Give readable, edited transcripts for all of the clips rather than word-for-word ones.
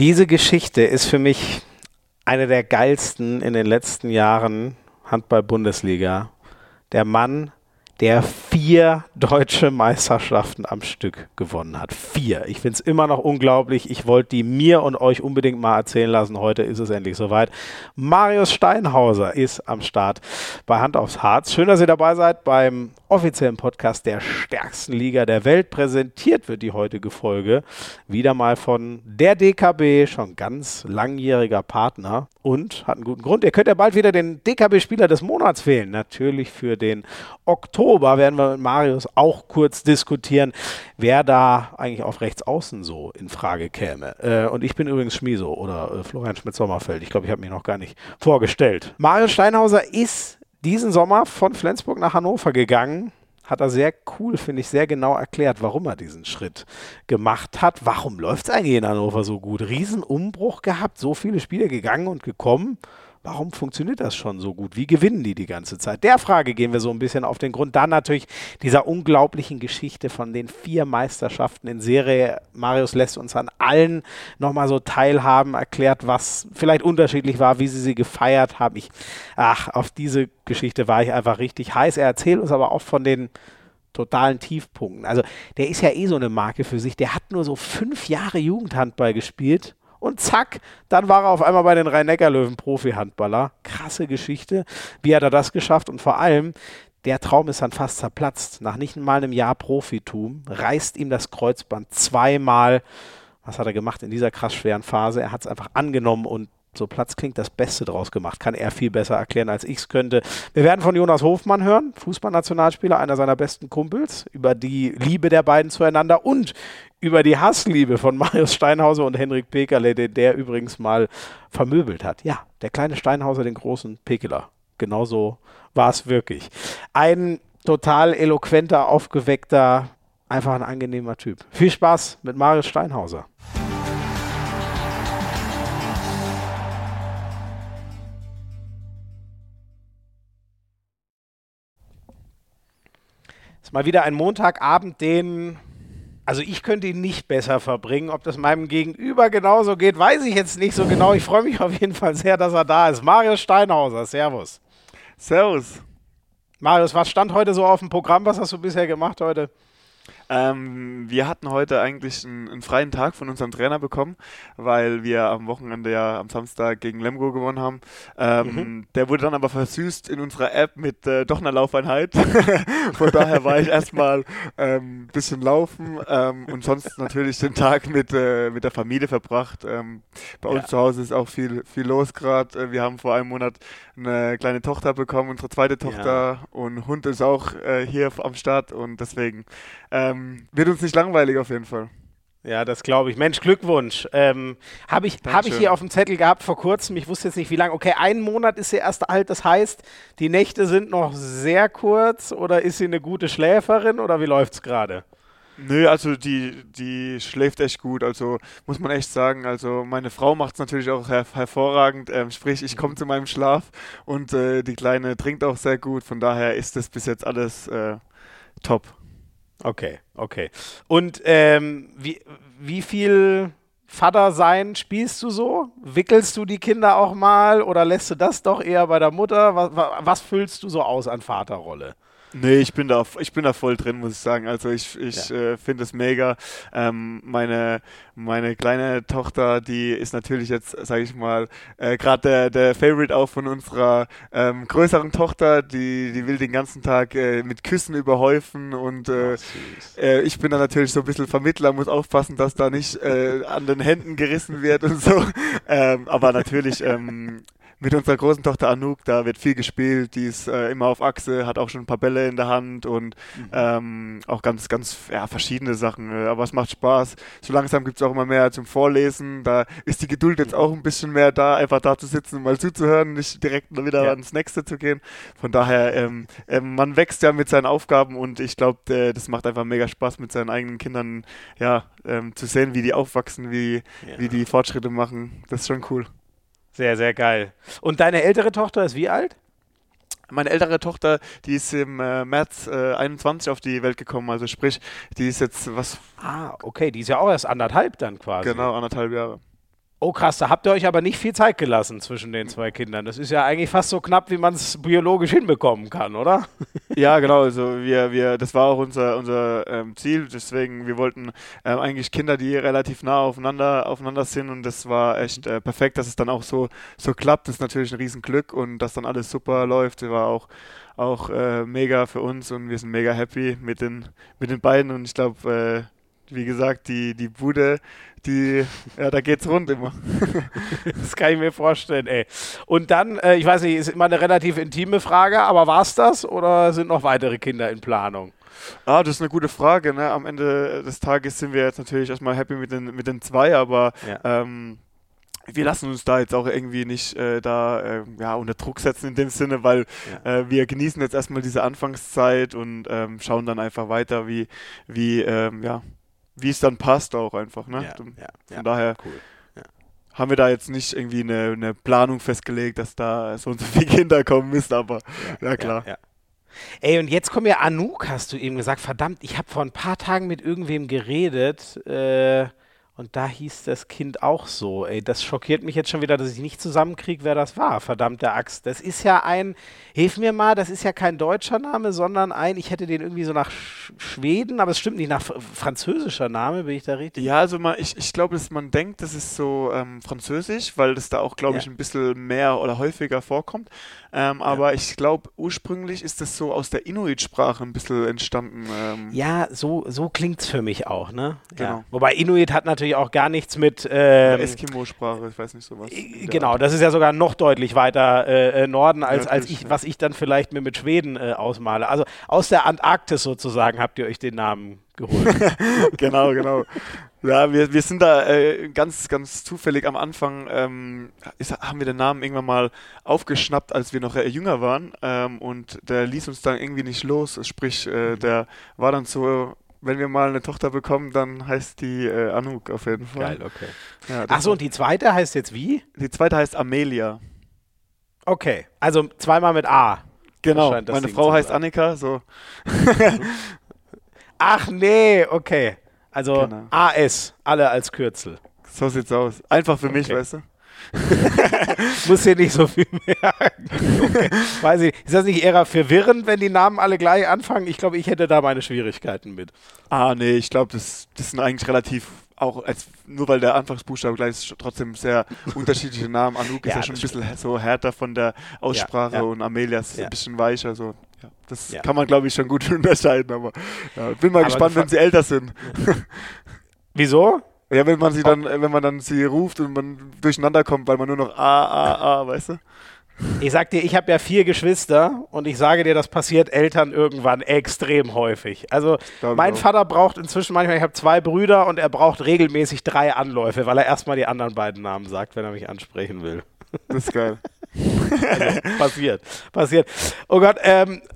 Diese Geschichte ist für mich eine der geilsten in den letzten Jahren Handball-Bundesliga. Der Mann, der 4 deutsche Meisterschaften am Stück gewonnen hat. 4. Ich finde es immer noch unglaublich. Ich wollte die mir und euch unbedingt mal erzählen lassen. Heute ist es endlich soweit. Marius Steinhauser ist am Start bei Hand aufs Herz. Schön, dass ihr dabei seid beim offiziellen Podcast der stärksten Liga der Welt. Präsentiert wird die heutige Folge wieder mal von der DKB, schon ganz langjähriger Partner und hat einen guten Grund. Ihr könnt ja bald wieder den DKB-Spieler des Monats wählen. Natürlich für den Oktober werden wir mit Marius auch kurz diskutieren, wer da eigentlich auf Rechtsaußen so in Frage käme. Und ich bin übrigens Schmieso oder Florian Schmidt-Sommerfeld. Ich glaube, ich habe mich noch gar nicht vorgestellt. Marius Steinhauser ist diesen Sommer von Flensburg nach Hannover gegangen, hat er sehr cool, finde ich, sehr genau erklärt, warum er diesen Schritt gemacht hat. Warum läuft es eigentlich in Hannover so gut? Riesenumbruch gehabt, so viele Spiele gegangen und gekommen. Warum funktioniert das schon so gut? Wie gewinnen die ganze Zeit? Der Frage gehen wir so ein bisschen auf den Grund. Dann natürlich dieser unglaublichen Geschichte von den 4 Meisterschaften in Serie. Marius lässt uns an allen nochmal so teilhaben, erklärt, was vielleicht unterschiedlich war, wie sie gefeiert haben. Auf diese Geschichte war ich einfach richtig heiß. Er erzählt uns aber auch von den totalen Tiefpunkten. Also der ist ja eh so eine Marke für sich. Der hat nur so 5 Jahre Jugendhandball gespielt. Und zack, dann war er auf einmal bei den Rhein-Neckar-Löwen Profi-Handballer. Krasse Geschichte. Wie hat er das geschafft? Und vor allem, der Traum ist dann fast zerplatzt. Nach nicht mal einem Jahr Profitum reißt ihm das Kreuzband zweimal. Was hat er gemacht in dieser krass schweren Phase? Er hat es einfach angenommen und so Platz klingt, das Beste draus gemacht. Kann er viel besser erklären, als ich es könnte. Wir werden von Jonas Hofmann hören, Fußballnationalspieler, einer seiner besten Kumpels, über die Liebe der beiden zueinander und über die Hassliebe von Marius Steinhauser und Hendrik Pekeler, den der übrigens mal vermöbelt hat. Ja, der kleine Steinhauser, den großen Pekeler. Genauso war es wirklich. Ein total eloquenter, aufgeweckter, einfach ein angenehmer Typ. Viel Spaß mit Marius Steinhauser. Mal wieder ein Montagabend, also ich könnte ihn nicht besser verbringen. Ob das meinem Gegenüber genauso geht, weiß ich jetzt nicht so genau. Ich freue mich auf jeden Fall sehr, dass er da ist. Marius Steinhauser, servus. Servus. Marius, was stand heute so auf dem Programm? Was hast du bisher gemacht heute? Wir hatten heute eigentlich einen freien Tag von unserem Trainer bekommen, weil wir am Wochenende am Samstag gegen Lemgo gewonnen haben. Der wurde dann aber versüßt in unserer App mit doch einer Laufeinheit. Von daher war ich erstmal ein bisschen laufen und sonst natürlich den Tag mit der Familie verbracht. Bei uns zu Hause ist auch viel los gerade. Wir haben vor einem Monat eine kleine Tochter bekommen, unsere zweite Tochter und Hund ist auch hier am Start und deswegen... wird uns nicht langweilig auf jeden Fall. Ja, das glaube ich. Mensch, Glückwunsch. Habe ich hier auf dem Zettel gehabt vor kurzem. Ich wusste jetzt nicht, wie lange. Okay, einen Monat ist sie erst alt. Das heißt, die Nächte sind noch sehr kurz oder ist sie eine gute Schläferin oder wie läuft es gerade? Nö, also die schläft echt gut, also muss man echt sagen, also meine Frau macht es natürlich auch hervorragend, sprich ich komme zu meinem Schlaf und die Kleine trinkt auch sehr gut, von daher ist das bis jetzt alles top. Okay. Und wie viel Vatersein spielst du so? Wickelst du die Kinder auch mal oder lässt du das doch eher bei der Mutter? Was füllst du so aus an Vaterrolle? Nee, ich bin da voll drin, muss ich sagen. Also ich finde es mega. Meine kleine Tochter, die ist natürlich jetzt, sage ich mal, gerade der Favorite auch von unserer größeren Tochter. Die will den ganzen Tag mit Küssen überhäufen und ich bin da natürlich so ein bisschen Vermittler, muss aufpassen, dass da nicht an den Händen gerissen wird und so. Aber natürlich... mit unserer großen Tochter Anouk, da wird viel gespielt, die ist immer auf Achse, hat auch schon ein paar Bälle in der Hand und auch ganz verschiedene Sachen, aber es macht Spaß. So langsam gibt es auch immer mehr zum Vorlesen, da ist die Geduld jetzt auch ein bisschen mehr da, einfach da zu sitzen und mal zuzuhören, nicht direkt wieder ans Nächste zu gehen. Von daher, man wächst ja mit seinen Aufgaben und ich glaube, das macht einfach mega Spaß mit seinen eigenen Kindern, zu sehen, wie die aufwachsen, wie die Fortschritte machen, das ist schon cool. Sehr, sehr geil. Und deine ältere Tochter ist wie alt? Meine ältere Tochter, die ist im März 21 auf die Welt gekommen, also sprich, die ist jetzt was... Ah, okay, die ist ja auch erst 1,5 dann quasi. Genau, 1,5 Jahre. Oh krass, da habt ihr euch aber nicht viel Zeit gelassen zwischen den zwei Kindern. Das ist ja eigentlich fast so knapp, wie man es biologisch hinbekommen kann, oder? Ja, genau. Also wir, das war auch unser Ziel. Deswegen, wir wollten eigentlich Kinder, die relativ nah aufeinander sind. Und das war echt perfekt, dass es dann auch so klappt. Das ist natürlich ein Riesenglück und dass dann alles super läuft. Das war auch mega für uns und wir sind mega happy mit den beiden. Und ich glaube, wie gesagt, die Bude, da geht's rund immer. Das kann ich mir vorstellen, ey. Und dann, ich weiß nicht, ist immer eine relativ intime Frage, aber war's das oder sind noch weitere Kinder in Planung? Ah, das ist eine gute Frage, ne? Am Ende des Tages sind wir jetzt natürlich erstmal happy mit den zwei, aber ja. Wir lassen uns da jetzt auch irgendwie nicht unter Druck setzen in dem Sinne, weil wir genießen jetzt erstmal diese Anfangszeit und schauen dann einfach weiter, wie es dann passt auch einfach, ne? Von daher cool. Haben wir da jetzt nicht irgendwie eine Planung festgelegt, dass da so und so viele Kinder kommen müssen, aber ja klar. Ja. Ey, und jetzt kommt ja Anouk, hast du eben gesagt, verdammt, ich habe vor ein paar Tagen mit irgendwem geredet und da hieß das Kind auch so. Ey, das schockiert mich jetzt schon wieder, dass ich nicht zusammenkriege, wer das war, verdammte Axt. Das ist ja das ist ja kein deutscher Name, sondern ich hätte den irgendwie so nach Schweden, aber es stimmt nicht, nach französischer Name, bin ich da richtig? Ja, also ich glaube, dass man denkt, das ist so französisch, weil das da auch, glaube ich, ein bisschen mehr oder häufiger vorkommt. Aber ich glaube, ursprünglich ist das so aus der Inuit-Sprache ein bisschen entstanden. Ja, so klingt es für mich auch, ne? Genau. Ja. Wobei Inuit hat natürlich auch gar nichts mit Eskimo-Sprache, ich weiß nicht sowas. Genau, das ist ja sogar noch deutlich weiter Norden, als was ich dann vielleicht mir mit Schweden ausmale. Also aus der Antarktis sozusagen habt ihr euch den Namen geholt. Genau. Ja, wir sind da ganz, ganz zufällig am Anfang, haben wir den Namen irgendwann mal aufgeschnappt, als wir noch jünger waren und der ließ uns dann irgendwie nicht los, sprich, der war dann so, wenn wir mal eine Tochter bekommen, dann heißt die Anouk auf jeden Fall. Geil, okay. Ja, achso, und die zweite heißt jetzt wie? Die zweite heißt Amelia. Okay, also zweimal mit A. Genau, meine Frau heißt Annika, so. Ach nee, okay. Also genau. AS, alle als Kürzel. So sieht's aus. Einfach für mich, weißt du? Muss hier nicht so viel merken. Okay. Weiß ich. Ist das nicht eher verwirrend, wenn die Namen alle gleich anfangen? Ich glaube, ich hätte da meine Schwierigkeiten mit. Ah nee, ich glaube, das sind eigentlich relativ... Auch nur weil der Anfangsbuchstabe gleich ist, trotzdem sehr unterschiedliche Namen. Anouk ist ja schon ein bisschen so härter von der Aussprache und Amelia ist ein bisschen weicher. So. Ja, das kann man, glaube ich, schon gut unterscheiden. Aber bin mal gespannt, wenn sie älter sind. Wieso? Ja, wenn man dann sie ruft und man durcheinander kommt, weil man nur noch A, weißt du? Ich sag dir, ich habe ja 4 Geschwister und ich sage dir, das passiert Eltern irgendwann extrem häufig. Also mein Vater braucht inzwischen manchmal, ich habe 2 Brüder und er braucht regelmäßig 3 Anläufe, weil er erstmal die anderen beiden Namen sagt, wenn er mich ansprechen will. Das ist geil. Also, passiert. Oh Gott,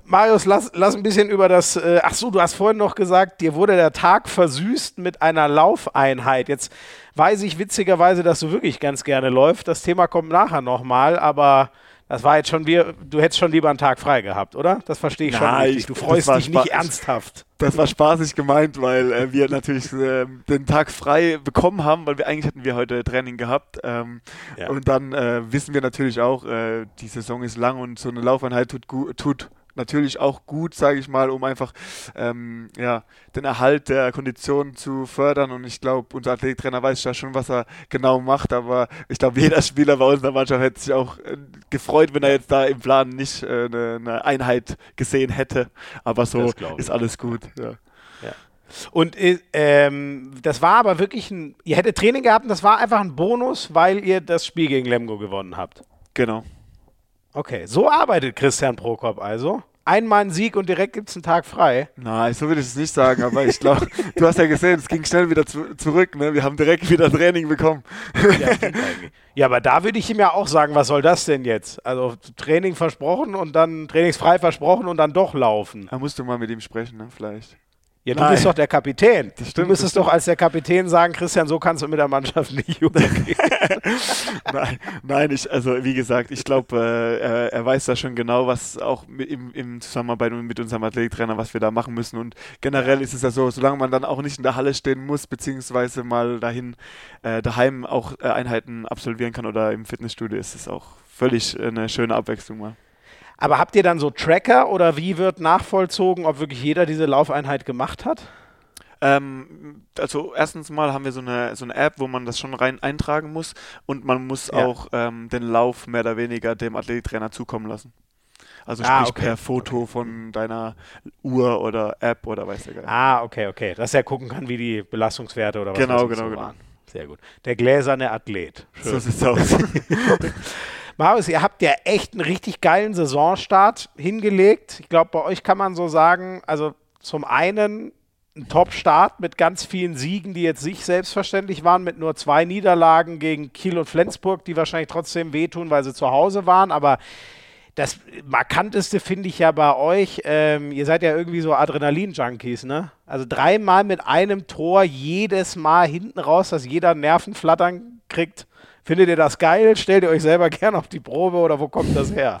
Marius, lass ein bisschen über das, du hast vorhin noch gesagt, dir wurde der Tag versüßt mit einer Laufeinheit. Jetzt weiß ich witzigerweise, dass du wirklich ganz gerne läufst. Das Thema kommt nachher nochmal, aber... Das war jetzt schon, du hättest schon lieber einen Tag frei gehabt, oder? Das verstehe ich schon richtig. Du freust dich nicht ernsthaft. Das war spaßig gemeint, weil wir natürlich den Tag frei bekommen haben, weil eigentlich hatten wir heute Training gehabt. Und dann wissen wir natürlich auch, die Saison ist lang und so eine Laufeinheit tut natürlich auch gut, sage ich mal, um einfach den Erhalt der Kondition zu fördern. Und ich glaube, unser Athletiktrainer weiß ja schon, was er genau macht. Aber ich glaube, jeder Spieler bei uns in der Mannschaft hätte sich auch gefreut, wenn er jetzt da im Plan nicht eine Einheit gesehen hätte. Aber so ist alles gut. Ja. Ja. Und das war aber wirklich ihr hättet Training gehabt und das war einfach ein Bonus, weil ihr das Spiel gegen Lemgo gewonnen habt. Genau. Okay, so arbeitet Christian Prokop also. Einmal einen Sieg und direkt gibt's einen Tag frei. Nein, so würde ich es nicht sagen, aber ich glaube, du hast ja gesehen, es ging schnell wieder zurück, ne? Wir haben direkt wieder Training bekommen. Ja, aber da würde ich ihm ja auch sagen, was soll das denn jetzt? Also Training versprochen und dann trainingsfrei versprochen und dann doch laufen. Da musst du mal mit ihm sprechen, ne? Vielleicht. Ja, du bist doch der Kapitän. Das stimmt, du müsstest doch als der Kapitän sagen, Christian, so kannst du mit der Mannschaft nicht umgehen. Nein, wie gesagt, ich glaube, er weiß da schon genau, was auch im Zusammenarbeit mit unserem Athletiktrainer, was wir da machen müssen. Und generell ist es ja so, solange man dann auch nicht in der Halle stehen muss, beziehungsweise mal daheim auch Einheiten absolvieren kann oder im Fitnessstudio, ist es auch völlig eine schöne Abwechslung mal. Aber habt ihr dann so Tracker oder wie wird nachvollzogen, ob wirklich jeder diese Laufeinheit gemacht hat? Also erstens mal haben wir so eine App, wo man das schon rein eintragen muss und man muss auch den Lauf mehr oder weniger dem Athletiktrainer zukommen lassen. Also sprich per Foto von deiner Uhr oder App oder weiß der gar nicht. Dass er gucken kann, wie die Belastungswerte oder was genau waren. Sehr gut. Der gläserne Athlet. Schön. So sieht's aus. Marius, ihr habt ja echt einen richtig geilen Saisonstart hingelegt. Ich glaube, bei euch kann man so sagen, also zum einen ein Top-Start mit ganz vielen Siegen, die jetzt nicht selbstverständlich waren, mit nur 2 Niederlagen gegen Kiel und Flensburg, die wahrscheinlich trotzdem wehtun, weil sie zu Hause waren. Aber das Markanteste finde ich ja bei euch, ihr seid ja irgendwie so Adrenalin-Junkies, ne? Also 3 Mal mit einem Tor, jedes Mal hinten raus, dass jeder Nervenflattern kriegt. Findet ihr das geil? Stellt ihr euch selber gern auf die Probe oder wo kommt das her?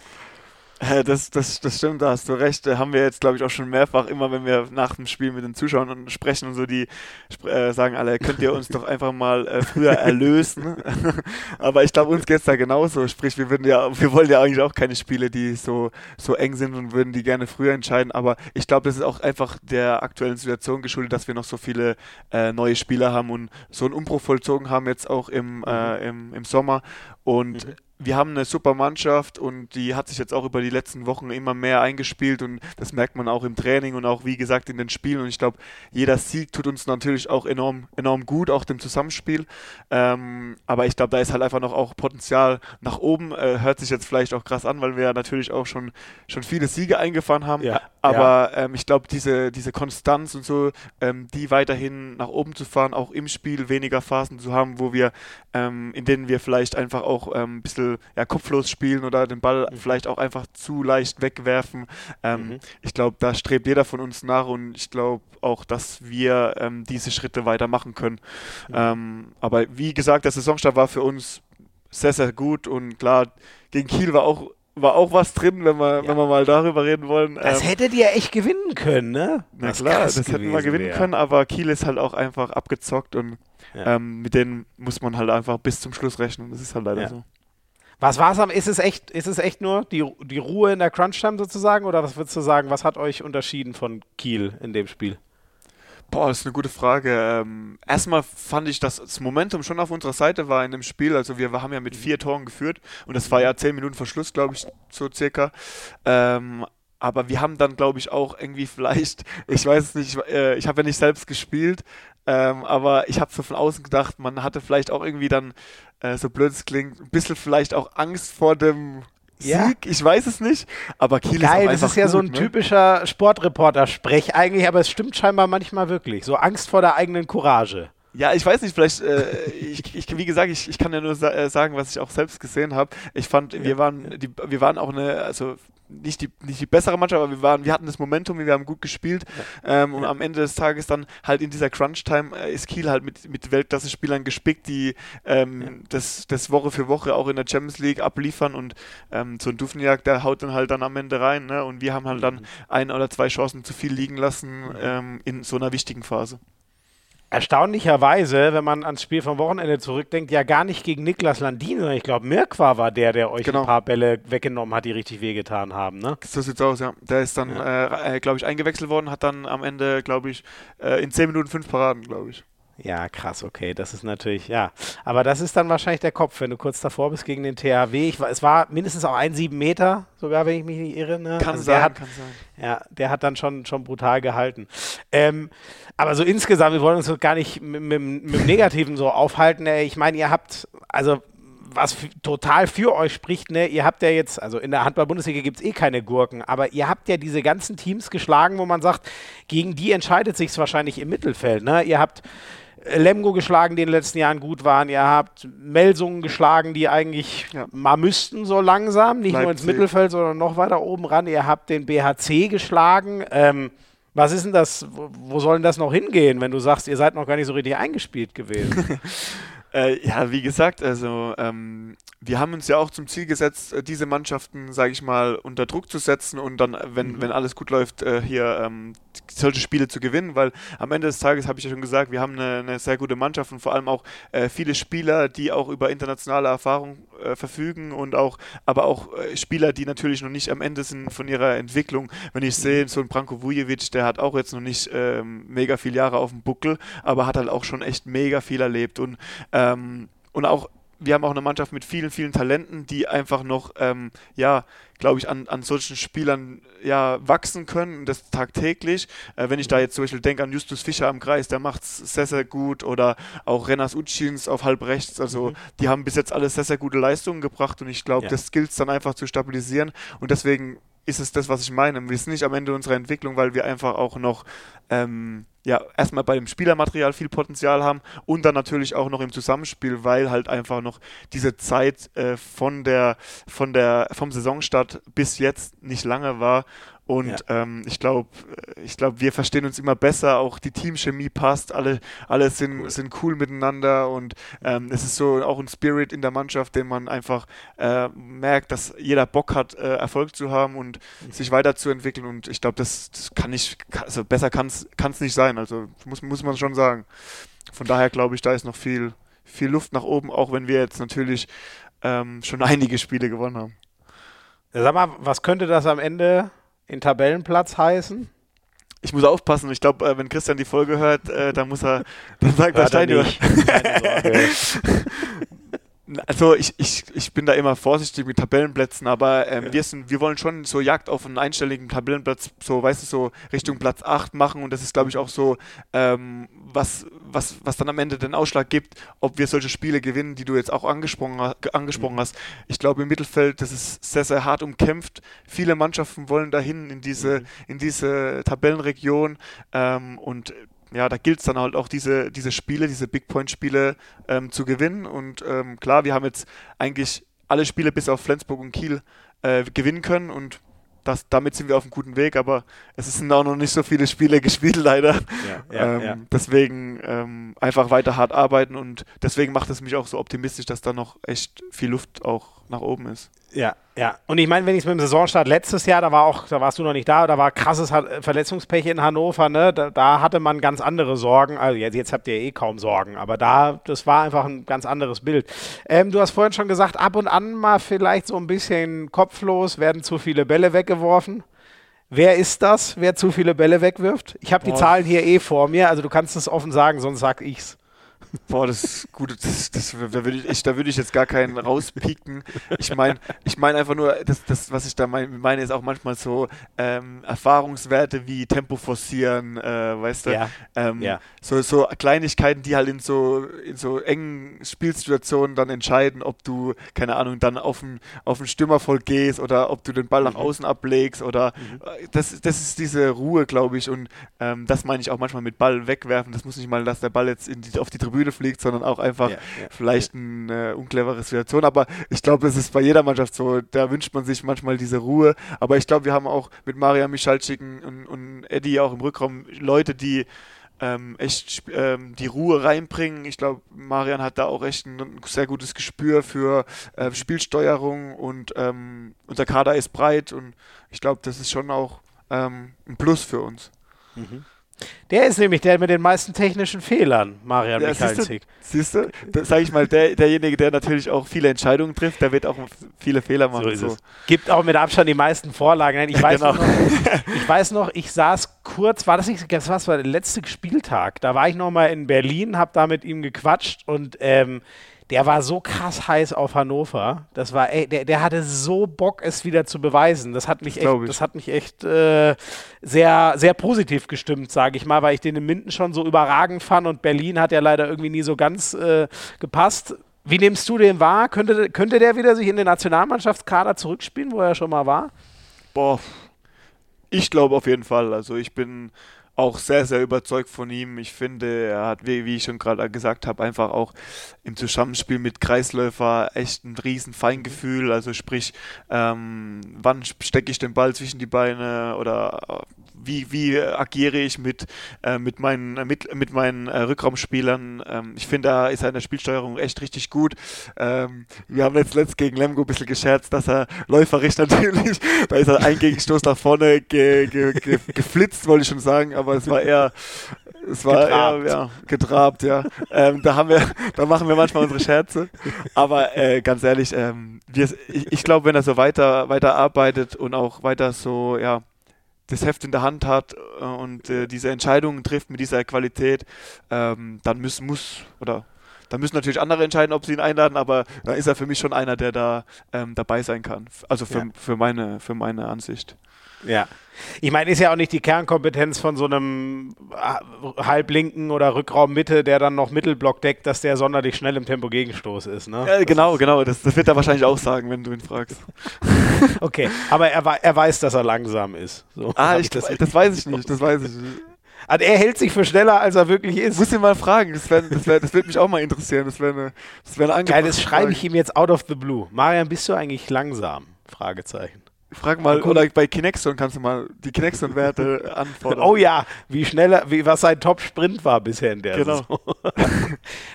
Das stimmt, da hast du recht. Haben wir jetzt, glaube ich, auch schon mehrfach, immer wenn wir nach dem Spiel mit den Zuschauern sprechen und so, die sagen alle, könnt ihr uns doch einfach mal früher erlösen. Aber ich glaube, uns geht es da genauso. Sprich, wir wollen ja eigentlich auch keine Spiele, die so eng sind und würden die gerne früher entscheiden. Aber ich glaube, das ist auch einfach der aktuellen Situation geschuldet, dass wir noch so viele neue Spieler haben und so einen Umbruch vollzogen haben jetzt auch im Sommer. Und wir haben eine super Mannschaft und die hat sich jetzt auch über die letzten Wochen immer mehr eingespielt und das merkt man auch im Training und auch, wie gesagt, in den Spielen. Und ich glaube, jeder Sieg tut uns natürlich auch enorm gut, auch dem Zusammenspiel. Aber ich glaube, da ist halt einfach noch auch Potenzial nach oben. Hört sich jetzt vielleicht auch krass an, weil wir natürlich auch schon viele Siege eingefahren haben. Ja, aber ich glaube, diese Konstanz und so, die weiterhin nach oben zu fahren, auch im Spiel weniger Phasen zu haben, wo wir, in denen wir vielleicht einfach auch ein bisschen kopflos spielen oder den Ball vielleicht auch einfach zu leicht wegwerfen. Ich glaube, da strebt jeder von uns nach und ich glaube auch, dass wir diese Schritte weitermachen können. Aber wie gesagt, der Saisonstart war für uns sehr, sehr gut und klar, gegen Kiel war auch was drin, wenn wir mal darüber reden wollen. Das hättet ihr echt gewinnen können, ne? Na klar, das hätten wir gewinnen können, aber Kiel ist halt auch einfach abgezockt und mit denen muss man halt einfach bis zum Schluss rechnen. Das ist halt leider so. Was war es? Ist es echt nur die Ruhe in der Crunch-Time sozusagen? Oder was würdest du sagen, was hat euch unterschieden von Kiel in dem Spiel? Boah, das ist eine gute Frage. Erstmal fand ich, dass das Momentum schon auf unserer Seite war in dem Spiel. Also wir haben ja mit 4 Toren geführt und das war ja 10 Minuten vor Schluss, glaube ich, so circa. Aber wir haben dann, glaube ich, auch irgendwie vielleicht, ich weiß es nicht, ich habe ja nicht selbst gespielt, aber ich habe so von außen gedacht, man hatte vielleicht auch irgendwie dann, so blöd es klingt, ein bisschen vielleicht auch Angst vor dem Sieg, ich weiß es nicht, aber Kiel ist auch einfach das ist ja gut, so ein typischer Sportreporter-Sprech eigentlich, aber es stimmt scheinbar manchmal wirklich, so Angst vor der eigenen Courage. Ja, ich weiß nicht, vielleicht, wie gesagt, ich kann ja nur sagen, was ich auch selbst gesehen habe. Ich fand, wir waren auch nicht die bessere Mannschaft, aber wir hatten das Momentum, wir haben gut gespielt und am Ende des Tages dann halt in dieser Crunch-Time ist Kiel halt mit Weltklasse-Spielern gespickt, die das Woche für Woche auch in der Champions League abliefern und so ein Dufniak, der haut dann halt am Ende rein, ne? Und wir haben halt dann 1 oder 2 Chancen zu viel liegen lassen in so einer wichtigen Phase. Erstaunlicherweise, wenn man ans Spiel vom Wochenende zurückdenkt, ja gar nicht gegen Niklas Landin, sondern ich glaube, Mirkwa war der euch ein paar Bälle weggenommen hat, die richtig wehgetan haben, ne? So sieht's aus, ja. Der ist dann, glaube ich, eingewechselt worden, hat dann am Ende, glaube ich, in 10 Minuten 5 Paraden, glaube ich. Ja, krass, okay, das ist natürlich, aber das ist dann wahrscheinlich der Kopf, wenn du kurz davor bist gegen den THW, es war mindestens auch ein 7 Meter, sogar wenn ich mich nicht irre. Ne? Kann sein. Ja, der hat dann schon brutal gehalten. Aber so insgesamt, wir wollen uns gar nicht mit dem Negativen so aufhalten, ich meine, ihr habt, also was total für euch spricht, ne? Ihr habt ja jetzt, also in der Handball-Bundesliga gibt es keine Gurken, aber ihr habt ja diese ganzen Teams geschlagen, wo man sagt, gegen die entscheidet sich es wahrscheinlich im Mittelfeld, ne? Ihr habt Lemgo geschlagen, die in den letzten Jahren gut waren. Ihr habt Melsungen geschlagen, die eigentlich mal müssten so langsam. Nicht Leipzig. Nur ins Mittelfeld, sondern noch weiter oben ran. Ihr habt den BHC geschlagen. Was ist denn das, wo soll denn das noch hingehen, wenn du sagst, ihr seid noch gar nicht so richtig eingespielt gewesen? Ja, wie gesagt, also wir haben uns ja auch zum Ziel gesetzt, diese Mannschaften, sage ich mal, unter Druck zu setzen und dann, wenn alles gut läuft, hier solche Spiele zu gewinnen, weil am Ende des Tages, habe ich ja schon gesagt, wir haben eine sehr gute Mannschaft und vor allem auch viele Spieler, die auch über internationale Erfahrung verfügen und auch, aber auch Spieler, die natürlich noch nicht am Ende sind von ihrer Entwicklung. Wenn ich sehe, so ein Branko Vujovic, der hat auch jetzt noch nicht mega viele Jahre auf dem Buckel, aber hat halt auch schon echt mega viel erlebt und auch, wir haben auch eine Mannschaft mit vielen, vielen Talenten, die einfach noch, glaube ich, an solchen Spielern wachsen können und das tagtäglich. Wenn ich da jetzt zum Beispiel denke an Justus Fischer am Kreis, der macht es sehr, sehr gut oder auch Renas Ucins auf halb rechts. Also die haben bis jetzt alle sehr, sehr gute Leistungen gebracht und ich glaube, das gilt es dann einfach zu stabilisieren und deswegen ist es das, was ich meine. Wir sind nicht am Ende unserer Entwicklung, weil wir einfach auch noch erstmal bei dem Spielermaterial viel Potenzial haben und dann natürlich auch noch im Zusammenspiel, weil halt einfach noch diese Zeit vom Saisonstart bis jetzt nicht lange war. Und ich glaube, wir verstehen uns immer besser, auch die Teamchemie passt, alle sind cool miteinander und es ist so auch ein Spirit in der Mannschaft, den man einfach merkt, dass jeder Bock hat, Erfolg zu haben und sich weiterzuentwickeln und ich glaube, das kann nicht, also besser kann es nicht sein, also muss man schon sagen. Von daher glaube ich, da ist noch viel, viel Luft nach oben, auch wenn wir jetzt natürlich schon einige Spiele gewonnen haben. Ja, sag mal, was könnte das am Ende in Tabellenplatz heißen? Ich muss aufpassen. Ich glaube, wenn Christian die Folge hört, dann sagt er Steinhauser. Also ich bin da immer vorsichtig mit Tabellenplätzen, aber wir wollen schon so Jagd auf einen einstelligen Tabellenplatz, so weißt du, so Richtung Platz 8 machen und das ist, glaube ich, auch so, was dann am Ende den Ausschlag gibt, ob wir solche Spiele gewinnen, die du jetzt auch angesprochen hast. Ich glaube, im Mittelfeld, das ist sehr, sehr hart umkämpft. Viele Mannschaften wollen dahin in diese Tabellenregion und ja, da gilt es dann halt auch, diese Spiele, diese Big-Point-Spiele zu gewinnen. Und klar, wir haben jetzt eigentlich alle Spiele bis auf Flensburg und Kiel gewinnen können. Und damit sind wir auf einem guten Weg. Aber es sind auch noch nicht so viele Spiele gespielt, leider. Ja. Deswegen einfach weiter hart arbeiten. Und deswegen macht es mich auch so optimistisch, dass da noch echt viel Luft auch nach oben ist. Ja. Und ich meine, wenn ich es mit dem Saisonstart letztes Jahr, da warst du noch nicht da, da war krasses Verletzungspech in Hannover, ne? Da hatte man ganz andere Sorgen. Also jetzt habt ihr eh kaum Sorgen, aber das war einfach ein ganz anderes Bild. Du hast vorhin schon gesagt, ab und an mal vielleicht so ein bisschen kopflos, werden zu viele Bälle weggeworfen. Wer ist das, wer zu viele Bälle wegwirft? Ich habe die Zahlen hier vor mir, also du kannst es offen sagen, sonst sag ich's. Boah, das ist gut, da würde ich jetzt gar keinen rauspieken. Ich meine einfach nur, das was ich da meine, ist auch manchmal so Erfahrungswerte wie Tempo forcieren, weißt du, so Kleinigkeiten, die halt in so engen Spielsituationen dann entscheiden, ob du, keine Ahnung, dann auf den Stürmer voll gehst oder ob du den Ball nach außen ablegst oder das ist diese Ruhe, glaube ich, und das meine ich auch manchmal mit Ball wegwerfen. Das muss nicht mal, dass der Ball jetzt auf die Tribüne fliegt, sondern auch einfach vielleicht eine unclevere Situation, aber ich glaube, das ist bei jeder Mannschaft so, da wünscht man sich manchmal diese Ruhe, aber ich glaube, wir haben auch mit Marian Michalczik und Eddie auch im Rückraum Leute, die echt die Ruhe reinbringen. Ich glaube, Marian hat da auch echt ein sehr gutes Gespür für Spielsteuerung und unser Kader ist breit und ich glaube, das ist schon auch ein Plus für uns. Mhm. Der ist nämlich der mit den meisten technischen Fehlern, Marian Michalczik. Siehst du? Sag ich mal, derjenige, der natürlich auch viele Entscheidungen trifft, der wird auch viele Fehler machen. So ist es. Gibt auch mit Abstand die meisten Vorlagen. Nein, ich saß kurz, war der letzte Spieltag, da war ich nochmal in Berlin, hab da mit ihm gequatscht und der war so krass heiß auf Hannover. Das war, der hatte so Bock, es wieder zu beweisen. Das hat mich echt sehr, sehr positiv gestimmt, sage ich mal, weil ich den in Minden schon so überragend fand und Berlin hat ja leider irgendwie nie so ganz gepasst. Wie nimmst du den wahr? Könnte der wieder sich in den Nationalmannschaftskader zurückspielen, wo er schon mal war? Boah, ich glaube auf jeden Fall. Also ich bin auch sehr, sehr überzeugt von ihm. Ich finde, er hat, wie ich schon gerade gesagt habe, einfach auch im Zusammenspiel mit Kreisläufer echt ein riesen Feingefühl. Also sprich, wann stecke ich den Ball zwischen die Beine oder wie agiere ich mit meinen Rückraumspielern. Ich finde, da ist er in der Spielsteuerung echt richtig gut. Wir haben jetzt letzt gegen Lemgo ein bisschen gescherzt, dass er läuferisch natürlich, da ist er ein Gegenstoß nach vorne geflitzt, wollte ich schon sagen, aber es war getrabt. Da machen wir manchmal unsere Scherze, aber ganz ehrlich, ich glaube, wenn er so weiter arbeitet und auch weiter so, ja, das Heft in der Hand hat und diese Entscheidungen trifft mit dieser Qualität, dann müssen natürlich andere entscheiden, ob sie ihn einladen, aber da ist er für mich schon einer, der da dabei sein kann. Also für meine Ansicht. Ja. Ich meine, ist ja auch nicht die Kernkompetenz von so einem Halblinken oder Rückraummitte, der dann noch Mittelblock deckt, dass der sonderlich schnell im Tempo-Gegenstoß ist, ne? Ja, genau. Das wird er wahrscheinlich auch sagen, wenn du ihn fragst. Okay, aber er weiß, dass er langsam ist. So, das weiß ich nicht. Also er hält sich für schneller, als er wirklich ist. Muss ihn mal fragen, das würde mich auch mal interessieren. Das wäre eine angebrachte Frage. Das schreibe ich ihm jetzt out of the blue. Marian, bist du eigentlich langsam? Fragezeichen. Frag mal, oder bei Kinexon kannst du mal die Kinexon-Werte anfordern. Oh ja, was sein Top-Sprint war bisher in der Saison.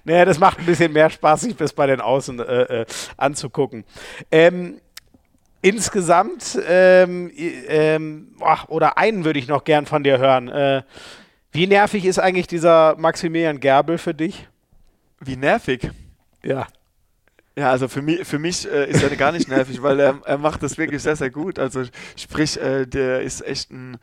Naja, das macht ein bisschen mehr Spaß, sich bis bei den Außen anzugucken. Insgesamt, einen würde ich noch gern von dir hören. Wie nervig ist eigentlich dieser Maximilian Gerbel für dich? Wie nervig? Ja. Ja, also für mich ist er gar nicht nervig, weil er macht das wirklich sehr, sehr gut. Also sprich, der ist echt ein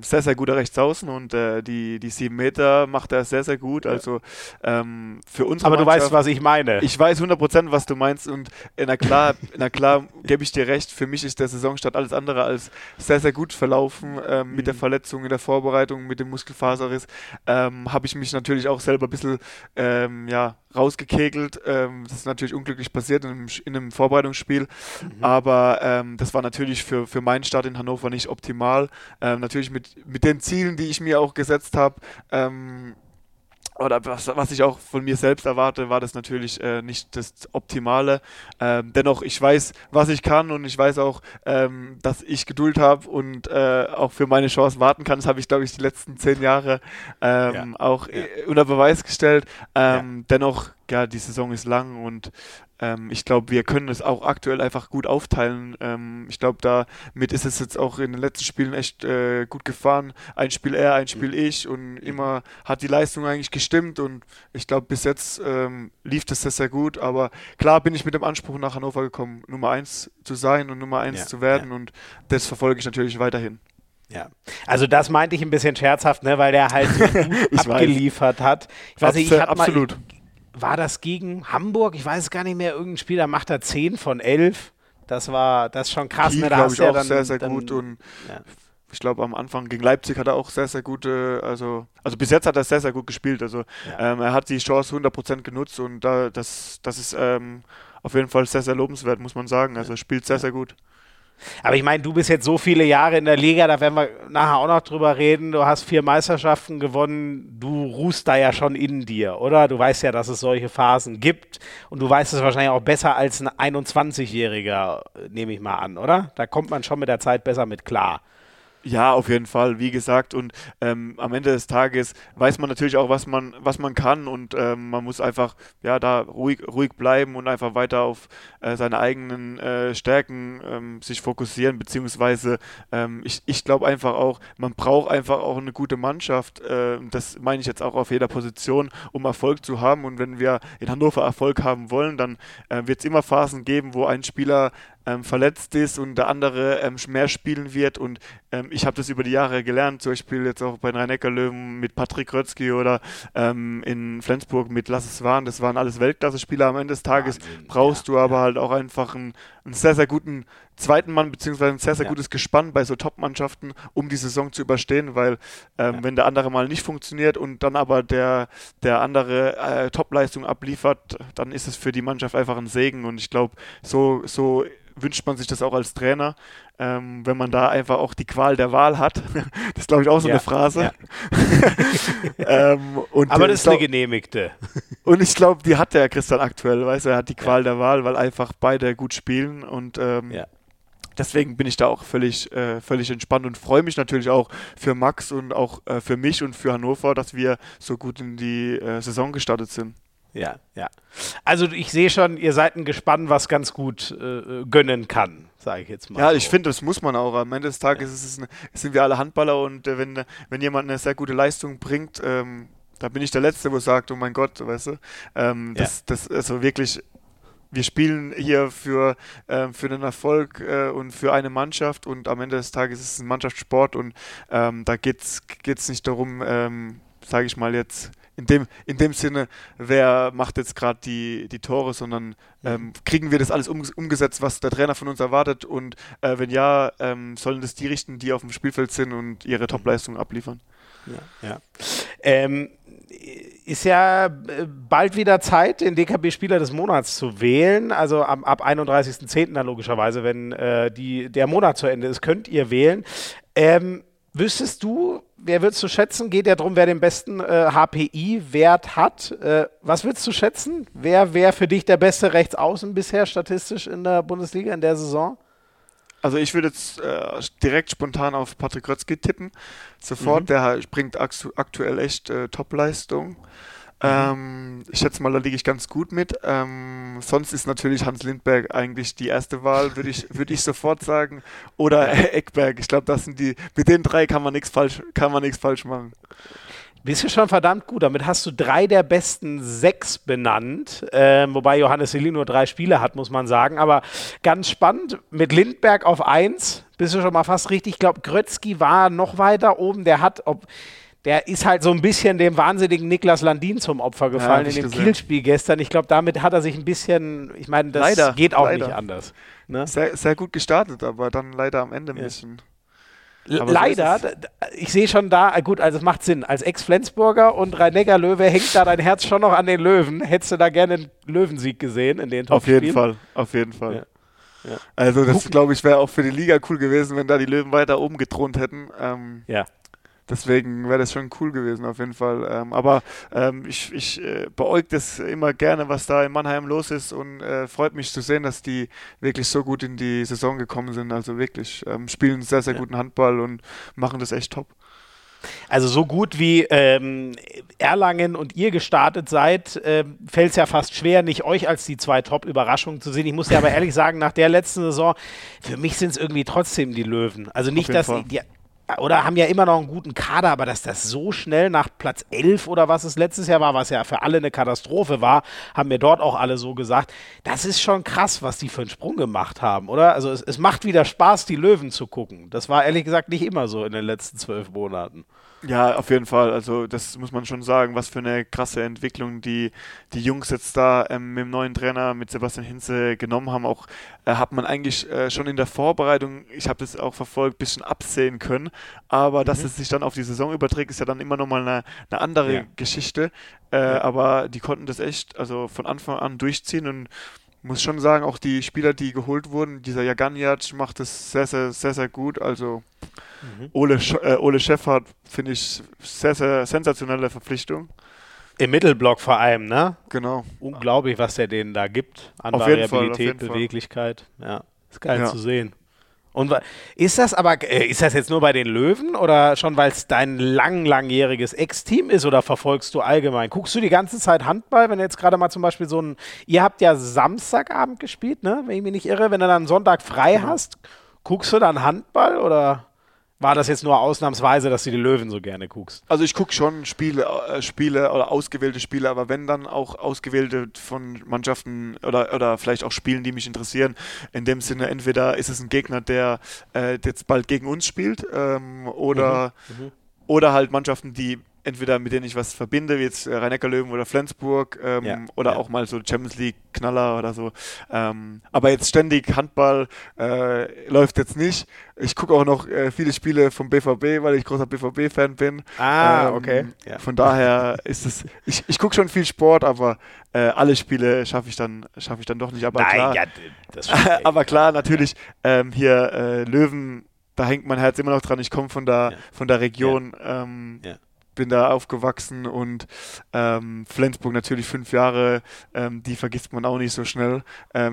sehr, sehr guter Rechtsaußen und die 7 Meter macht er sehr, sehr gut. Also für uns. Aber du weißt, was ich meine. Ich weiß 100%, was du meinst und na klar gebe ich dir recht. Für mich ist der Saisonstart alles andere als sehr, sehr gut verlaufen. Mit der Verletzung in der Vorbereitung, mit dem Muskelfaserriss habe ich mich natürlich auch selber ein bisschen rausgekegelt. Das ist natürlich unglücklich passiert in einem Vorbereitungsspiel, aber das war natürlich für meinen Start in Hannover nicht optimal. Natürlich mit den Zielen, die ich mir auch gesetzt habe, oder was ich auch von mir selbst erwarte, war das natürlich nicht das Optimale. Dennoch, ich weiß, was ich kann und ich weiß auch, dass ich Geduld habe und auch für meine Chancen warten kann. Das habe ich, glaube ich, die letzten 10 Jahre unter Beweis gestellt. Dennoch, ja, die Saison ist lang und ich glaube, wir können es auch aktuell einfach gut aufteilen. Ich glaube, damit ist es jetzt auch in den letzten Spielen echt gut gefahren. Ein Spiel er, ein Spiel ich und immer hat die Leistung eigentlich gestimmt und ich glaube, bis jetzt lief das sehr, sehr gut. Aber klar bin ich mit dem Anspruch nach Hannover gekommen, Nummer 1 zu sein und Nummer 1 zu werden und das verfolge ich natürlich weiterhin. Ja, also das meinte ich ein bisschen scherzhaft, ne, weil der halt so gut abgeliefert hat. Ich weiß nicht, absolut. War das gegen Hamburg? Ich weiß es gar nicht mehr. Irgendein Spieler macht da 10 von 11. Das ist schon krass. Kiel, ne? Da glaube ich, auch sehr, sehr gut. Und ich glaube, am Anfang gegen Leipzig hat er auch sehr, sehr gute, also bis jetzt hat er sehr, sehr gut gespielt. Also er hat die Chance 100% genutzt und das ist auf jeden Fall sehr, sehr lobenswert, muss man sagen. Also er spielt sehr, sehr gut. Aber ich meine, du bist jetzt so viele Jahre in der Liga, da werden wir nachher auch noch drüber reden. Du hast 4 Meisterschaften gewonnen, du ruhst da ja schon in dir, oder? Du weißt ja, dass es solche Phasen gibt und du weißt es wahrscheinlich auch besser als ein 21-Jähriger, nehme ich mal an, oder? Da kommt man schon mit der Zeit besser mit klar. Ja, auf jeden Fall, wie gesagt, und am Ende des Tages weiß man natürlich auch, was man kann und man muss einfach da ruhig bleiben und einfach weiter auf seine eigenen Stärken sich fokussieren, beziehungsweise ich glaube einfach auch, man braucht einfach auch eine gute Mannschaft, das meine ich jetzt auch auf jeder Position, um Erfolg zu haben, und wenn wir in Hannover Erfolg haben wollen, dann wird es immer Phasen geben, wo ein Spieler verletzt ist und der andere mehr spielen wird, und ich habe das über die Jahre gelernt, zum Beispiel jetzt auch bei den Rhein-Neckar-Löwen mit Patrick Groetzki oder in Flensburg mit Lasse Svan, das waren alles Weltklasse-Spieler. Am Ende des Tages brauchst du aber halt auch einfach einen sehr, sehr guten zweiten Mann, beziehungsweise ein sehr, sehr gutes Gespann bei so Top-Mannschaften, um die Saison zu überstehen, weil wenn der andere mal nicht funktioniert und dann aber der andere Top-Leistung abliefert, dann ist es für die Mannschaft einfach ein Segen, und ich glaube, so wünscht man sich das auch als Trainer, wenn man da einfach auch die Qual der Wahl hat. Das ist, glaube ich, auch so eine Phrase. Ja. Aber das ist eine genehmigte. Und ich glaube, die hat der Christian aktuell, weißt du, er hat die Qual der Wahl, weil einfach beide gut spielen und Deswegen bin ich da auch völlig entspannt und freue mich natürlich auch für Max und auch für mich und für Hannover, dass wir so gut in die Saison gestartet sind. Ja, ja. Also ich sehe schon, ihr seid ein Gespann, was ganz gut gönnen kann, sage ich jetzt mal. Ja, so. Ich finde, das muss man auch. Am Ende des Tages sind wir alle Handballer und wenn jemand eine sehr gute Leistung bringt, da bin ich der Letzte, wo sagt, oh mein Gott, weißt du. Das also wirklich... Wir spielen hier für den Erfolg und für eine Mannschaft und am Ende des Tages ist es ein Mannschaftssport und da geht's nicht darum, sage ich mal jetzt, in dem Sinne, wer macht jetzt gerade die Tore, sondern kriegen wir das alles umgesetzt, was der Trainer von uns erwartet und wenn ja, sollen das die richten, die auf dem Spielfeld sind und ihre Topleistung abliefern. Ja, ja. Ist ja bald wieder Zeit, den DKB-Spieler des Monats zu wählen. Also ab 31.10. dann logischerweise, wenn der Monat zu Ende ist, könnt ihr wählen. Wüsstest du, wer würdest du schätzen? Geht ja darum, wer den besten HPI-Wert hat. Was würdest du schätzen? Wer wäre für dich der beste Rechtsaußen bisher statistisch in der Bundesliga in der Saison? Also ich würde jetzt direkt spontan auf Patrick Groetzki tippen. Sofort, der bringt aktuell echt Top-Leistung. Ich schätze mal, da liege ich ganz gut mit. Sonst ist natürlich Hans Lindberg eigentlich die erste Wahl, würde ich sofort sagen. Oder Eckberg. Ich glaube, das sind die. Mit den drei kann man nichts falsch machen. Bist du schon verdammt gut. Damit hast du 3 der besten 6 benannt. Wobei Johannes Selin nur 3 Spiele hat, muss man sagen. Aber ganz spannend, mit Lindberg auf 1 bist du schon mal fast richtig. Ich glaube, Groetzki war noch weiter oben. Der ist halt so ein bisschen dem wahnsinnigen Niklas Landin zum Opfer gefallen in dem Kielspiel gestern. Ich glaube, damit hat er sich ein bisschen, ich meine, das leider, geht auch leider nicht anders. Ne? Sehr, sehr gut gestartet, aber dann leider am Ende ein bisschen... Leider, so ich sehe schon da, gut, also es macht Sinn, als Ex-Flensburger und Rhein-Neckar-Löwe hängt da dein Herz schon noch an den Löwen. Hättest du da gerne einen Löwensieg gesehen in den Top-Spielen? Auf jeden Fall. Ja. Ja. Also das, glaube ich, wäre auch für die Liga cool gewesen, wenn da die Löwen weiter oben gedroht hätten. Deswegen wäre das schon cool gewesen, auf jeden Fall. Aber ich beäuge das immer gerne, was da in Mannheim los ist und freut mich zu sehen, dass die wirklich so gut in die Saison gekommen sind. Also wirklich, spielen sehr, sehr guten Handball und machen das echt top. Also so gut wie Erlangen und ihr gestartet seid, fällt es ja fast schwer, nicht euch als die 2 Top-Überraschungen zu sehen. Ich muss ja aber ehrlich sagen, nach der letzten Saison, für mich sind es irgendwie trotzdem die Löwen. Also nicht, dass die... Oder haben ja immer noch einen guten Kader, aber dass das so schnell nach Platz 11 oder was es letztes Jahr war, was ja für alle eine Katastrophe war, haben mir dort auch alle so gesagt, das ist schon krass, was die für einen Sprung gemacht haben, oder? Also es macht wieder Spaß, die Löwen zu gucken. Das war ehrlich gesagt nicht immer so in den letzten 12 Monaten. Ja, auf jeden Fall. Also das muss man schon sagen, was für eine krasse Entwicklung die Jungs jetzt da mit dem neuen Trainer, mit Sebastian Hinze genommen haben. Auch hat man eigentlich schon in der Vorbereitung, ich habe das auch verfolgt, ein bisschen absehen können. Aber dass es sich dann auf die Saison überträgt, ist ja dann immer nochmal eine andere Geschichte. Aber die konnten das echt also von Anfang an durchziehen und muss schon sagen, auch die Spieler, die geholt wurden, dieser Jaganjac macht das sehr, sehr, sehr, sehr gut. Also Ole Schäffert finde ich sehr, sehr sensationelle Verpflichtung. Im Mittelblock vor allem, ne? Genau. Unglaublich, was der denen da gibt an Variabilität, Beweglichkeit. Ja, ist geil zu sehen. Und ist das jetzt nur bei den Löwen oder schon, weil es dein langjähriges Ex-Team ist oder verfolgst du allgemein? Guckst du die ganze Zeit Handball, wenn jetzt gerade mal zum Beispiel ihr habt ja Samstagabend gespielt, ne? Wenn ich mich nicht irre, wenn du dann Sonntag frei hast, guckst du dann Handball oder war das jetzt nur ausnahmsweise, dass du die Löwen so gerne guckst? Also ich gucke schon Spiele oder ausgewählte Spiele, aber wenn dann auch ausgewählte von Mannschaften oder vielleicht auch Spielen, die mich interessieren. In dem Sinne, entweder ist es ein Gegner, der jetzt bald gegen uns spielt oder halt Mannschaften, die entweder mit denen ich was verbinde, wie jetzt Rhein-Neckar-Löwen oder Flensburg auch mal so Champions League Knaller oder so. Aber jetzt ständig Handball läuft jetzt nicht. Ich gucke auch noch viele Spiele vom BVB, weil ich großer BVB-Fan bin. Okay. Ja. Von daher ist es, ich gucke schon viel Sport, aber alle Spiele schaffe ich dann doch nicht. Aber klar, natürlich hier Löwen, da hängt mein Herz immer noch dran. Ich komme von der Region. bin da aufgewachsen und Flensburg natürlich 5 Jahre, die vergisst man auch nicht so schnell.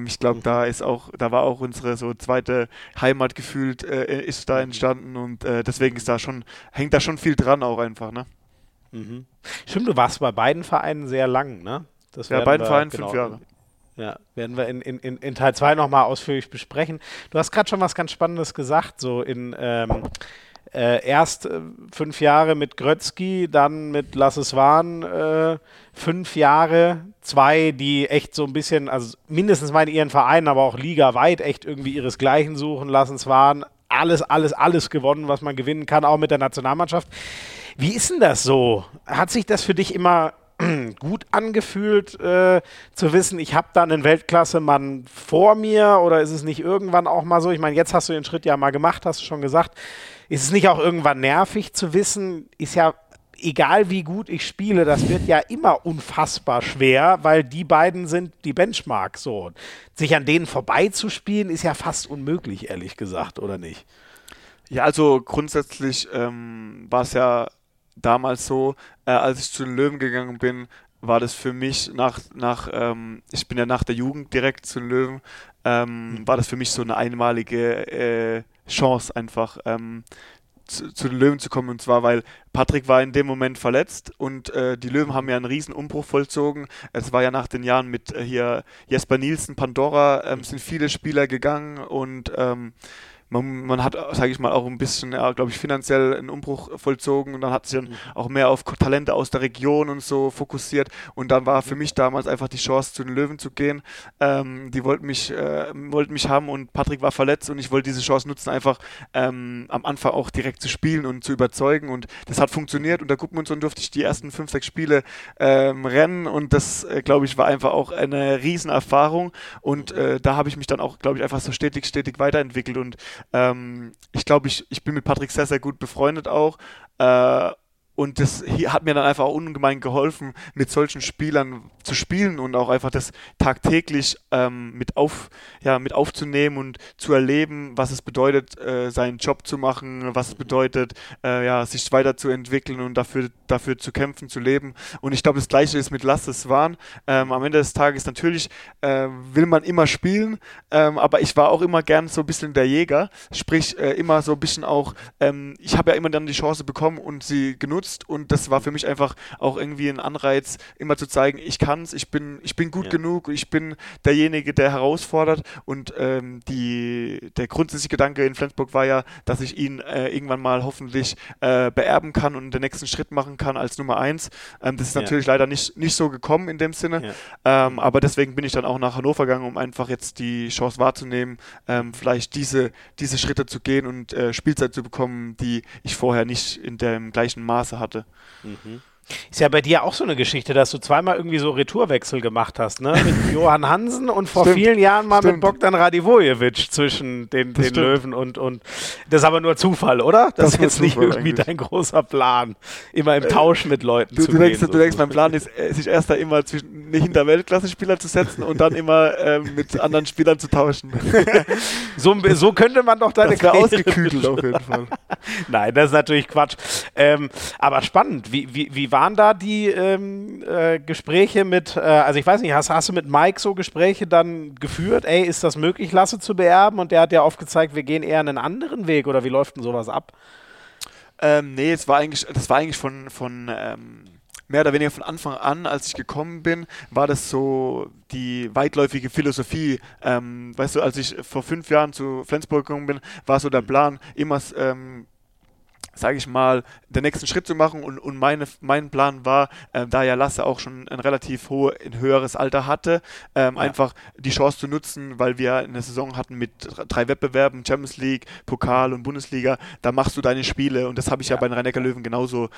Ich glaube, da war auch unsere so zweite Heimat gefühlt, ist da entstanden und deswegen ist da schon, hängt da schon viel dran auch einfach, ne? Mhm. Stimmt, du warst bei beiden Vereinen sehr lang, ne? Das ja, beiden Vereinen genau, 5 Jahre. Ja, werden wir in Teil 2 nochmal ausführlich besprechen. Du hast gerade schon was ganz Spannendes gesagt, so in erst 5 Jahre mit Groetzki, dann mit Lasse Svan 5 Jahre, 2, die echt so ein bisschen, also mindestens mal in ihren Vereinen, aber auch ligaweit echt irgendwie ihresgleichen suchen. Lasse Svan, alles gewonnen, was man gewinnen kann, auch mit der Nationalmannschaft. Wie ist denn das so? Hat sich das für dich immer gut angefühlt, zu wissen, ich habe da einen Weltklasse-Mann vor mir, oder ist es nicht irgendwann auch mal so? Ich meine, jetzt hast du den Schritt ja mal gemacht, hast du schon gesagt. Ist es nicht auch irgendwann nervig zu wissen, ist ja egal, wie gut ich spiele, das wird ja immer unfassbar schwer, weil die beiden sind die Benchmark so. Sich an denen vorbeizuspielen, ist ja fast unmöglich, ehrlich gesagt, oder nicht? Ja, also grundsätzlich war es ja damals so, als ich zu den Löwen gegangen bin, war das für mich ich bin ja nach der Jugend direkt zu den Löwen, war das für mich so eine einmalige Chance einfach, zu den Löwen zu kommen, und zwar, weil Patrick war in dem Moment verletzt und die Löwen haben ja einen riesen Umbruch vollzogen. Es war ja nach den Jahren mit hier Jesper Nielsen, Pandora, sind viele Spieler gegangen und man hat, sage ich mal, auch ein bisschen, glaube ich, finanziell einen Umbruch vollzogen und dann hat sich dann auch mehr auf Talente aus der Region und so fokussiert und dann war für mich damals einfach die Chance, zu den Löwen zu gehen. Die wollten mich haben und Patrick war verletzt und ich wollte diese Chance nutzen, einfach am Anfang auch direkt zu spielen und zu überzeugen, und das hat funktioniert und da gucken wir uns, und durfte ich die ersten 5-6 Spiele rennen und das, glaube ich, war einfach auch eine Riesenerfahrung und da habe ich mich dann auch, glaube ich, einfach so stetig weiterentwickelt und ich glaube, ich bin mit Patrick sehr gut befreundet auch und das hat mir dann einfach auch ungemein geholfen, mit solchen Spielern zu spielen und auch einfach das tagtäglich mit aufzunehmen und zu erleben, was es bedeutet, seinen Job zu machen, was es bedeutet, sich weiterzuentwickeln und dafür zu kämpfen, zu leben. Und ich glaube, das Gleiche ist mit Lasse Svan. Am Ende des Tages natürlich will man immer spielen, aber ich war auch immer gern so ein bisschen der Jäger, sprich immer so ein bisschen auch, ich habe ja immer dann die Chance bekommen und sie genutzt und das war für mich einfach auch irgendwie ein Anreiz, immer zu zeigen, ich kann's, ich bin gut genug, ich bin derjenige, der herausfordert, und der grundsätzliche Gedanke in Flensburg war ja, dass ich ihn irgendwann mal hoffentlich beerben kann und den nächsten Schritt machen kann als Nummer 1. Das ist natürlich leider nicht so gekommen in dem Sinne, aber deswegen bin ich dann auch nach Hannover gegangen, um einfach jetzt die Chance wahrzunehmen, vielleicht diese Schritte zu gehen und Spielzeit zu bekommen, die ich vorher nicht in dem gleichen Maße hatte. Mhm. Ist ja bei dir auch so eine Geschichte, dass du zweimal irgendwie so Retourwechsel gemacht hast, ne? Mit Johann Hansen und vor vielen Jahren mal mit Bogdan Radivojevic zwischen den Löwen und das ist aber nur Zufall, oder? Das ist jetzt nicht Zufall, irgendwie eigentlich dein großer Plan, immer im Tausch mit Leuten zu gehen. Du denkst, mein Plan ist, sich erst da immer hinter Weltklasse-Spieler zu setzen und dann immer mit anderen Spielern zu tauschen. so könnte man doch deine Karriere ausgekühlt auf jeden Fall. Nein, das ist natürlich Quatsch. Aber spannend, wie waren da die Gespräche mit, also ich weiß nicht, hast du mit Mike so Gespräche dann geführt? Ey, ist das möglich, Lasse zu beerben? Und der hat ja aufgezeigt, wir gehen eher einen anderen Weg, oder wie läuft denn sowas ab? Nee, das war eigentlich von mehr oder weniger von Anfang an, als ich gekommen bin, war das so die weitläufige Philosophie. Weißt du, als ich vor 5 Jahren zu Flensburg gekommen bin, war so der Plan, immer sage ich mal, den nächsten Schritt zu machen, und mein Plan war, da ja Lasse auch schon ein relativ höheres Alter hatte, einfach die Chance zu nutzen, weil wir eine Saison hatten mit 3 Wettbewerben, Champions League, Pokal und Bundesliga, da machst du deine Spiele, und das habe ich ja bei den Rhein-Neckar-Löwen genauso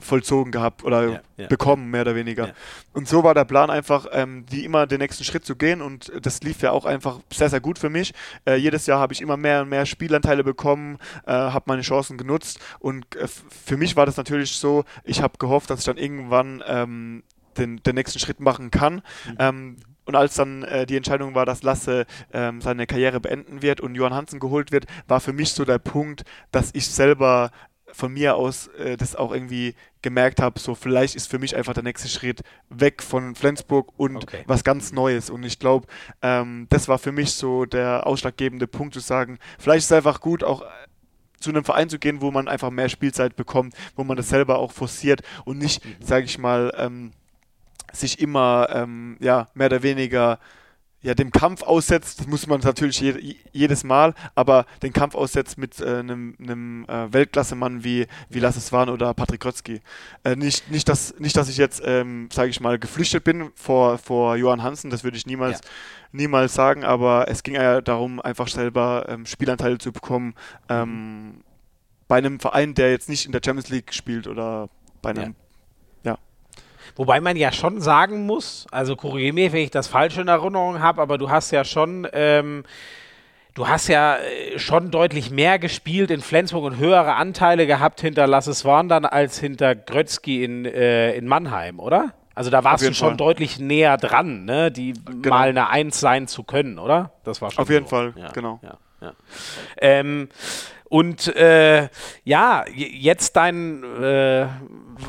vollzogen gehabt oder bekommen, mehr oder weniger. Ja. Und so war der Plan einfach, die immer den nächsten Schritt zu gehen, und das lief ja auch einfach sehr gut für mich. Jedes Jahr habe ich immer mehr und mehr Spielanteile bekommen, habe meine Chancen genutzt, und für mich war das natürlich so, ich habe gehofft, dass ich dann irgendwann den nächsten Schritt machen kann. Und als dann die Entscheidung war, dass Lasse seine Karriere beenden wird und Johann Hansen geholt wird, war für mich so der Punkt, dass ich selber von mir aus das auch irgendwie gemerkt habe, so vielleicht ist für mich einfach der nächste Schritt weg von Flensburg und was ganz Neues. Und ich glaube, das war für mich so der ausschlaggebende Punkt, zu sagen, vielleicht ist es einfach gut, auch zu einem Verein zu gehen, wo man einfach mehr Spielzeit bekommt, wo man das selber auch forciert und nicht, sage ich mal, sich immer mehr oder weniger dem Kampf aussetzt. Das muss man natürlich jedes Mal, aber den Kampf aussetzt mit einem Weltklasse-Mann wie Lasse Svan oder Patrick Groetzki. Nicht, dass ich jetzt, sage ich mal, geflüchtet bin vor Johann Hansen, das würde ich niemals sagen, aber es ging ja darum, einfach selber Spielanteile zu bekommen bei einem Verein, der jetzt nicht in der Champions League spielt oder bei einem... Wobei man ja schon sagen muss, also korrigiere mich, wenn ich das falsch in Erinnerung habe, aber du hast ja schon deutlich mehr gespielt in Flensburg und höhere Anteile gehabt hinter Lasse Svan dann als hinter Groetzki in Mannheim, oder? Also da warst du schon deutlich näher dran, ne? Mal eine Eins sein zu können, oder? Das war schon auf jeden Fall, ja, genau. Ja. Jetzt dein...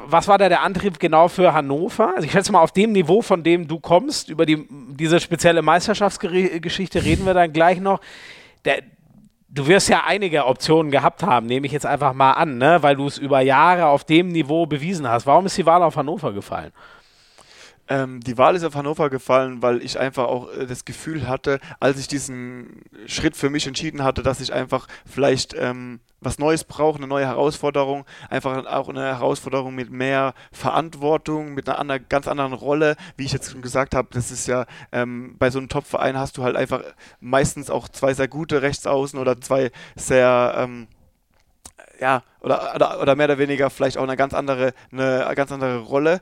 Was war da der Antrieb genau für Hannover? Also ich schätze mal, auf dem Niveau, von dem du kommst, über diese spezielle Meisterschaftsgeschichte reden wir dann gleich noch. Du wirst ja einige Optionen gehabt haben, nehme ich jetzt einfach mal an, ne? Weil du es über Jahre auf dem Niveau bewiesen hast. Warum ist die Wahl auf Hannover gefallen? Die Wahl ist auf Hannover gefallen, weil ich einfach auch das Gefühl hatte, als ich diesen Schritt für mich entschieden hatte, dass ich einfach vielleicht was Neues brauche, eine neue Herausforderung, einfach auch eine Herausforderung mit mehr Verantwortung, mit einer ganz anderen Rolle, wie ich jetzt schon gesagt habe. Das ist ja, bei so einem Top-Verein hast du halt einfach meistens auch zwei sehr gute Rechtsaußen oder zwei sehr... Oder mehr oder weniger vielleicht auch eine ganz andere Rolle.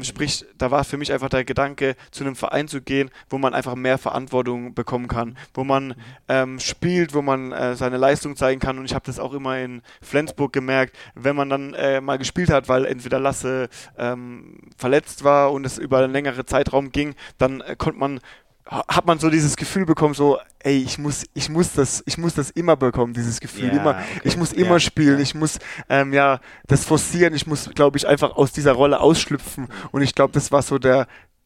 Sprich, da war für mich einfach der Gedanke, zu einem Verein zu gehen, wo man einfach mehr Verantwortung bekommen kann, wo man spielt, wo man seine Leistung zeigen kann. Und ich habe das auch immer in Flensburg gemerkt, wenn man dann mal gespielt hat, weil entweder Lasse verletzt war und es über einen längeren Zeitraum ging, dann hat man so dieses Gefühl bekommen, so, ey, ich muss das immer bekommen, dieses Gefühl, ich muss immer spielen, ich muss, das forcieren, ich muss, glaube ich, einfach aus dieser Rolle ausschlüpfen, und ich glaube, das war so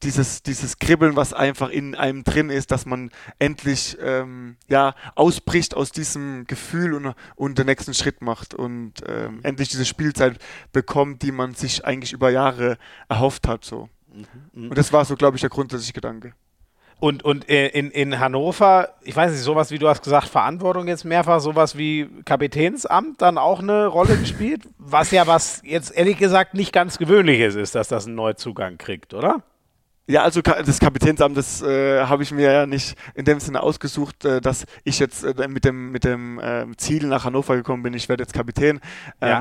dieses Kribbeln, was einfach in einem drin ist, dass man endlich, ausbricht aus diesem Gefühl und den nächsten Schritt macht und endlich diese Spielzeit bekommt, die man sich eigentlich über Jahre erhofft hat, so. Und das war so, glaube ich, der grundsätzliche Gedanke. Und in Hannover, ich weiß nicht, sowas wie, du hast gesagt, Verantwortung jetzt mehrfach, sowas wie Kapitänsamt dann auch eine Rolle gespielt, was jetzt ehrlich gesagt nicht ganz gewöhnliches ist, dass das einen Neuzugang kriegt, oder? Ja, also das Kapitänsamt, das habe ich mir ja nicht in dem Sinne ausgesucht, dass ich jetzt mit dem Ziel nach Hannover gekommen bin, ich werde jetzt Kapitän.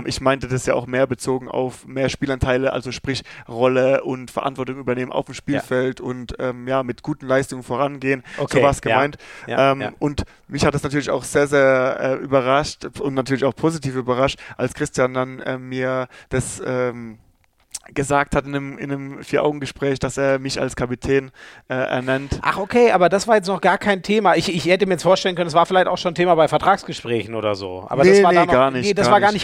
Ich meinte das ja auch mehr bezogen auf mehr Spielanteile, also sprich Rolle und Verantwortung übernehmen auf dem Spielfeld und mit guten Leistungen vorangehen, so war es gemeint. Und mich hat das natürlich auch sehr, sehr überrascht und natürlich auch positiv überrascht, als Christian dann mir das... gesagt hat in einem Vier-Augen-Gespräch, dass er mich als Kapitän ernennt. Ach okay, aber das war jetzt noch gar kein Thema. Ich hätte mir jetzt vorstellen können, es war vielleicht auch schon Thema bei Vertragsgesprächen oder so. Aber das war gar nicht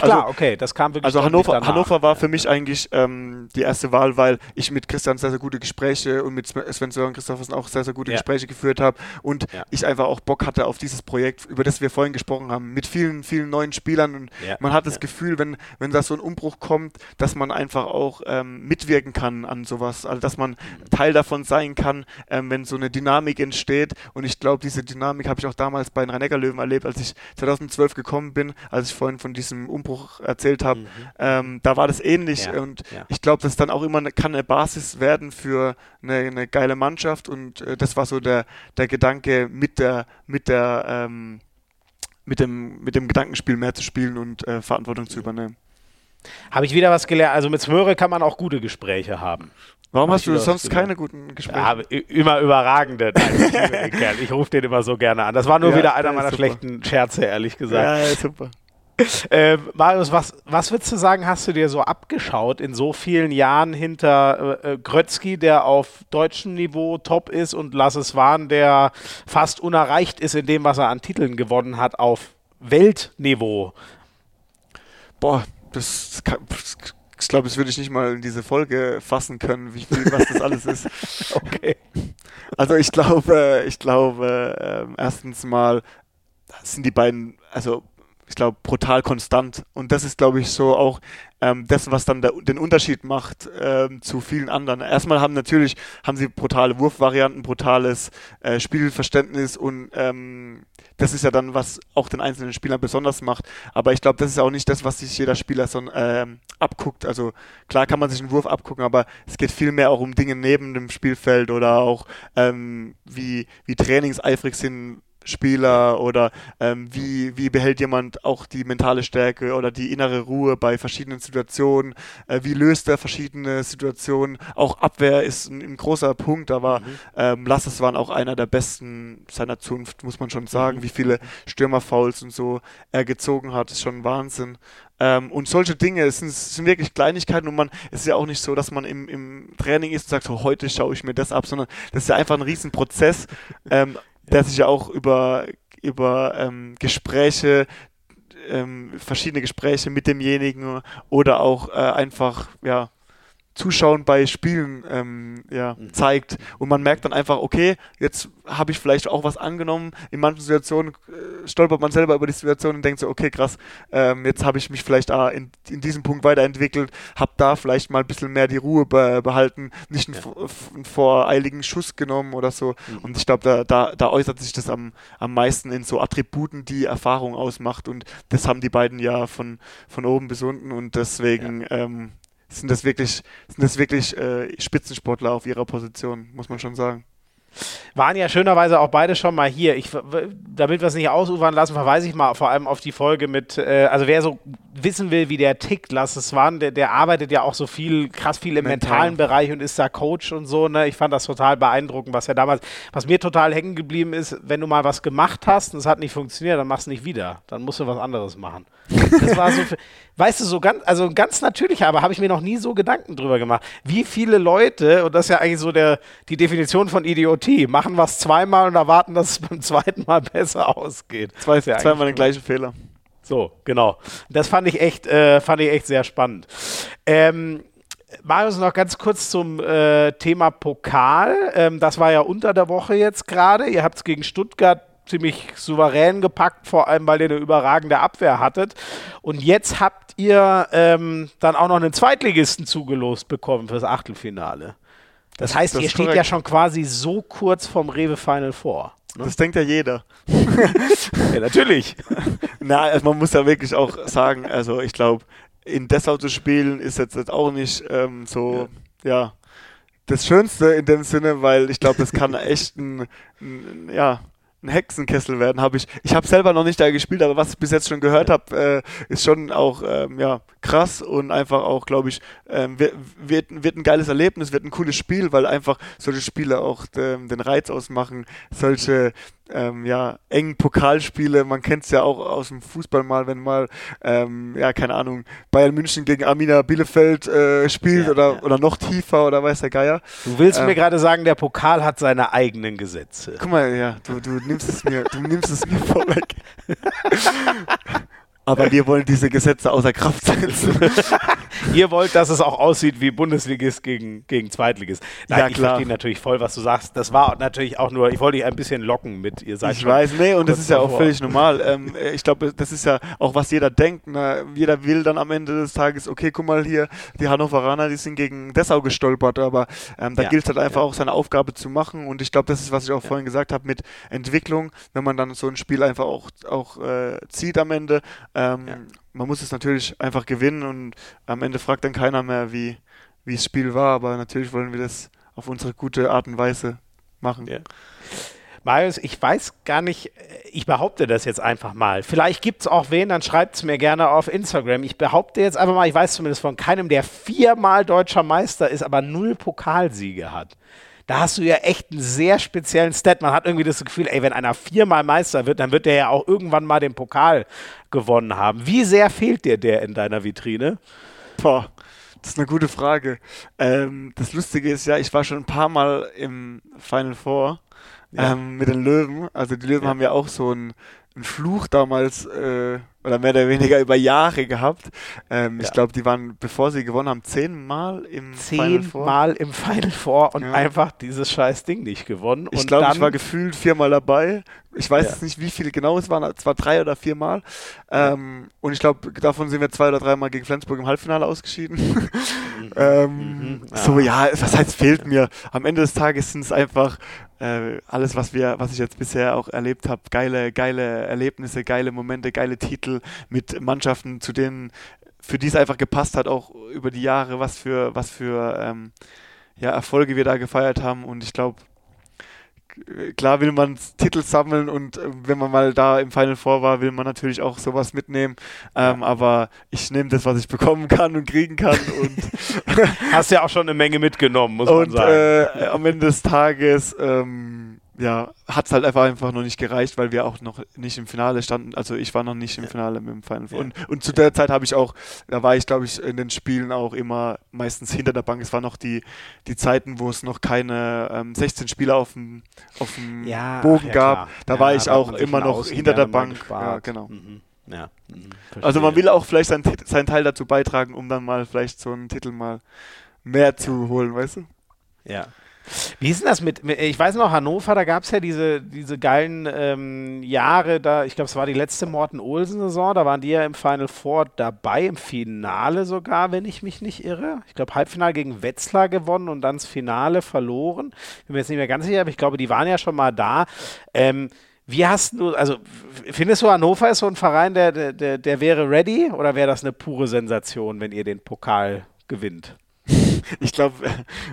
klar. Also, das kam wirklich Hannover war für mich eigentlich die erste Wahl, weil ich mit Christian sehr, sehr gute Gespräche und mit Sven-Sören Christoffersen auch sehr, sehr gute Gespräche geführt habe und ich einfach auch Bock hatte auf dieses Projekt, über das wir vorhin gesprochen haben, mit vielen, vielen neuen Spielern, und man hat das Gefühl, wenn da so ein Umbruch kommt, dass man einfach auch mitwirken kann an sowas, also dass man Teil davon sein kann, wenn so eine Dynamik entsteht, und ich glaube, diese Dynamik habe ich auch damals bei den Rhein-Neckar-Löwen erlebt, als ich 2012 gekommen bin, als ich vorhin von diesem Umbruch erzählt habe, da war das ähnlich und ich glaube, das dann auch immer eine Basis werden für eine geile Mannschaft, und das war so der Gedanke mit dem Gedankenspiel mehr zu spielen und Verantwortung zu übernehmen. Habe ich wieder was gelernt. Also mit Smöre kann man auch gute Gespräche haben. Warum hast du sonst keine guten Gespräche? Ja, immer überragende. Nein, ich rufe den immer so gerne an. Das war nur wieder einer meiner schlechten Scherze, ehrlich gesagt. Ja, super. Marius, was würdest du sagen, hast du dir so abgeschaut in so vielen Jahren hinter Groetzki, der auf deutschem Niveau top ist, und Lasse Svan, der fast unerreicht ist in dem, was er an Titeln gewonnen hat, auf Weltniveau? Boah, Ich glaube, das würde ich nicht mal in diese Folge fassen können, wie viel, was das alles ist. Okay. Also ich glaube, erstens mal sind die beiden, also ich glaube, brutal konstant. Und das ist, glaube ich, so auch das, was dann den Unterschied macht zu vielen anderen. Erstmal haben sie brutale Wurfvarianten, brutales Spielverständnis und das ist ja dann, was auch den einzelnen Spieler besonders macht. Aber ich glaube, das ist auch nicht das, was sich jeder Spieler abguckt. Also klar kann man sich einen Wurf abgucken, aber es geht vielmehr auch um Dinge neben dem Spielfeld oder auch wie trainingseifrig sind Spieler oder wie behält jemand auch die mentale Stärke oder die innere Ruhe bei verschiedenen Situationen, wie löst er verschiedene Situationen, auch Abwehr ist ein großer Punkt, aber Lasse Svan auch einer der besten seiner Zunft, muss man schon sagen, wie viele Stürmerfouls und so er gezogen hat, ist schon Wahnsinn. Und solche Dinge, es sind wirklich Kleinigkeiten und es ist ja auch nicht so, dass man im Training ist und sagt, so, heute schaue ich mir das ab, sondern das ist ja einfach ein Riesenprozess, der sich ja auch über Gespräche, verschiedene Gespräche mit demjenigen oder auch einfach ja Zuschauen bei Spielen zeigt. Und man merkt dann einfach, okay, jetzt habe ich vielleicht auch was angenommen. In manchen Situationen stolpert man selber über die Situation und denkt so, okay, krass, jetzt habe ich mich vielleicht in diesem Punkt weiterentwickelt, habe da vielleicht mal ein bisschen mehr die Ruhe behalten, nicht einen voreiligen Schuss genommen oder so. Mhm. Und ich glaube, da äußert sich das am meisten in so Attributen, die Erfahrung ausmacht. Und das haben die beiden ja von oben bis unten. Und deswegen... Ja. Sind das wirklich Spitzensportler auf ihrer Position, muss man schon sagen. Waren ja schönerweise auch beide schon mal hier. Damit wir es nicht ausufern lassen, verweise ich mal vor allem auf die Folge mit, also wer so wissen will, wie der tickt, Lasse Svan, der arbeitet ja auch so viel, krass viel im mentalen Bereich und ist da Coach und so, ne? Ich fand das total beeindruckend, was mir total hängen geblieben ist, wenn du mal was gemacht hast und es hat nicht funktioniert, dann machst du nicht wieder. Dann musst du was anderes machen. Das war so, weißt du, so ganz, also ganz natürlich, aber habe ich mir noch nie so Gedanken drüber gemacht. Wie viele Leute, und das ist ja eigentlich so die Definition von Idiotie, machen was zweimal und erwarten, dass es beim zweiten Mal besser ausgeht. Zweimal den gleichen Fehler. So, genau. Das fand ich echt sehr spannend. Marius, noch ganz kurz zum Thema Pokal. Das war ja unter der Woche jetzt gerade. Ihr habt es gegen Stuttgart ziemlich souverän gepackt, vor allem, weil ihr eine überragende Abwehr hattet. Und jetzt habt ihr dann auch noch einen Zweitligisten zugelost bekommen fürs Achtelfinale. Das heißt, das ihr steht ja schon quasi so kurz vom Rewe Final Four. Ne? Das denkt ja jeder. Ja, natürlich. Na, man muss ja wirklich auch sagen, also ich glaube, in Dessau zu spielen ist jetzt auch nicht das Schönste in dem Sinne, weil ich glaube, das kann echt ein Hexenkessel werden, ich habe selber noch nicht da gespielt, aber was ich bis jetzt schon gehört habe, ist schon auch krass und einfach auch, glaube ich, wird ein geiles Erlebnis, wird ein cooles Spiel, weil einfach solche Spiele auch den Reiz ausmachen, solche engen Pokalspiele, man kennt es ja auch aus dem Fußball mal, wenn mal keine Ahnung, Bayern München gegen Arminia Bielefeld spielt oder noch tiefer oder weiß der Geier. Du willst mir gerade sagen, der Pokal hat seine eigenen Gesetze. Guck mal, ja, du nimmst es mir vorweg. Aber wir wollen diese Gesetze außer Kraft setzen. Ihr wollt, dass es auch aussieht wie Bundesligist gegen Zweitligist. Nein, ja, klar. Ich verstehe natürlich voll, was du sagst. Das war natürlich auch nur, ich wollte dich ein bisschen locken mit, ihr seid. Ich weiß, und das ist ja auch völlig normal. Ich glaube, das ist ja auch, was jeder denkt. Ne? Jeder will dann am Ende des Tages, okay, guck mal hier, die Hannoveraner, die sind gegen Dessau gestolpert, aber da gilt es halt einfach auch, seine Aufgabe zu machen. Und ich glaube, das ist, was ich auch vorhin gesagt habe, mit Entwicklung, wenn man dann so ein Spiel einfach auch zieht am Ende. Man muss es natürlich einfach gewinnen und am Ende fragt dann keiner mehr, wie das Spiel war, aber natürlich wollen wir das auf unsere gute Art und Weise machen. Ja. Marius, ich weiß gar nicht, ich behaupte das jetzt einfach mal. Vielleicht gibt es auch wen, dann schreibt es mir gerne auf Instagram. Ich behaupte jetzt einfach mal, ich weiß zumindest von keinem, der 4-mal deutscher Meister ist, aber 0 Pokalsiege hat. Da hast du ja echt einen sehr speziellen Stat. Man hat irgendwie das Gefühl, wenn einer 4-mal Meister wird, dann wird der ja auch irgendwann mal den Pokal gewonnen haben. Wie sehr fehlt dir der in deiner Vitrine? Boah, das ist eine gute Frage. Das Lustige ist ja, ich war schon ein paar Mal im Final Four mit den Löwen. Also die Löwen haben ja auch so einen Fluch damals oder mehr oder weniger über Jahre gehabt. Ich glaube, die waren, bevor sie gewonnen haben, 10-mal im Final Four. 10-mal im Final Four und einfach dieses scheiß Ding nicht gewonnen. Ich glaube, ich war gefühlt 4-mal dabei. Ich weiß jetzt nicht, wie viele genau es waren, es war 3 oder 4-mal. Und ich glaube, davon sind wir 2 oder 3-mal gegen Flensburg im Halbfinale ausgeschieden. Was heißt, fehlt mir? Am Ende des Tages sind es einfach alles, was ich jetzt bisher auch erlebt habe, geile Erlebnisse, geile Momente, geile Titel mit Mannschaften, für die es einfach gepasst hat, auch über die Jahre, was für Erfolge wir da gefeiert haben. Und ich glaube, klar will man Titel sammeln, und wenn man mal da im Final Four war, will man natürlich auch sowas mitnehmen. Aber ich nehme das, was ich bekommen kann und kriegen kann. Und hast ja auch schon eine Menge mitgenommen, muss man sagen. Am Ende des Tages hat es halt einfach noch nicht gereicht, weil wir auch noch nicht im Finale standen. Also ich war noch nicht im Finale mit dem Final Four. Und zu der Zeit war ich, glaube ich, in den Spielen auch immer meistens hinter der Bank. Es waren noch die Zeiten, wo es noch keine 16 Spieler auf dem Bogen gab. Da war ich auch immer noch hinter der Bank. Ja, genau. Mhm. Ja. Mhm. Also man will auch vielleicht seinen Teil dazu beitragen, um dann mal vielleicht so einen Titel mal mehr zu holen, weißt du? Ja. Wie ist denn das mit ich weiß noch, Hannover, da gab es ja diese geilen Jahre, da, ich glaube, es war die letzte Morten-Olsen-Saison, da waren die ja im Final Four dabei, im Finale sogar, wenn ich mich nicht irre. Ich glaube, Halbfinale gegen Wetzlar gewonnen und dann das Finale verloren. Bin mir jetzt nicht mehr ganz sicher, aber ich glaube, die waren ja schon mal da. Findest du, Hannover ist so ein Verein, der wäre ready, oder wäre das eine pure Sensation, wenn ihr den Pokal gewinnt? Ich glaube,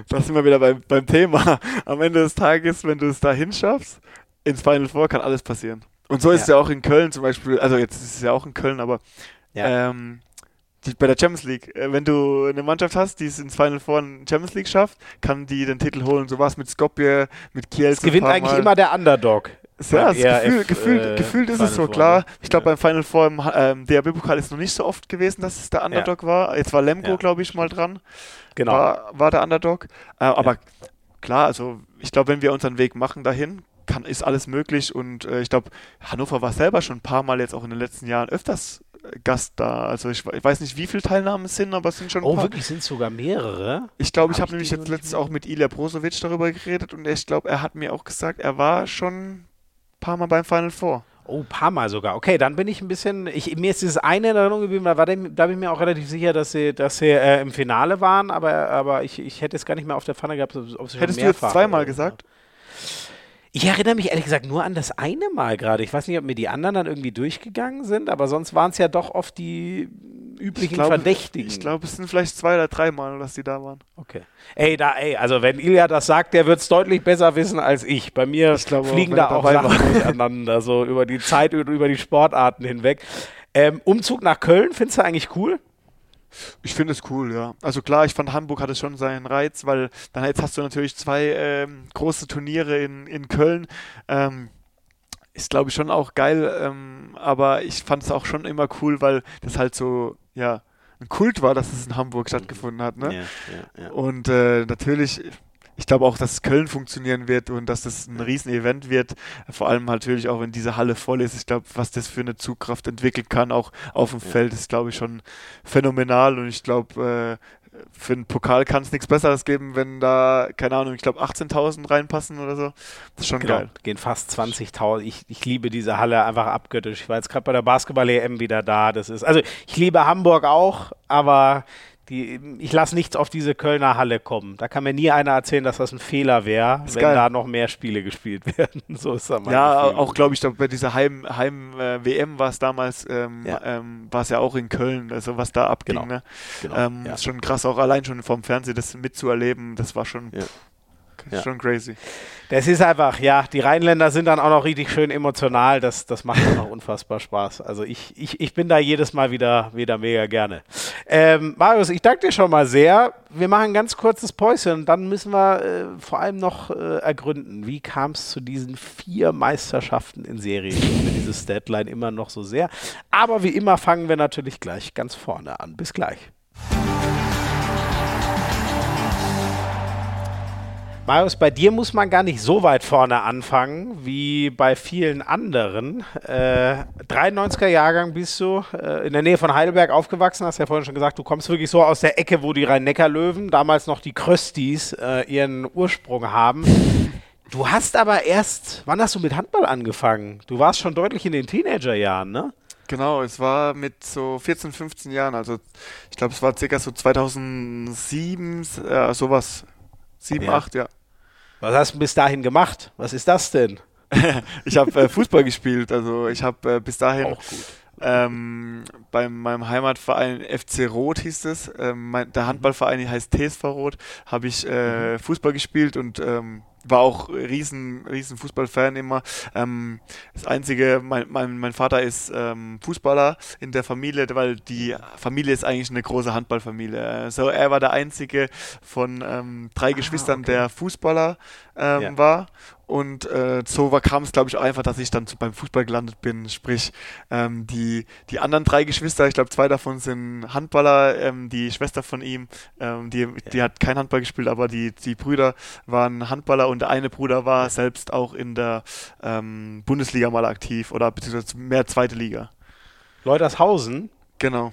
da sind wir wieder beim Thema. Am Ende des Tages, wenn du es da hinschaffst, ins Final Four kann alles passieren. Und so ist es ja auch in Köln zum Beispiel, also jetzt ist es ja auch in Köln, aber bei der Champions League, wenn du eine Mannschaft hast, die es ins Final Four in Champions League schafft, kann die den Titel holen. So war es mit Skopje, mit Kiel. Es gewinnt eigentlich immer der Underdog. Ja, gefühlt ist es so, klar. Ich glaube, beim Final Four im DHB-Pokal ist es noch nicht so oft gewesen, dass es der Underdog war. Jetzt war Lemgo, glaube ich, mal dran. Genau. War der Underdog. Aber klar, also ich glaube, wenn wir unseren Weg machen dahin, ist alles möglich. Und ich glaube, Hannover war selber schon ein paar Mal jetzt auch in den letzten Jahren öfters Gast da. Also ich weiß nicht, wie viele Teilnahmen es sind, aber es sind schon ein paar. Oh, wirklich, sind es sogar mehrere? Ich glaube, ich habe nämlich jetzt letztens auch mit Ilya Brozovic darüber geredet, und ich glaube, er hat mir auch gesagt, er war schon paar Mal beim Final Four. Oh, paar Mal sogar. Okay, dann bin ich ein bisschen... mir ist dieses eine in Erinnerung geblieben, da bin ich mir auch relativ sicher, dass sie im Finale waren, aber ich hätte es gar nicht mehr auf der Pfanne gehabt, ob sie Hättest schon mehrfach... Hättest du jetzt zweimal gesagt? Ich erinnere mich ehrlich gesagt nur an das eine Mal gerade. Ich weiß nicht, ob mir die anderen dann irgendwie durchgegangen sind, aber sonst waren es ja doch oft die üblichen Verdächtigen. Ich glaube, es sind vielleicht 2 oder 3 Mal, dass die da waren. Okay. Also wenn Ilya das sagt, der wird es deutlich besser wissen als ich. Bei mir fliegen da auch Sachen durcheinander, so über die Zeit und über die Sportarten hinweg. Umzug nach Köln, findest du eigentlich cool? Ich finde es cool, ja. Also klar, ich fand, Hamburg hatte schon seinen Reiz, weil dann jetzt hast du natürlich 2 große Turniere in Köln. Ist, glaube ich, schon auch geil, aber ich fand es auch schon immer cool, weil das halt so, ja, ein Kult war, dass es in Hamburg stattgefunden hat, ne? Ja. Und natürlich, ich glaube auch, dass Köln funktionieren wird und dass das ein Riesen-Event wird, vor allem natürlich auch, wenn diese Halle voll ist. Ich glaube, was das für eine Zugkraft entwickeln kann, auch auf dem Feld, ist, glaube ich, schon phänomenal, und ich glaube, für einen Pokal kann es nichts Besseres geben, wenn da, keine Ahnung, ich glaube 18.000 reinpassen oder so. Das ist schon geil. Gehen fast 20.000. Ich liebe diese Halle einfach abgöttisch. Ich war jetzt gerade bei der Basketball-EM wieder da. Also ich liebe Hamburg auch, aber... Ich lasse nichts auf diese Kölner Halle kommen. Da kann mir nie einer erzählen, dass das ein Fehler wäre, wenn da noch mehr Spiele gespielt werden. So ist das mein Gefühl. Auch glaube ich, bei dieser Heim-WM war es damals, war es ja auch in Köln, also was da abging. Genau. Ne? Ist schon krass, auch allein schon vom Fernsehen das mitzuerleben, das war schon... Ja. Schon crazy. Das ist einfach, die Rheinländer sind dann auch noch richtig schön emotional, das macht auch unfassbar Spaß. Also ich bin da jedes Mal wieder mega gerne. Marius, ich danke dir schon mal sehr. Wir machen ein ganz kurzes Päuschen und dann müssen wir vor allem noch ergründen, wie kam es zu diesen 4 Meisterschaften in Serie. Ich liebe dieses Deadline immer noch so sehr. Aber wie immer fangen wir natürlich gleich ganz vorne an. Bis gleich. Marius, bei dir muss man gar nicht so weit vorne anfangen wie bei vielen anderen. 93er Jahrgang bist du, in der Nähe von Heidelberg aufgewachsen, hast ja vorhin schon gesagt, du kommst wirklich so aus der Ecke, wo die Rhein-Neckar-Löwen, damals noch die Kröstis, ihren Ursprung haben. Du hast aber erst, wann hast du mit Handball angefangen? Du warst schon deutlich in den Teenagerjahren, ne? Genau, es war mit so 14, 15 Jahren, also ich glaube, es war circa so 2007, sowas. 7, 8, ja. Was hast du bis dahin gemacht? Was ist das denn? Ich habe Fußball gespielt, also ich habe bis dahin auch gut. Bei meinem Heimatverein FC Rot hieß es, der Handballverein heißt TSV Rot, habe ich Fußball gespielt und war auch riesen Fußballfan immer. Das Einzige, mein Vater ist Fußballer in der Familie, weil die Familie ist eigentlich eine große Handballfamilie. So, er war der Einzige von drei Geschwistern, okay, der Fußballer war. Und so kam es, glaube ich, einfach, dass ich dann beim Fußball gelandet bin. Sprich, die anderen drei Geschwister, ich glaube, zwei davon sind Handballer. Die Schwester von ihm, die hat kein Handball gespielt, aber die Brüder waren Handballer und der eine Bruder war selbst auch in der Bundesliga mal aktiv oder beziehungsweise mehr zweite Liga. Leutershausen? Genau.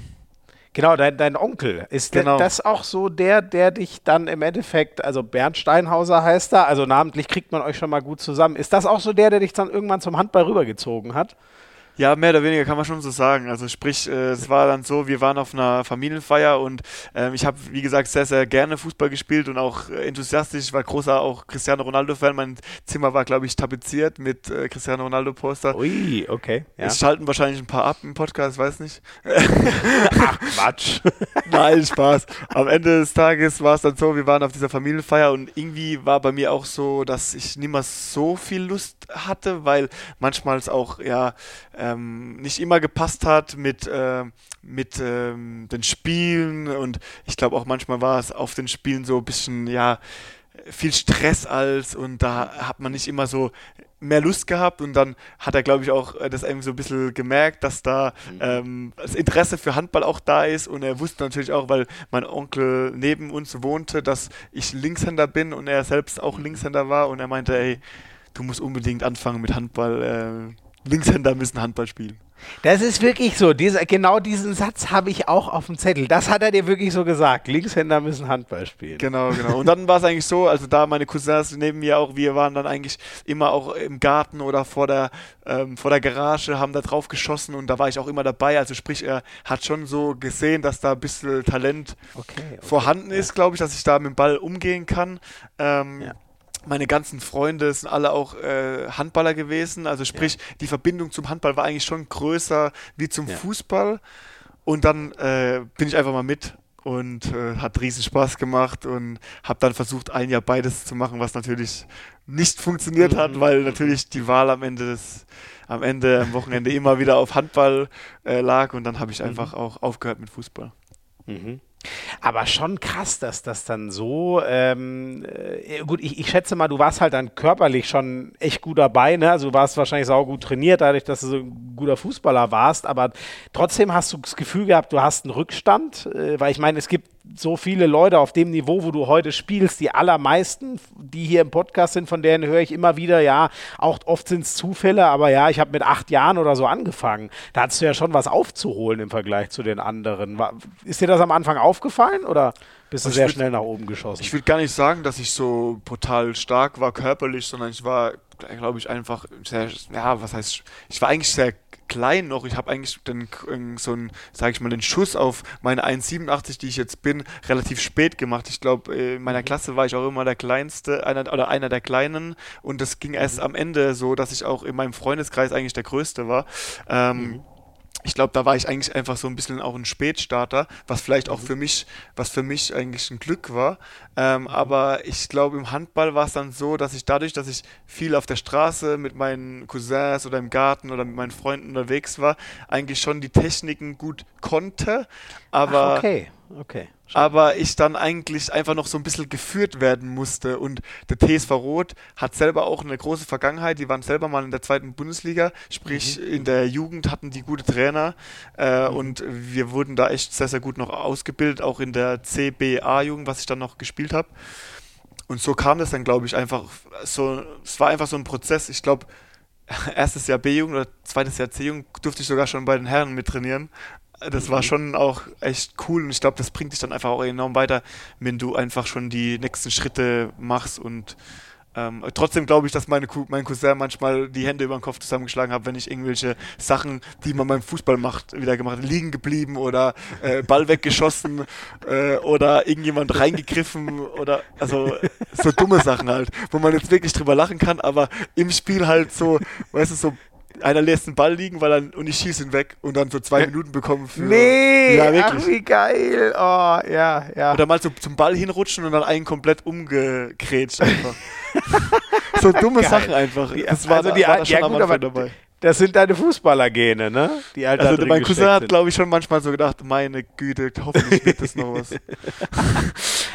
Genau, dein Onkel. Ist das auch so der dich dann im Endeffekt, also Bernd Steinhauser heißt er, also namentlich kriegt man euch schon mal gut zusammen. Ist das auch so der dich dann irgendwann zum Handball rübergezogen hat? Ja, mehr oder weniger kann man schon so sagen. Also sprich, es war dann so, wir waren auf einer Familienfeier und ich habe, wie gesagt, sehr, sehr gerne Fußball gespielt und auch enthusiastisch. Ich war großer auch Cristiano Ronaldo-Fan. Mein Zimmer war, glaube ich, tapeziert mit Cristiano Ronaldo-Poster. Ui, okay. Ja. Jetzt schalten wahrscheinlich ein paar ab im Podcast, weiß nicht. Ach, Quatsch. Nein, Spaß. Am Ende des Tages war es dann so, wir waren auf dieser Familienfeier und irgendwie war bei mir auch so, dass ich niemals so viel Lust hatte, weil manchmal es auch, ja, nicht immer gepasst hat mit den Spielen und ich glaube auch manchmal war es auf den Spielen so ein bisschen, ja, viel Stress und da hat man nicht immer so mehr Lust gehabt und dann hat er, glaube ich, auch das irgendwie so ein bisschen gemerkt, dass da das Interesse für Handball auch da ist und er wusste natürlich auch, weil mein Onkel neben uns wohnte, dass ich Linkshänder bin und er selbst auch Linkshänder war und er meinte, ey, du musst unbedingt anfangen mit Handball, Linkshänder müssen Handball spielen. Das ist wirklich so. Genau diesen Satz habe ich auch auf dem Zettel. Das hat er dir wirklich so gesagt. Linkshänder müssen Handball spielen. Genau. Und dann war es eigentlich so, also da meine Cousins neben mir auch, wir waren dann eigentlich immer auch im Garten oder vor der Garage, haben da drauf geschossen und da war ich auch immer dabei. Also sprich, er hat schon so gesehen, dass da ein bisschen Talent vorhanden ist, glaube ich, dass ich da mit dem Ball umgehen kann. Meine ganzen Freunde sind alle auch Handballer gewesen, also sprich, die Verbindung zum Handball war eigentlich schon größer wie zum Fußball und dann bin ich einfach mal mit und hat riesen Spaß gemacht und habe dann versucht, ein Jahr beides zu machen, was natürlich nicht funktioniert hat, weil natürlich die Wahl am Wochenende immer wieder auf Handball lag und dann habe ich einfach auch aufgehört mit Fußball. Mhm. Aber schon krass, dass das dann so, gut, ich schätze mal, du warst halt dann körperlich schon echt gut dabei, ne? Also du warst wahrscheinlich saugut trainiert, dadurch, dass du so ein guter Fußballer warst, aber trotzdem hast du das Gefühl gehabt, du hast einen Rückstand, weil ich meine, es gibt so viele Leute auf dem Niveau, wo du heute spielst, die allermeisten, die hier im Podcast sind, von denen höre ich immer wieder, ja, auch oft sind es Zufälle, aber ja, ich habe mit 8 Jahren oder so angefangen. Da hattest du ja schon was aufzuholen im Vergleich zu den anderen. Ist dir das am Anfang aufgefallen oder bist du sehr schnell nach oben geschossen? Ich würde gar nicht sagen, dass ich so brutal stark war körperlich, sondern ich war, glaube ich, einfach sehr, ja, was heißt, ich war eigentlich sehr klein noch. Ich habe eigentlich den Schuss auf meine 1,87, die ich jetzt bin, relativ spät gemacht. Ich glaube, in meiner Klasse war ich auch immer der Kleinste einer der Kleinen und das ging erst am Ende so, dass ich auch in meinem Freundeskreis eigentlich der Größte war. Ich glaube, da war ich eigentlich einfach so ein bisschen auch ein Spätstarter, was vielleicht auch für mich eigentlich ein Glück war. Aber ich glaube, im Handball war es dann so, dass ich dadurch, dass ich viel auf der Straße mit meinen Cousins oder im Garten oder mit meinen Freunden unterwegs war, eigentlich schon die Techniken gut konnte. Aber Okay. Aber ich dann eigentlich einfach noch so ein bisschen geführt werden musste und der TSV Rot hat selber auch eine große Vergangenheit, die waren selber mal in der zweiten Bundesliga, sprich in der Jugend hatten die gute Trainer und wir wurden da echt sehr, sehr gut noch ausgebildet, auch in der CBA-Jugend, was ich dann noch gespielt habe. Und so kam das dann, glaube ich, einfach so, es war einfach so ein Prozess. Ich glaube, erstes Jahr B-Jugend oder zweites Jahr C-Jugend durfte ich sogar schon bei den Herren mit trainieren. Das war schon auch echt cool und ich glaube, das bringt dich dann einfach auch enorm weiter, wenn du einfach schon die nächsten Schritte machst. Und trotzdem glaube ich, dass mein Cousin manchmal die Hände über den Kopf zusammengeschlagen hat, wenn ich irgendwelche Sachen, die man beim Fußball macht, wieder gemacht habe. Liegen geblieben oder Ball weggeschossen oder irgendjemand reingegriffen oder also so dumme Sachen halt, wo man jetzt wirklich drüber lachen kann, aber im Spiel halt so, weißt du, so einer lässt den Ball liegen, weil und ich schieße ihn weg und dann so 2 Minuten bekommen für... Nee, ja, wirklich. Ach wie geil. Oh, ja, ja. Oder mal so zum Ball hinrutschen und dann einen komplett umgekrätscht einfach. So dumme geil. Sachen einfach. Das war, also die, war da schon ja, gut, am Anfang dabei. Das sind deine Fußballergene, ne? Die halt also mein Cousin hat, glaube ich, schon manchmal so gedacht, meine Güte, hoffentlich gibt es noch was.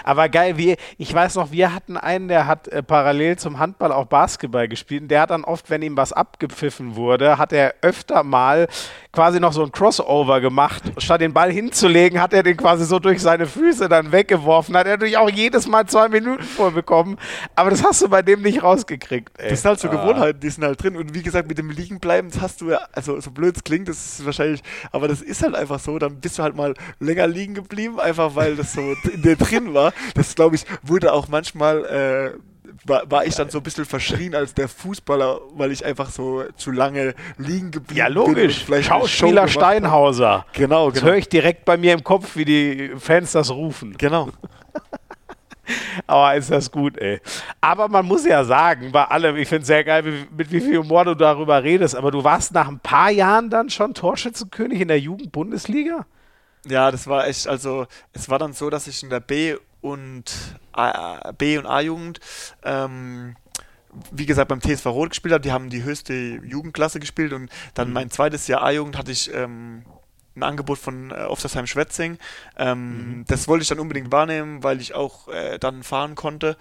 Aber geil, ich weiß noch, wir hatten einen, der hat parallel zum Handball auch Basketball gespielt. Und der hat dann oft, wenn ihm was abgepfiffen wurde, hat er öfter mal quasi noch so ein Crossover gemacht. Statt den Ball hinzulegen, hat er den quasi so durch seine Füße dann weggeworfen. Hat er natürlich auch jedes Mal 2 Minuten vorbekommen. Aber das hast du bei dem nicht rausgekriegt. Ey. Das sind halt so Gewohnheiten, die sind halt drin. Und wie gesagt, mit dem Liegenbleiben das hast du ja, also so blöd es klingt, das ist wahrscheinlich, aber das ist halt einfach so, dann bist du halt mal länger liegen geblieben, einfach weil das so in dir drin war. Das, glaube ich, wurde auch manchmal, war ich dann so ein bisschen verschrien als der Fußballer, weil ich einfach so zu lange liegen geblieben bin. Ja, logisch. Bin Schauspieler Steinhauser. Genau. Das höre ich direkt bei mir im Kopf, wie die Fans das rufen. Genau. Aber ist das gut, ey. Aber man muss ja sagen, bei allem, ich finde es sehr geil, mit wie viel Humor du darüber redest, aber du warst nach ein paar Jahren dann schon Torschützenkönig in der Jugend-Bundesliga? Ja, das war echt, also es war dann so, dass ich in der B- und A-Jugend, wie gesagt, beim TSV Rot gespielt habe, die haben die höchste Jugendklasse gespielt und dann mein zweites Jahr A-Jugend hatte ich... ein Angebot von Oftersheim-Schwetzing. Das wollte ich dann unbedingt wahrnehmen, weil ich auch dann fahren konnte,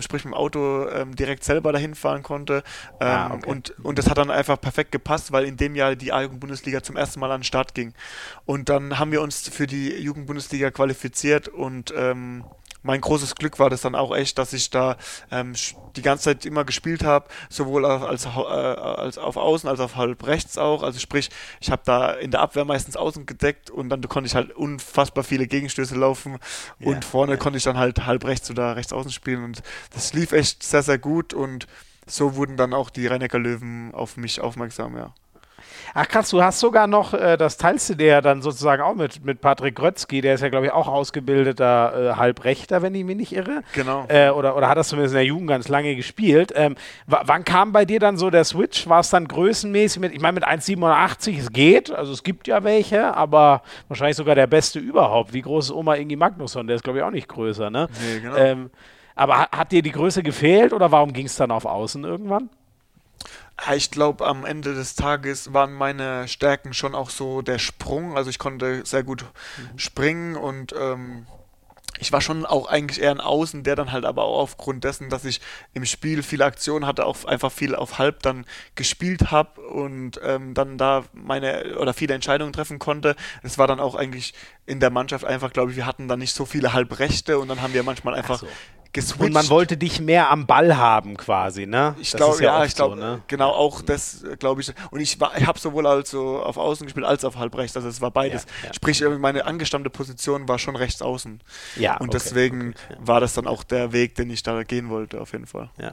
sprich mit dem Auto direkt selber dahin fahren konnte. Okay. Und das hat dann einfach perfekt gepasst, weil in dem Jahr die A-Jugend-Bundesliga zum ersten Mal an den Start ging. Und dann haben wir uns für die Jugend-Bundesliga qualifiziert und mein großes Glück war das dann auch echt, dass ich da die ganze Zeit immer gespielt habe, sowohl als auf Außen als auf halb rechts auch. Also sprich, ich habe da in der Abwehr meistens Außen gedeckt und dann konnte ich halt unfassbar viele Gegenstöße laufen und vorne konnte ich dann halt halb rechts oder rechts außen spielen und das lief echt sehr, sehr gut und so wurden dann auch die Rhein-Neckar-Löwen auf mich aufmerksam, ja. Ach krass, du hast sogar noch, das teilst du dir ja dann sozusagen auch mit Patrick Groetzki, der ist ja, glaube ich, auch ausgebildeter Halbrechter, wenn ich mich nicht irre. Genau. Oder hat das zumindest in der Jugend ganz lange gespielt. Wann kam bei dir dann so der Switch? War es dann größenmäßig mit 1,87, es geht, also es gibt ja welche, aber wahrscheinlich sogar der Beste überhaupt. Wie groß ist Oma Ingi Magnusson? Der ist, glaube ich, auch nicht größer, ne? Nee, genau. Aber hat dir die Größe gefehlt oder warum ging es dann auf Außen irgendwann? Ich glaube, am Ende des Tages waren meine Stärken schon auch so der Sprung. Also ich konnte sehr gut springen und ich war schon auch eigentlich eher ein Außen, der dann halt aber auch aufgrund dessen, dass ich im Spiel viele Aktionen hatte, auch einfach viel auf halb dann gespielt habe und dann da viele Entscheidungen treffen konnte. Es war dann auch eigentlich in der Mannschaft einfach, glaube ich, wir hatten dann nicht so viele Halbrechte und dann haben wir manchmal einfach... Ach so. Geswitcht. Und man wollte dich mehr am Ball haben quasi, ne? Ich glaube, genau, auch das glaube ich. Und ich habe sowohl also auf Außen gespielt als auf halb rechts, also es war beides. Ja. Sprich, meine angestammte Position war schon rechts außen. Ja, und deswegen war das dann auch der Weg, den ich da gehen wollte, auf jeden Fall. Ja.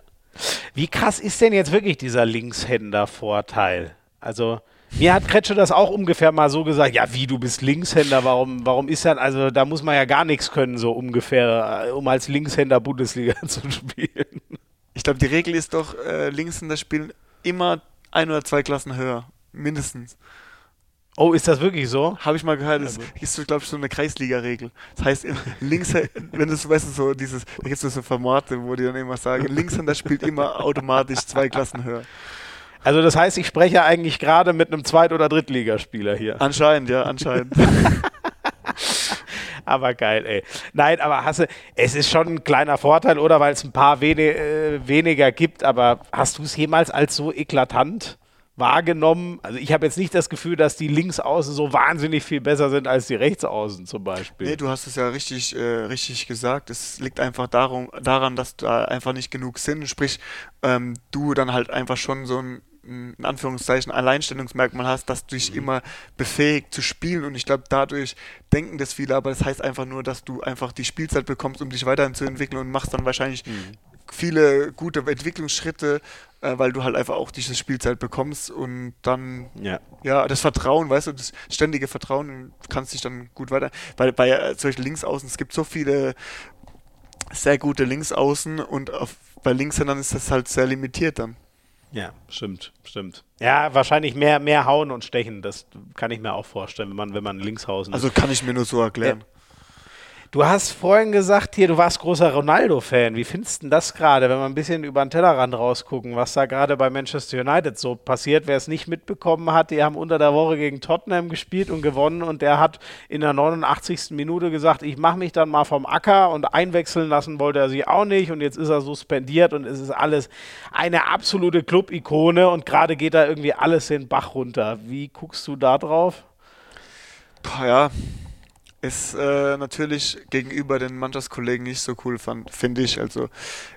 Wie krass ist denn jetzt wirklich dieser Linkshänder-Vorteil? Also... Mir hat Kretsche das auch ungefähr mal so gesagt, ja wie, du bist Linkshänder, warum ist das, also da muss man ja gar nichts können, so ungefähr, um als Linkshänder Bundesliga zu spielen. Ich glaube, die Regel ist doch, Linkshänder spielen immer 1 oder 2 Klassen höher, mindestens. Oh, ist das wirklich so? Habe ich mal gehört, das ist, glaube ich, so eine Kreisliga-Regel. Das heißt, Linkshänder, wenn du so, weißt du, so dieses, da gibt es so Formate, wo die dann immer sagen, Linkshänder spielt immer automatisch 2 Klassen höher. Also das heißt, ich spreche eigentlich gerade mit einem Zweit- oder Drittligaspieler hier. Anscheinend. Aber geil, ey. Nein, aber es ist schon ein kleiner Vorteil, oder? Weil es ein paar weniger gibt, aber hast du es jemals als so eklatant wahrgenommen. Also ich habe jetzt nicht das Gefühl, dass die Linksaußen so wahnsinnig viel besser sind als die Rechtsaußen zum Beispiel. Nee, du hast es ja richtig gesagt. Es liegt einfach daran, dass da einfach nicht genug sind. Sprich, du dann halt einfach schon so ein, in Anführungszeichen, Alleinstellungsmerkmal hast, dass du dich immer befähigt zu spielen, und ich glaube, dadurch denken das viele, aber das heißt einfach nur, dass du einfach die Spielzeit bekommst, um dich weiterhin zu entwickeln, und machst dann wahrscheinlich viele gute Entwicklungsschritte, weil du halt einfach auch diese Spielzeit bekommst und dann, ja, das Vertrauen, weißt du, das ständige Vertrauen, kannst dich dann gut weiter, weil bei solchen Linksaußen, es gibt so viele sehr gute Linksaußen, und bei Linkshändern ist das halt sehr limitiert dann. Ja, stimmt. Ja, wahrscheinlich mehr hauen und stechen, das kann ich mir auch vorstellen, wenn man Linkshausen... Also kann ich mir nur so erklären. Du hast vorhin gesagt, hier, du warst großer Ronaldo-Fan. Wie findest du denn das gerade, wenn wir ein bisschen über den Tellerrand rausgucken, was da gerade bei Manchester United so passiert? Wer es nicht mitbekommen hat, die haben unter der Woche gegen Tottenham gespielt und gewonnen, und der hat in der 89. Minute gesagt, ich mache mich dann mal vom Acker, und einwechseln lassen wollte er sich auch nicht, und jetzt ist er suspendiert, und es ist alles eine absolute Club-Ikone, und gerade geht da irgendwie alles den Bach runter. Wie guckst du da drauf? Ja... ist natürlich gegenüber den Mannschaftskollegen nicht so cool, finde ich. Also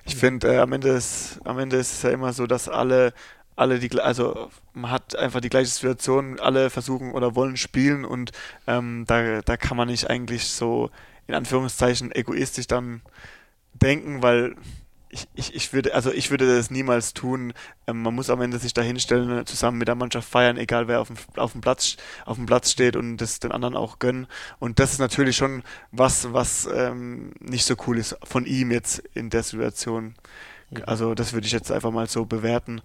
ich finde, am Ende ist es ja immer so, dass alle die, also man hat einfach die gleiche Situation, alle versuchen oder wollen spielen, und da kann man nicht eigentlich so in Anführungszeichen egoistisch dann denken, weil ich würde das niemals tun. Man muss am Ende sich da hinstellen, zusammen mit der Mannschaft feiern, egal wer auf dem Platz steht, und das den anderen auch gönnen. Und das ist natürlich schon was nicht so cool ist von ihm jetzt in der Situation. Also das würde ich jetzt einfach mal so bewerten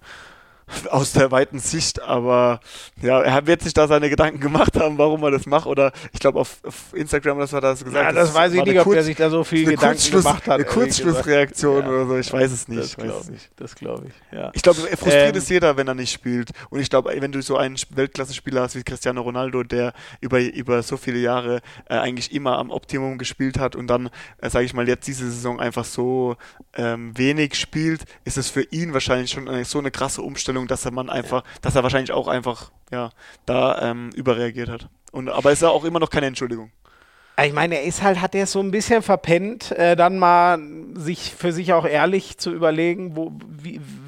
aus der weiten Sicht. Aber ja, er wird sich da seine Gedanken gemacht haben, warum er das macht. Oder ich glaube auf Instagram, das war das gesagt. Ja, das weiß ich nicht, ob er sich da so viel Gedanken gemacht hat. Eine Kurzschlussreaktion oder so, ich weiß es nicht. Das glaube ich. Ja. Ich glaube, frustriert ist jeder, wenn er nicht spielt. Und ich glaube, wenn du so einen Weltklasse-Spieler hast wie Cristiano Ronaldo, der über so viele Jahre eigentlich immer am Optimum gespielt hat und dann, sage ich mal, jetzt diese Saison einfach so wenig spielt, ist es für ihn wahrscheinlich schon so eine krasse Umstellung, dass er wahrscheinlich auch einfach überreagiert hat. Aber es ist ja auch immer noch keine Entschuldigung. Ich meine, er ist halt, hat er so ein bisschen verpennt, dann mal für sich auch ehrlich zu überlegen,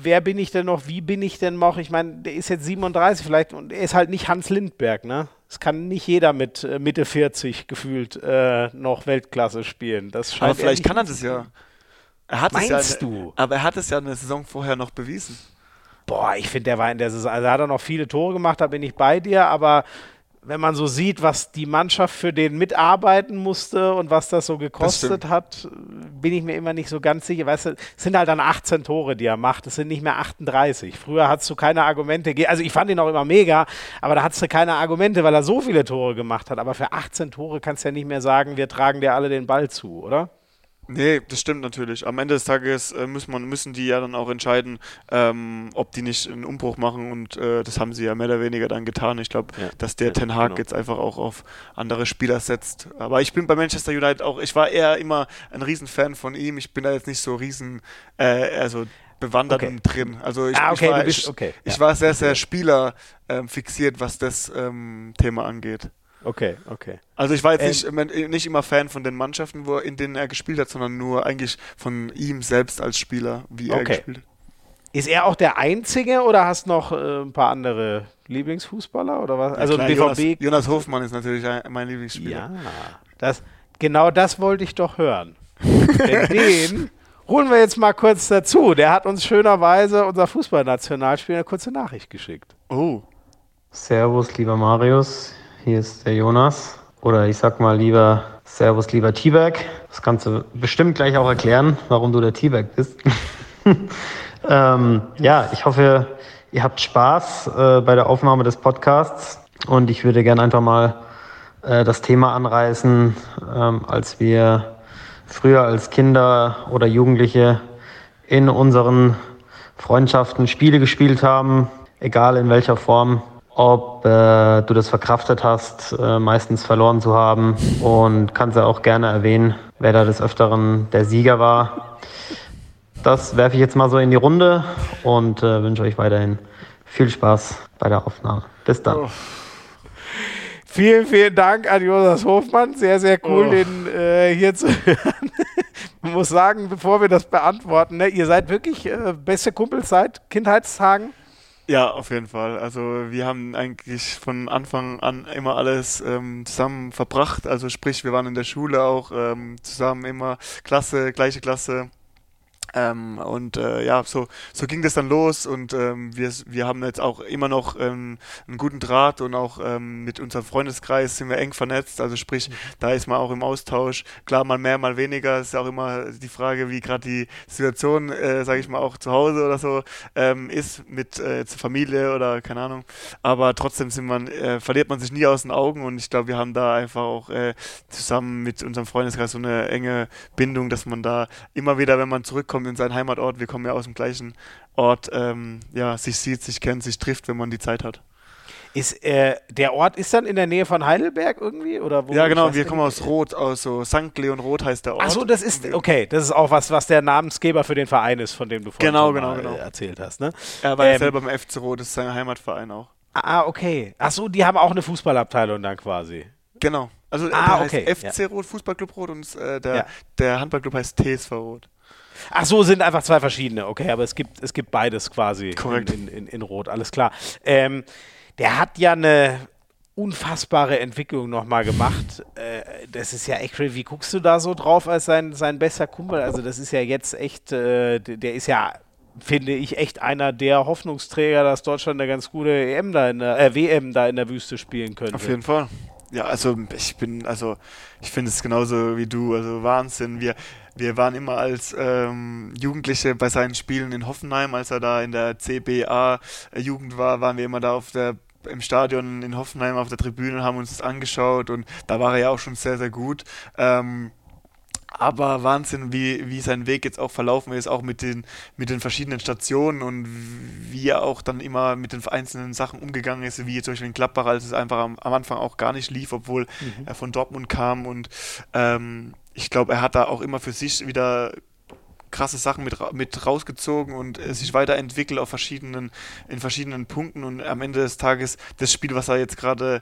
wer bin ich denn noch, wie bin ich denn noch? Ich meine, der ist jetzt 37 vielleicht, und er ist halt nicht Hans Lindberg, ne? Es kann nicht jeder mit Mitte 40 gefühlt noch Weltklasse spielen. Das scheint. Aber vielleicht kann er das ja. Aber er hat es ja eine Saison vorher noch bewiesen. Boah, ich finde, der war in der Saison, also hat er noch viele Tore gemacht, da bin ich bei dir, aber wenn man so sieht, was die Mannschaft für den mitarbeiten musste und was das so gekostet hat, bin ich mir immer nicht so ganz sicher. Weißt du, es sind halt dann 18 Tore, die er macht, es sind nicht mehr 38. Früher hattest du keine Argumente, also ich fand ihn auch immer mega, aber da hattest du keine Argumente, weil er so viele Tore gemacht hat, aber für 18 Tore kannst du ja nicht mehr sagen, wir tragen dir alle den Ball zu, oder? Nee, das stimmt natürlich. Am Ende des Tages müssen die ja dann auch entscheiden, ob die nicht einen Umbruch machen, und das haben sie ja mehr oder weniger dann getan. Ich glaube, dass der Ten Hag jetzt einfach auch auf andere Spieler setzt. Aber ich bin bei Manchester United auch, ich war eher immer ein Riesenfan von ihm. Ich bin da jetzt nicht so bewandert drin. Also ich war sehr, sehr Spieler fixiert, was das Thema angeht. Okay. Also ich war jetzt nicht immer Fan von den Mannschaften, in denen er gespielt hat, sondern nur eigentlich von ihm selbst als Spieler, wie er gespielt hat. Ist er auch der Einzige, oder hast noch ein paar andere Lieblingsfußballer oder was? Ja, also BVB. Jonas Hofmann ist natürlich mein Lieblingsspieler. Ja, genau das wollte ich doch hören. Denn den holen wir jetzt mal kurz dazu. Der hat uns schönerweise, unser Fußballnationalspieler, eine kurze Nachricht geschickt. Oh. Servus, lieber Marius. Hier ist der Jonas, oder ich sag mal lieber Servus, lieber T-Bag. Das kannst du bestimmt gleich auch erklären, warum du der T-Bag bist. Ja, ich hoffe, ihr habt Spaß bei der Aufnahme des Podcasts, und ich würde gerne einfach mal das Thema anreißen, als wir früher als Kinder oder Jugendliche in unseren Freundschaften Spiele gespielt haben, egal in welcher Form. Ob du das verkraftet hast, meistens verloren zu haben, und kannst ja auch gerne erwähnen, wer da des Öfteren der Sieger war. Das werfe ich jetzt mal so in die Runde und wünsche euch weiterhin Viel Spaß bei der Aufnahme. Bis dann. Oh. Vielen, vielen Dank an Jonas Hofmann. Sehr, sehr cool, den hier zu hören. Man muss sagen, bevor wir das beantworten, ne, ihr seid wirklich beste Kumpels seit Kindheitstagen? Ja, auf jeden Fall. Also wir haben eigentlich von Anfang an immer alles zusammen verbracht. Also sprich, wir waren in der Schule auch zusammen immer, gleiche Klasse. So ging das dann los und wir haben jetzt auch immer noch einen guten Draht und auch mit unserem Freundeskreis sind wir eng vernetzt, also sprich, da ist man auch im Austausch, klar, mal mehr, mal weniger, ist ja auch immer die Frage, wie gerade die Situation, sage ich mal, auch zu Hause oder so, ist mit zur Familie oder keine Ahnung, aber trotzdem verliert man sich nie aus den Augen und ich glaube, wir haben da einfach auch zusammen mit unserem Freundeskreis so eine enge Bindung, dass man da immer wieder, wenn man zurückkommt in seinen Heimatort, wir kommen ja aus dem gleichen Ort, sich sieht, sich kennt, sich trifft, wenn man die Zeit hat. Ist der Ort ist dann in der Nähe von Heidelberg irgendwie? Oder wo? Ja, genau, wir kommen aus Rot, aus so St. Leon Rot heißt der Ort. Achso, das ist, okay, das ist auch was der Namensgeber für den Verein ist, von dem du vorhin genau erzählt hast. Ne? Er war ja selber im FC Rot, das ist sein Heimatverein auch. Ah, okay. Achso, die haben auch eine Fußballabteilung dann quasi. Genau. Also heißt FC Rot, Fußballclub Rot und der Handballclub heißt TSV Rot. Ach so, sind einfach zwei verschiedene, okay, aber es gibt beides quasi in Rot, alles klar. Der hat ja eine unfassbare Entwicklung nochmal gemacht. Das ist ja echt, wie guckst du da so drauf als sein bester Kumpel? Also das ist ja jetzt echt, der ist ja, finde ich, echt einer der Hoffnungsträger, dass Deutschland eine ganz gute WM da in der Wüste spielen könnte. Auf jeden Fall. Ja, also ich finde es genauso wie du, also Wahnsinn. Wir waren immer als Jugendliche bei seinen Spielen in Hoffenheim, als er da in der CBA-Jugend war, waren wir immer da im Stadion in Hoffenheim auf der Tribüne und haben uns das angeschaut und da war er ja auch schon sehr, sehr gut. Aber Wahnsinn, wie sein Weg jetzt auch verlaufen ist, auch mit den verschiedenen Stationen und wie er auch dann immer mit den einzelnen Sachen umgegangen ist, wie zum Beispiel in Gladbach, als es einfach am Anfang auch gar nicht lief, obwohl er von Dortmund kam und ich glaube, er hat da auch immer für sich wieder krasse Sachen mit rausgezogen und sich weiterentwickelt in verschiedenen Punkten und am Ende des Tages das Spiel, was er jetzt gerade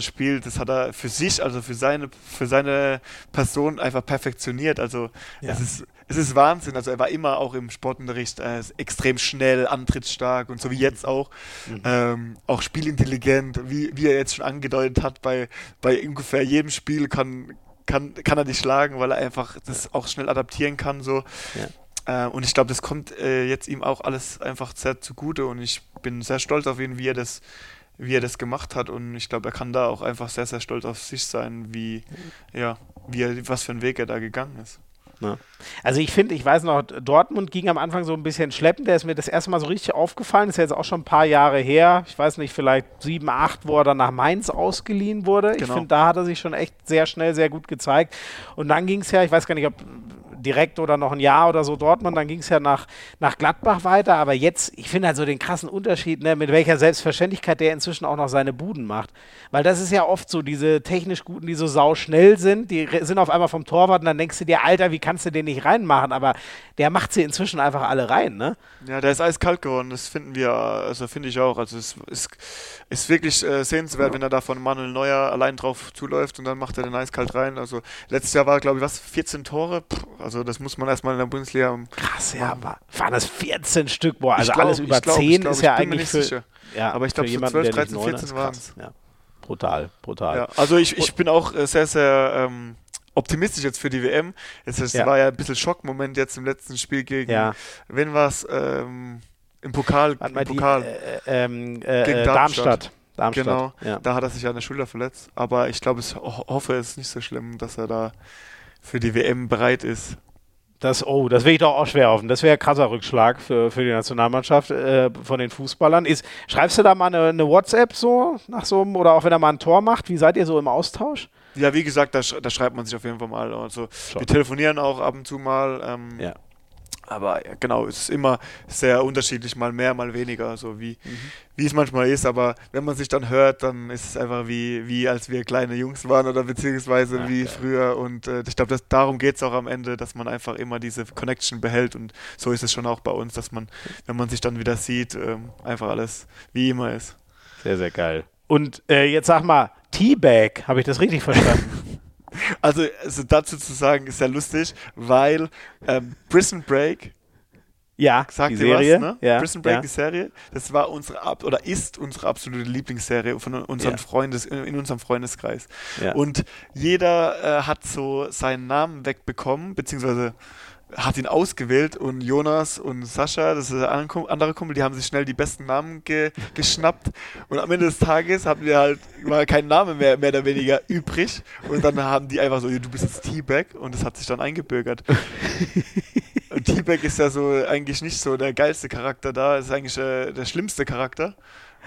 spielt, das hat er für sich, also für seine Person einfach perfektioniert. Also es ist Wahnsinn. Also er war immer auch im Sportunterricht extrem schnell, antrittsstark und so wie jetzt auch, auch spielintelligent, wie er jetzt schon angedeutet hat, bei ungefähr jedem Spiel kann er nicht schlagen, weil er einfach das auch schnell adaptieren kann. So. Ja. Und ich glaube, das kommt jetzt ihm auch alles einfach sehr zugute und ich bin sehr stolz auf ihn, wie er das gemacht hat und ich glaube, er kann da auch einfach sehr, sehr stolz auf sich sein, was für einen Weg er da gegangen ist. Ja. Also ich finde, ich weiß noch, Dortmund ging am Anfang so ein bisschen schleppend, der ist mir das erste Mal so richtig aufgefallen, ist ja jetzt auch schon ein paar Jahre her, ich weiß nicht, vielleicht 7, 8, wo er dann nach Mainz ausgeliehen wurde. Genau. Ich finde, da hat er sich schon echt sehr schnell, sehr gut gezeigt und dann ging es ja, ich weiß gar nicht, ob direkt oder noch ein Jahr oder so Dortmund, dann ging es ja nach Gladbach weiter, aber jetzt, ich finde halt so den krassen Unterschied, ne, mit welcher Selbstverständlichkeit der inzwischen auch noch seine Buden macht, weil das ist ja oft so, diese technisch Guten, die so sauschnell sind, die sind auf einmal vom Torwart und dann denkst du dir, Alter, wie kannst du den nicht reinmachen, aber der macht sie inzwischen einfach alle rein, ne? Ja, der ist eiskalt geworden, das finden wir, also finde ich auch, also es ist wirklich sehenswert, wenn er da von Manuel Neuer allein drauf zuläuft und dann macht er den eiskalt rein, also letztes Jahr war, glaube ich, 14 Tore, also das muss man erstmal in der Bundesliga... Krass, ja, waren das 14 Stück? Boah, also alles über 10 ist ja eigentlich für... Aber ich glaube, so 12, 13, 14 waren es. Ja. Brutal. Ja, also ich bin auch sehr, sehr optimistisch jetzt für die WM. Es war ja ein bisschen Schockmoment jetzt im letzten Spiel gegen... Ja. Wen war es? Im Pokal. Gegen Darmstadt. Genau, ja. Da hat er sich an der Schulter verletzt. Aber ich glaube, ich hoffe, es ist nicht so schlimm, dass er da... für die WM bereit ist. Das will ich doch auch schwer hoffen. Das wäre ein krasser Rückschlag für die Nationalmannschaft von den Fußballern. Schreibst du da mal eine WhatsApp so nach so einem, oder auch wenn er mal ein Tor macht? Wie seid ihr so im Austausch? Ja, wie gesagt, da schreibt man sich auf jeden Fall mal. Also, wir telefonieren auch ab und zu mal. Aber ja, genau, es ist immer sehr unterschiedlich, mal mehr, mal weniger, so wie es manchmal ist. Aber wenn man sich dann hört, dann ist es einfach wie als wir kleine Jungs waren oder beziehungsweise wie früher. Und ich glaube, darum geht es auch am Ende, dass man einfach immer diese Connection behält. Und so ist es schon auch bei uns, dass man, wenn man sich dann wieder sieht, einfach alles wie immer ist. Sehr, sehr geil. Und jetzt sag mal, Teabag, habe ich das richtig verstanden? Also dazu zu sagen, ist ja lustig, weil Prison Break, sagt die Serie, was, ne? Ja, Prison Break, die Serie, das war ist unsere absolute Lieblingsserie von unseren in unserem Freundeskreis. Ja. Und jeder hat so seinen Namen wegbekommen, beziehungsweise hat ihn ausgewählt, und Jonas und Sascha, das ist ein anderer Kumpel, die haben sich schnell die besten Namen geschnappt, und am Ende des Tages hatten wir halt mal keinen Namen mehr oder weniger übrig, und dann haben die einfach so, du bist jetzt T-Bag, und das hat sich dann eingebürgert. Und T-Bag ist ja so eigentlich nicht so der geilste Charakter da, ist eigentlich der schlimmste Charakter.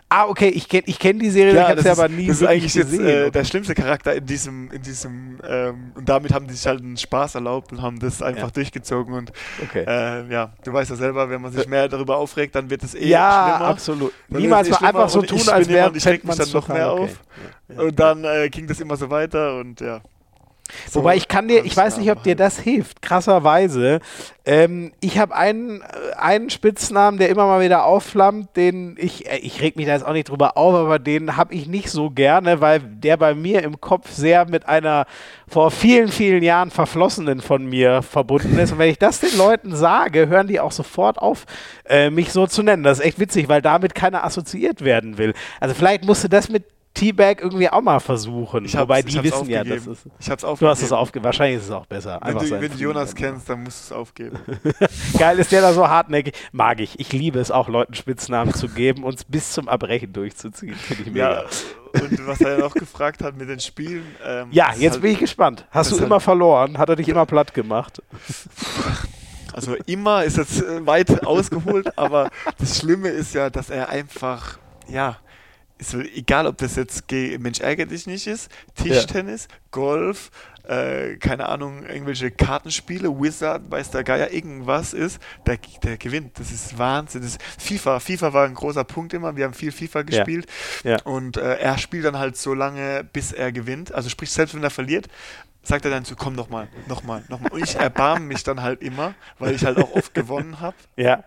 Ah, okay, ich kenn die Serie, ich hab's ja aber nie gesehen. Das ist eigentlich jetzt der schlimmste Charakter in diesem, und damit haben die sich halt einen Spaß erlaubt und haben das einfach durchgezogen. Und du weißt ja selber, wenn man sich mehr darüber aufregt, dann wird es schlimmer. Ja, absolut. Niemals mal einfach so tun, als wäre es. Ich reg mich dann noch mehr auf. Ja. Und dann ging das immer so weiter und ja. So, wobei ich weiß nicht, ob dir das hilft, krasserweise. Ich habe einen Spitznamen, der immer mal wieder aufflammt, den ich reg mich da jetzt auch nicht drüber auf, aber den habe ich nicht so gerne, weil der bei mir im Kopf sehr mit einer vor vielen, vielen Jahren Verflossenen von mir verbunden ist. Und wenn ich das den Leuten sage, hören die auch sofort auf, mich so zu nennen. Das ist echt witzig, weil damit keiner assoziiert werden will. Also vielleicht musst du das mit Teabag irgendwie auch mal versuchen, wobei die wissen aufgegeben. Ja, das ist... Ich hab's aufgegeben. Du hast es aufgegeben, wahrscheinlich ist es auch besser. Wenn du Jonas kennst, dann musst du es aufgeben. Geil, ist der da so hartnäckig. Mag ich. Ich liebe es auch, Leuten Spitznamen zu geben und es bis zum Erbrechen durchzuziehen. Finde ich mega. Ja, und was er noch gefragt hat mit den Spielen... jetzt bin ich gespannt. Hast du immer verloren? Hat er dich immer platt gemacht? Also immer ist jetzt weit ausgeholt, aber das Schlimme ist ja, dass er einfach... Ist egal, ob das jetzt Mensch ärgere dich nicht ist, Tischtennis, Golf, keine Ahnung, irgendwelche Kartenspiele, Wizard, weiß der Geier, irgendwas ist, der gewinnt. Das ist Wahnsinn. Das ist FIFA war ein großer Punkt immer. Wir haben viel FIFA gespielt. Ja. Und er spielt dann halt so lange, bis er gewinnt. Also sprich, selbst wenn er verliert, sagt er dann so, komm, nochmal. Und ich erbarme mich dann halt immer, weil ich halt auch oft gewonnen habe. Ja.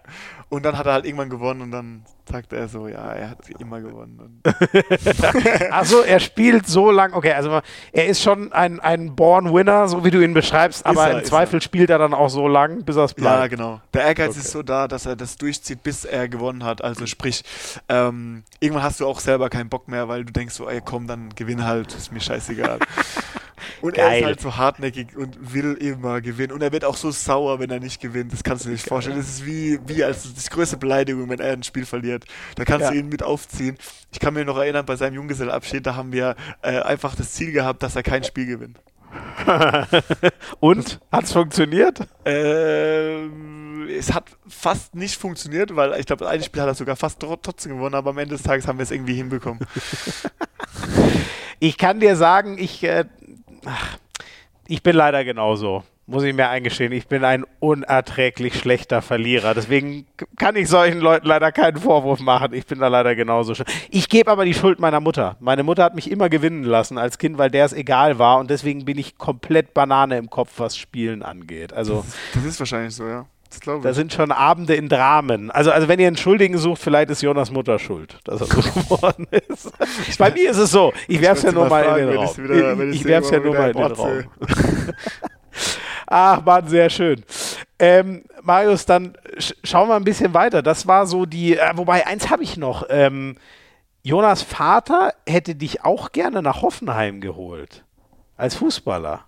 Und dann hat er halt irgendwann gewonnen und dann sagt er so, ja, er hat immer gewonnen. Achso, er spielt so lang, okay, also er ist schon ein Born-Winner, so wie du ihn beschreibst, aber im Zweifel spielt er dann auch so lang, bis er es bleibt. Ja, genau. Der Ehrgeiz ist so da, dass er das durchzieht, bis er gewonnen hat. Also sprich, irgendwann hast du auch selber keinen Bock mehr, weil du denkst so, ey, komm, dann gewinn halt, ist mir scheißegal. Und er ist halt so hartnäckig und will immer gewinnen. Und er wird auch so sauer, wenn er nicht gewinnt. Das kannst du dir nicht vorstellen. Das ist wie als die größte Beleidigung, wenn er ein Spiel verliert. Da kannst du ihn mit aufziehen. Ich kann mir noch erinnern, bei seinem Junggesellenabschied, da haben wir einfach das Ziel gehabt, dass er kein Spiel gewinnt. Und? Hat's funktioniert? Es hat fast nicht funktioniert, weil ich glaube, ein Spiel hat er sogar fast trotzdem gewonnen, aber am Ende des Tages haben wir es irgendwie hinbekommen. Ich kann dir sagen, ich bin leider genauso, muss ich mir eingestehen. Ich bin ein unerträglich schlechter Verlierer. Deswegen kann ich solchen Leuten leider keinen Vorwurf machen. Ich bin da leider genauso. Ich gebe aber die Schuld meiner Mutter. Meine Mutter hat mich immer gewinnen lassen als Kind, weil der es egal war. Und deswegen bin ich komplett Banane im Kopf, was Spielen angeht. Also das ist wahrscheinlich so, ja. Da sind schon Abende in Dramen. Also wenn ihr einen Schuldigen sucht, vielleicht ist Jonas Mutter schuld, dass er so geworden ist. Bei mir ist es so. Ich werf's ja nur mal in den Raum. Ach Mann, sehr schön. Marius, dann schauen wir ein bisschen weiter. Das war so die... wobei, eins habe ich noch. Jonas Vater hätte dich auch gerne nach Hoffenheim geholt. Als Fußballer.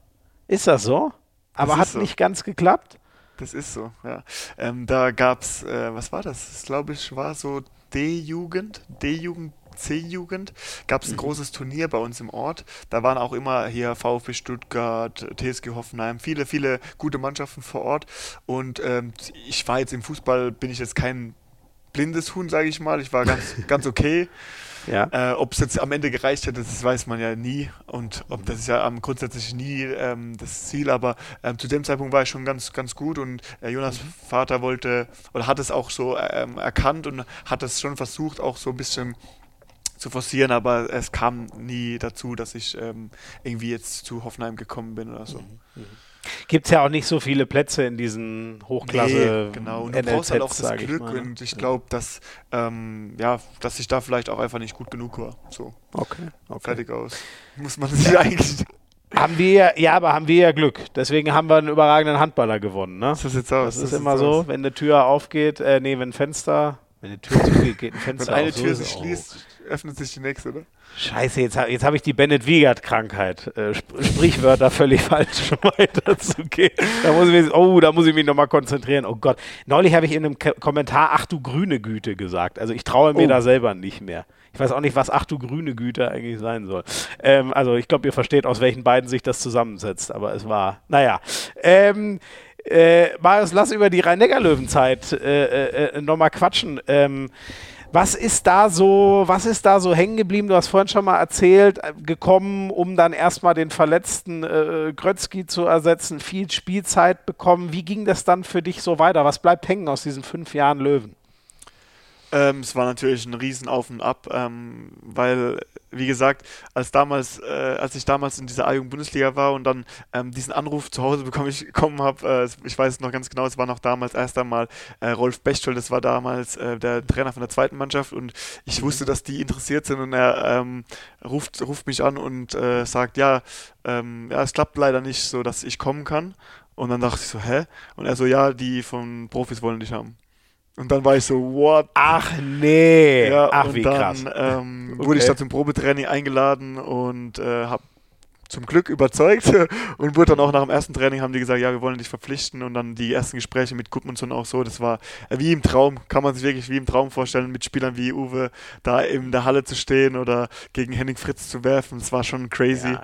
Ist das so? Aber das hat nicht ganz geklappt. Das ist so, ja. Da gab's, was war das? Das glaube ich war so D-Jugend, C-Jugend. Gab's ein großes Turnier bei uns im Ort. Da waren auch immer hier VfB Stuttgart, TSG Hoffenheim, viele, viele gute Mannschaften vor Ort. Und ich war jetzt im Fußball, bin ich jetzt kein blindes Huhn, sage ich mal. Ich war ganz okay. Ja. Ob es jetzt am Ende gereicht hätte, das weiß man ja nie. Und ob das ist ja grundsätzlich nie das Ziel. Aber zu dem Zeitpunkt war ich schon ganz, ganz gut. Und Jonas Vater wollte oder hat es auch so erkannt und hat es schon versucht, auch so ein bisschen zu forcieren, aber es kam nie dazu, dass ich irgendwie jetzt zu Hoffenheim gekommen bin oder so. Gibt es ja auch nicht so viele Plätze in diesen Hochklasse-NLZs, genau, und du brauchst halt auch das Glück und ich glaube, dass, dass ich da vielleicht auch einfach nicht gut genug war. So. Okay. Fertig aus. Muss man sich eigentlich... Haben wir ja Glück. Deswegen haben wir einen überragenden Handballer gewonnen. Ne? So sieht's aus. Das ist immer so, wenn eine Tür aufgeht, wenn eine Tür zugeht, geht ein Fenster auf. Wenn eine Tür sich schließt, öffnet sich die nächste, oder? Scheiße, jetzt habe ich die Bennett-Wiegert-Krankheit. Sprichwörter völlig falsch weiterzugehen. Da muss ich mich nochmal konzentrieren. Oh Gott. Neulich habe ich in einem Kommentar, ach du grüne Güte, gesagt. Also ich traue mir da selber nicht mehr. Ich weiß auch nicht, was ach du grüne Güte eigentlich sein soll. Also ich glaube, ihr versteht, aus welchen beiden sich das zusammensetzt. Aber es war, naja. Marius, lass über die Rhein-Neckar-Löwen-Zeit nochmal quatschen. Was ist da so hängen geblieben? Du hast vorhin schon mal erzählt, gekommen, um dann erstmal den verletzten Groetzki zu ersetzen, viel Spielzeit bekommen. Wie ging das dann für dich so weiter? Was bleibt hängen aus diesen 5 Jahren Löwen? Es war natürlich ein riesen Auf und Ab, weil, wie gesagt, als ich damals in dieser A-Jugend-Bundesliga war und dann diesen Anruf zu Hause bekommen habe, ich weiß es noch ganz genau, es war noch damals erst einmal Rolf Bechtold, das war damals der Trainer von der zweiten Mannschaft und ich wusste, dass die interessiert sind und er ruft mich an und sagt, es klappt leider nicht so, dass ich kommen kann und dann dachte ich so, hä? Und er so, ja, die von Profis wollen dich haben. Und dann war ich so, what? Ach nee, ja, ach wie krass. Und dann wurde ich da zum Probetraining eingeladen und habe zum Glück überzeugt und wurde dann auch nach dem ersten Training, haben die gesagt, ja, wir wollen dich verpflichten und dann die ersten Gespräche mit Gudmundsson auch so, das war wie im Traum, kann man sich wirklich wie im Traum vorstellen, mit Spielern wie Uwe da in der Halle zu stehen oder gegen Henning Fritz zu werfen, das war schon crazy.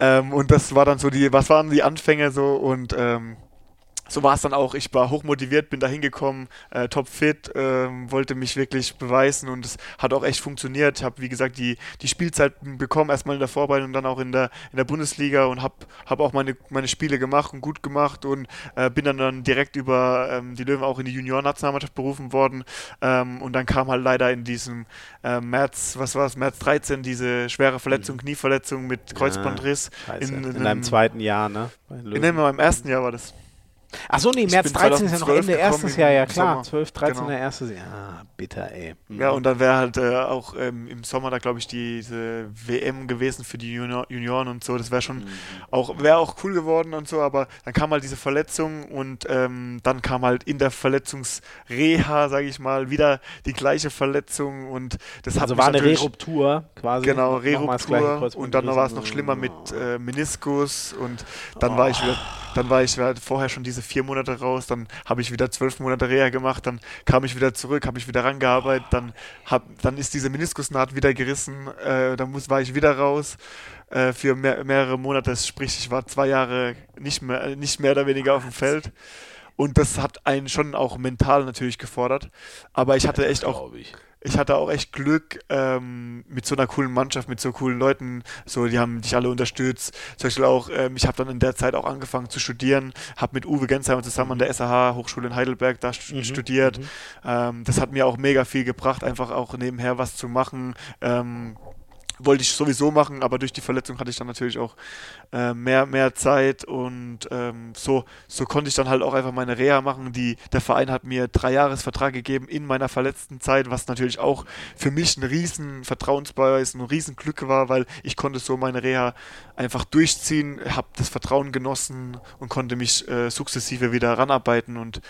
Ja. Und das war dann so, was waren die Anfänge so und so war es dann auch. Ich war hochmotiviert, bin da hingekommen, topfit, wollte mich wirklich beweisen und es hat auch echt funktioniert. Ich habe, wie gesagt, die Spielzeit bekommen, erstmal in der Vorbereitung und dann auch in der Bundesliga und habe auch meine Spiele gemacht und gut gemacht und bin dann direkt über die Löwen auch in die Junioren-Nationalmannschaft berufen worden. Und dann kam halt leider in diesem März 13, diese schwere Verletzung, Knieverletzung mit Kreuzbandriss. Ja, in deinem zweiten Jahr, ne? In meinem ersten Jahr war das. Achso, nee, März 13 ist ja noch Ende erstes Jahr, ja klar. 12, 13 genau. Erstes Jahr. Ah, bitter, ey. Mhm. Ja, und dann wäre halt auch im Sommer da, glaube ich, diese WM gewesen für die Junioren und so. Das wäre schon auch cool geworden und so, aber dann kam halt diese Verletzung und dann kam halt in der Verletzungsreha, sage ich mal, wieder die gleiche Verletzung und das hat war eine Re-Ruptur quasi. Genau, Re-Ruptur und dann war es noch schlimmer mit Meniskus und dann war ich vorher schon diese 4 Monate raus, dann habe ich wieder 12 Monate Reha gemacht, dann kam ich wieder zurück, habe ich wieder rangearbeitet, dann ist diese Meniskusnaht wieder gerissen, dann war ich wieder raus für mehrere Monate, sprich ich war 2 Jahre nicht mehr oder weniger auf dem Feld. Und das hat einen schon auch mental natürlich gefordert, aber ich hatte echt auch... Ich hatte auch echt Glück mit so einer coolen Mannschaft, mit so coolen Leuten. So, die haben dich alle unterstützt. Zum Beispiel auch, ich habe dann in der Zeit auch angefangen zu studieren, habe mit Uwe Gensheimer zusammen an der SAH Hochschule in Heidelberg da studiert. Das hat mir auch mega viel gebracht, einfach auch nebenher was zu machen. Wollte ich sowieso machen, aber durch die Verletzung hatte ich dann natürlich auch mehr Zeit und so konnte ich dann halt auch einfach meine Reha machen. Der Verein hat mir 3-Jahres-Vertrag gegeben in meiner verletzten Zeit, was natürlich auch für mich ein riesen Vertrauensbeweis, ein riesen Glück war, weil ich konnte so meine Reha einfach durchziehen, habe das Vertrauen genossen und konnte mich sukzessive wieder ranarbeiten und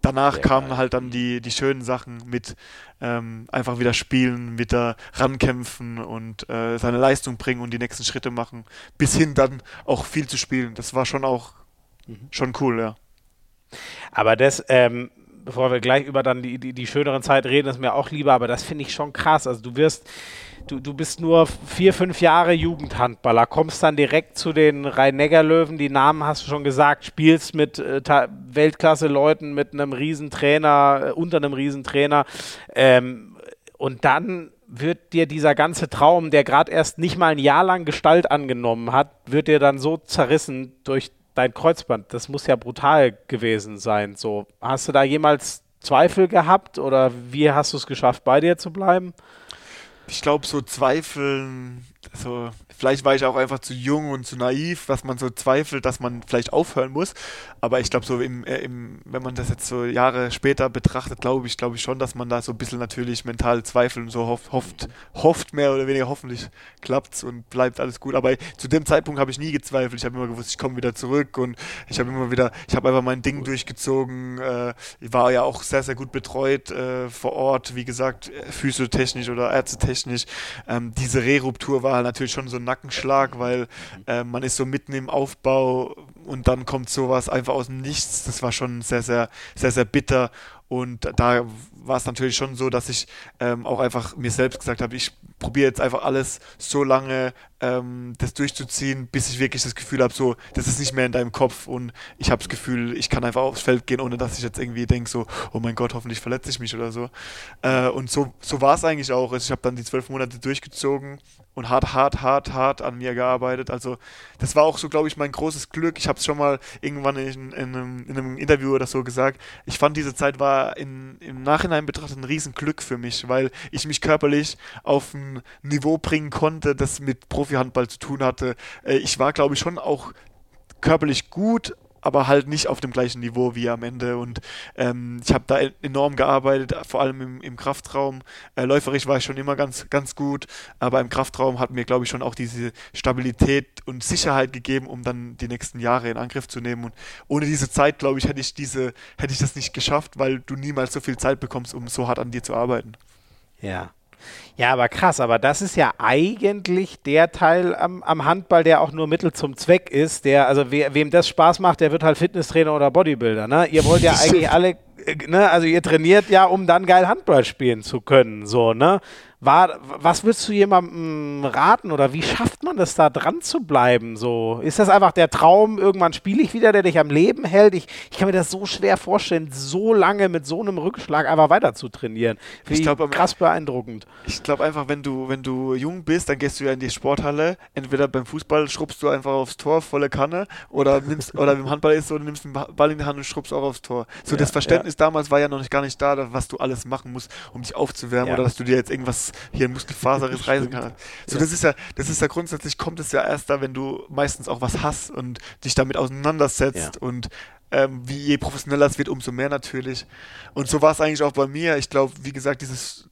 danach kamen halt dann die schönen Sachen mit einfach wieder spielen, wieder rankämpfen und seine Leistung bringen und die nächsten Schritte machen, bis hin dann auch viel zu spielen. Das war schon auch schon cool, ja. Aber das, bevor wir gleich über dann die schöneren Zeit reden, ist mir auch lieber, aber das finde ich schon krass. Also du bist nur 4-5 Jahre Jugendhandballer, kommst dann direkt zu den Rhein-Neckar-Löwen, die Namen hast du schon gesagt, spielst mit Weltklasse-Leuten, mit einem Riesentrainer, unter einem Riesentrainer. Und dann wird dir dieser ganze Traum, der gerade erst nicht mal ein Jahr lang Gestalt angenommen hat, wird dir dann so zerrissen durch dein Kreuzband. Das muss ja brutal gewesen sein. So, hast du da jemals Zweifel gehabt oder wie hast du es geschafft, bei dir zu bleiben? Ich glaube, so Zweifeln, so, vielleicht war ich auch einfach zu jung und zu naiv, dass man so zweifelt, dass man vielleicht aufhören muss. Aber ich glaube, so wenn man das jetzt so Jahre später betrachtet, glaube ich schon, dass man da so ein bisschen natürlich mental zweifelt und so hofft mehr oder weniger, hoffentlich klappt's und bleibt alles gut. Aber zu dem Zeitpunkt habe ich nie gezweifelt. Ich habe immer gewusst, ich komme wieder zurück und ich habe einfach mein Ding durchgezogen. Ich war ja auch sehr, sehr gut betreut vor Ort, wie gesagt, physiotechnisch oder ärztetechnisch. Diese Rehruptur war natürlich schon so ein Nackenschlag, weil man ist so mitten im Aufbau und dann kommt sowas einfach aus dem Nichts. Das war schon sehr, sehr, sehr, sehr bitter. Und da war es natürlich schon so, dass ich auch einfach mir selbst gesagt habe, ich probiere jetzt einfach alles so lange das durchzuziehen, bis ich wirklich das Gefühl habe, so, das ist nicht mehr in deinem Kopf und ich habe das Gefühl, ich kann einfach aufs Feld gehen, ohne dass ich jetzt irgendwie denke, so, oh mein Gott, hoffentlich verletze ich mich oder so. Und so war es eigentlich auch. Also ich habe dann die 12 Monate durchgezogen und hart an mir gearbeitet. Also das war auch so, glaube ich, mein großes Glück. Ich habe es schon mal irgendwann in einem Interview oder so gesagt. Ich fand, diese Zeit war im Nachhinein betrachtet ein Riesenglück für mich, weil ich mich körperlich auf ein Niveau bringen konnte, das mit Profi-Handball zu tun hatte. Ich war, glaube ich, schon auch körperlich gut, aber halt nicht auf dem gleichen Niveau wie am Ende und ich habe da enorm gearbeitet, vor allem im Kraftraum. Läuferisch war ich schon immer ganz, ganz gut, aber im Kraftraum hat mir, glaube ich, schon auch diese Stabilität und Sicherheit gegeben, um dann die nächsten Jahre in Angriff zu nehmen, und ohne diese Zeit, glaube ich, hätte ich das nicht geschafft, weil du niemals so viel Zeit bekommst, um so hart an dir zu arbeiten. Ja. Ja, aber krass, aber das ist ja eigentlich der Teil am Handball, der auch nur Mittel zum Zweck ist, der, also wem das Spaß macht, der wird halt Fitnesstrainer oder Bodybuilder, ne? Ihr wollt ja eigentlich alle, ne, also ihr trainiert ja, um dann geil Handball spielen zu können, so, ne? Was würdest du jemandem raten oder wie schafft man das, da dran zu bleiben, so? Ist das einfach der Traum, irgendwann spiele ich wieder, der dich am Leben hält? Ich kann mir das so schwer vorstellen, so lange mit so einem Rückschlag einfach weiter zu trainieren. Krass beeindruckend. Ich glaube einfach, wenn du jung bist, dann gehst du ja in die Sporthalle, entweder beim Fußball schrubbst du einfach aufs Tor, volle Kanne, oder im Handball ist so, du nimmst den Ball in die Hand und schrubbst auch aufs Tor. So, ja, das Verständnis damals war ja noch gar nicht da, was du alles machen musst, um dich aufzuwärmen, ja, oder dass du dir jetzt irgendwas hier ein Muskelfaserriss reißen kann. So, das ist ja grundsätzlich, kommt es ja erst da, wenn du meistens auch was hast und dich damit auseinandersetzt, ja, und je professioneller es wird, umso mehr natürlich. Und so war es eigentlich auch bei mir. Ich glaube, wie gesagt,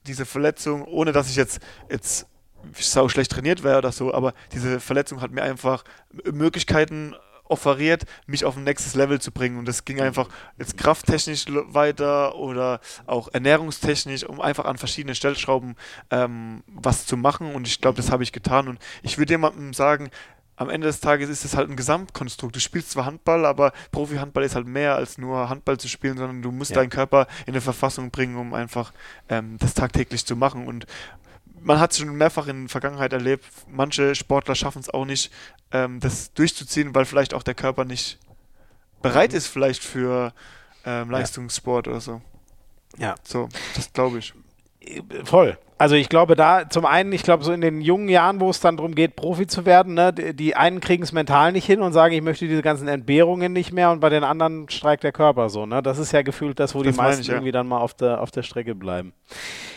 diese Verletzung, ohne dass ich jetzt sau schlecht trainiert wäre oder so, aber diese Verletzung hat mir einfach Möglichkeiten offeriert, mich auf ein nächstes Level zu bringen, und das ging einfach jetzt krafttechnisch weiter oder auch ernährungstechnisch, um einfach an verschiedenen Stellschrauben was zu machen, und ich glaube, das habe ich getan, und ich würde jemandem sagen, am Ende des Tages ist es halt ein Gesamtkonstrukt. Du spielst zwar Handball, aber Profi-Handball ist halt mehr als nur Handball zu spielen, sondern du musst deinen Körper in eine Verfassung bringen, um einfach das tagtäglich zu machen, und man hat es schon mehrfach in der Vergangenheit erlebt, manche Sportler schaffen es auch nicht, das durchzuziehen, weil vielleicht auch der Körper nicht bereit ist vielleicht für Leistungssport oder so. Ja. So, das glaube ich. Voll. Also ich glaube da, zum einen, ich glaube so in den jungen Jahren, wo es dann darum geht, Profi zu werden, ne, die einen kriegen es mental nicht hin und sagen, ich möchte diese ganzen Entbehrungen nicht mehr, und bei den anderen streikt der Körper so, ne? Das ist ja gefühlt das, wo das die meisten irgendwie dann mal auf der Strecke bleiben.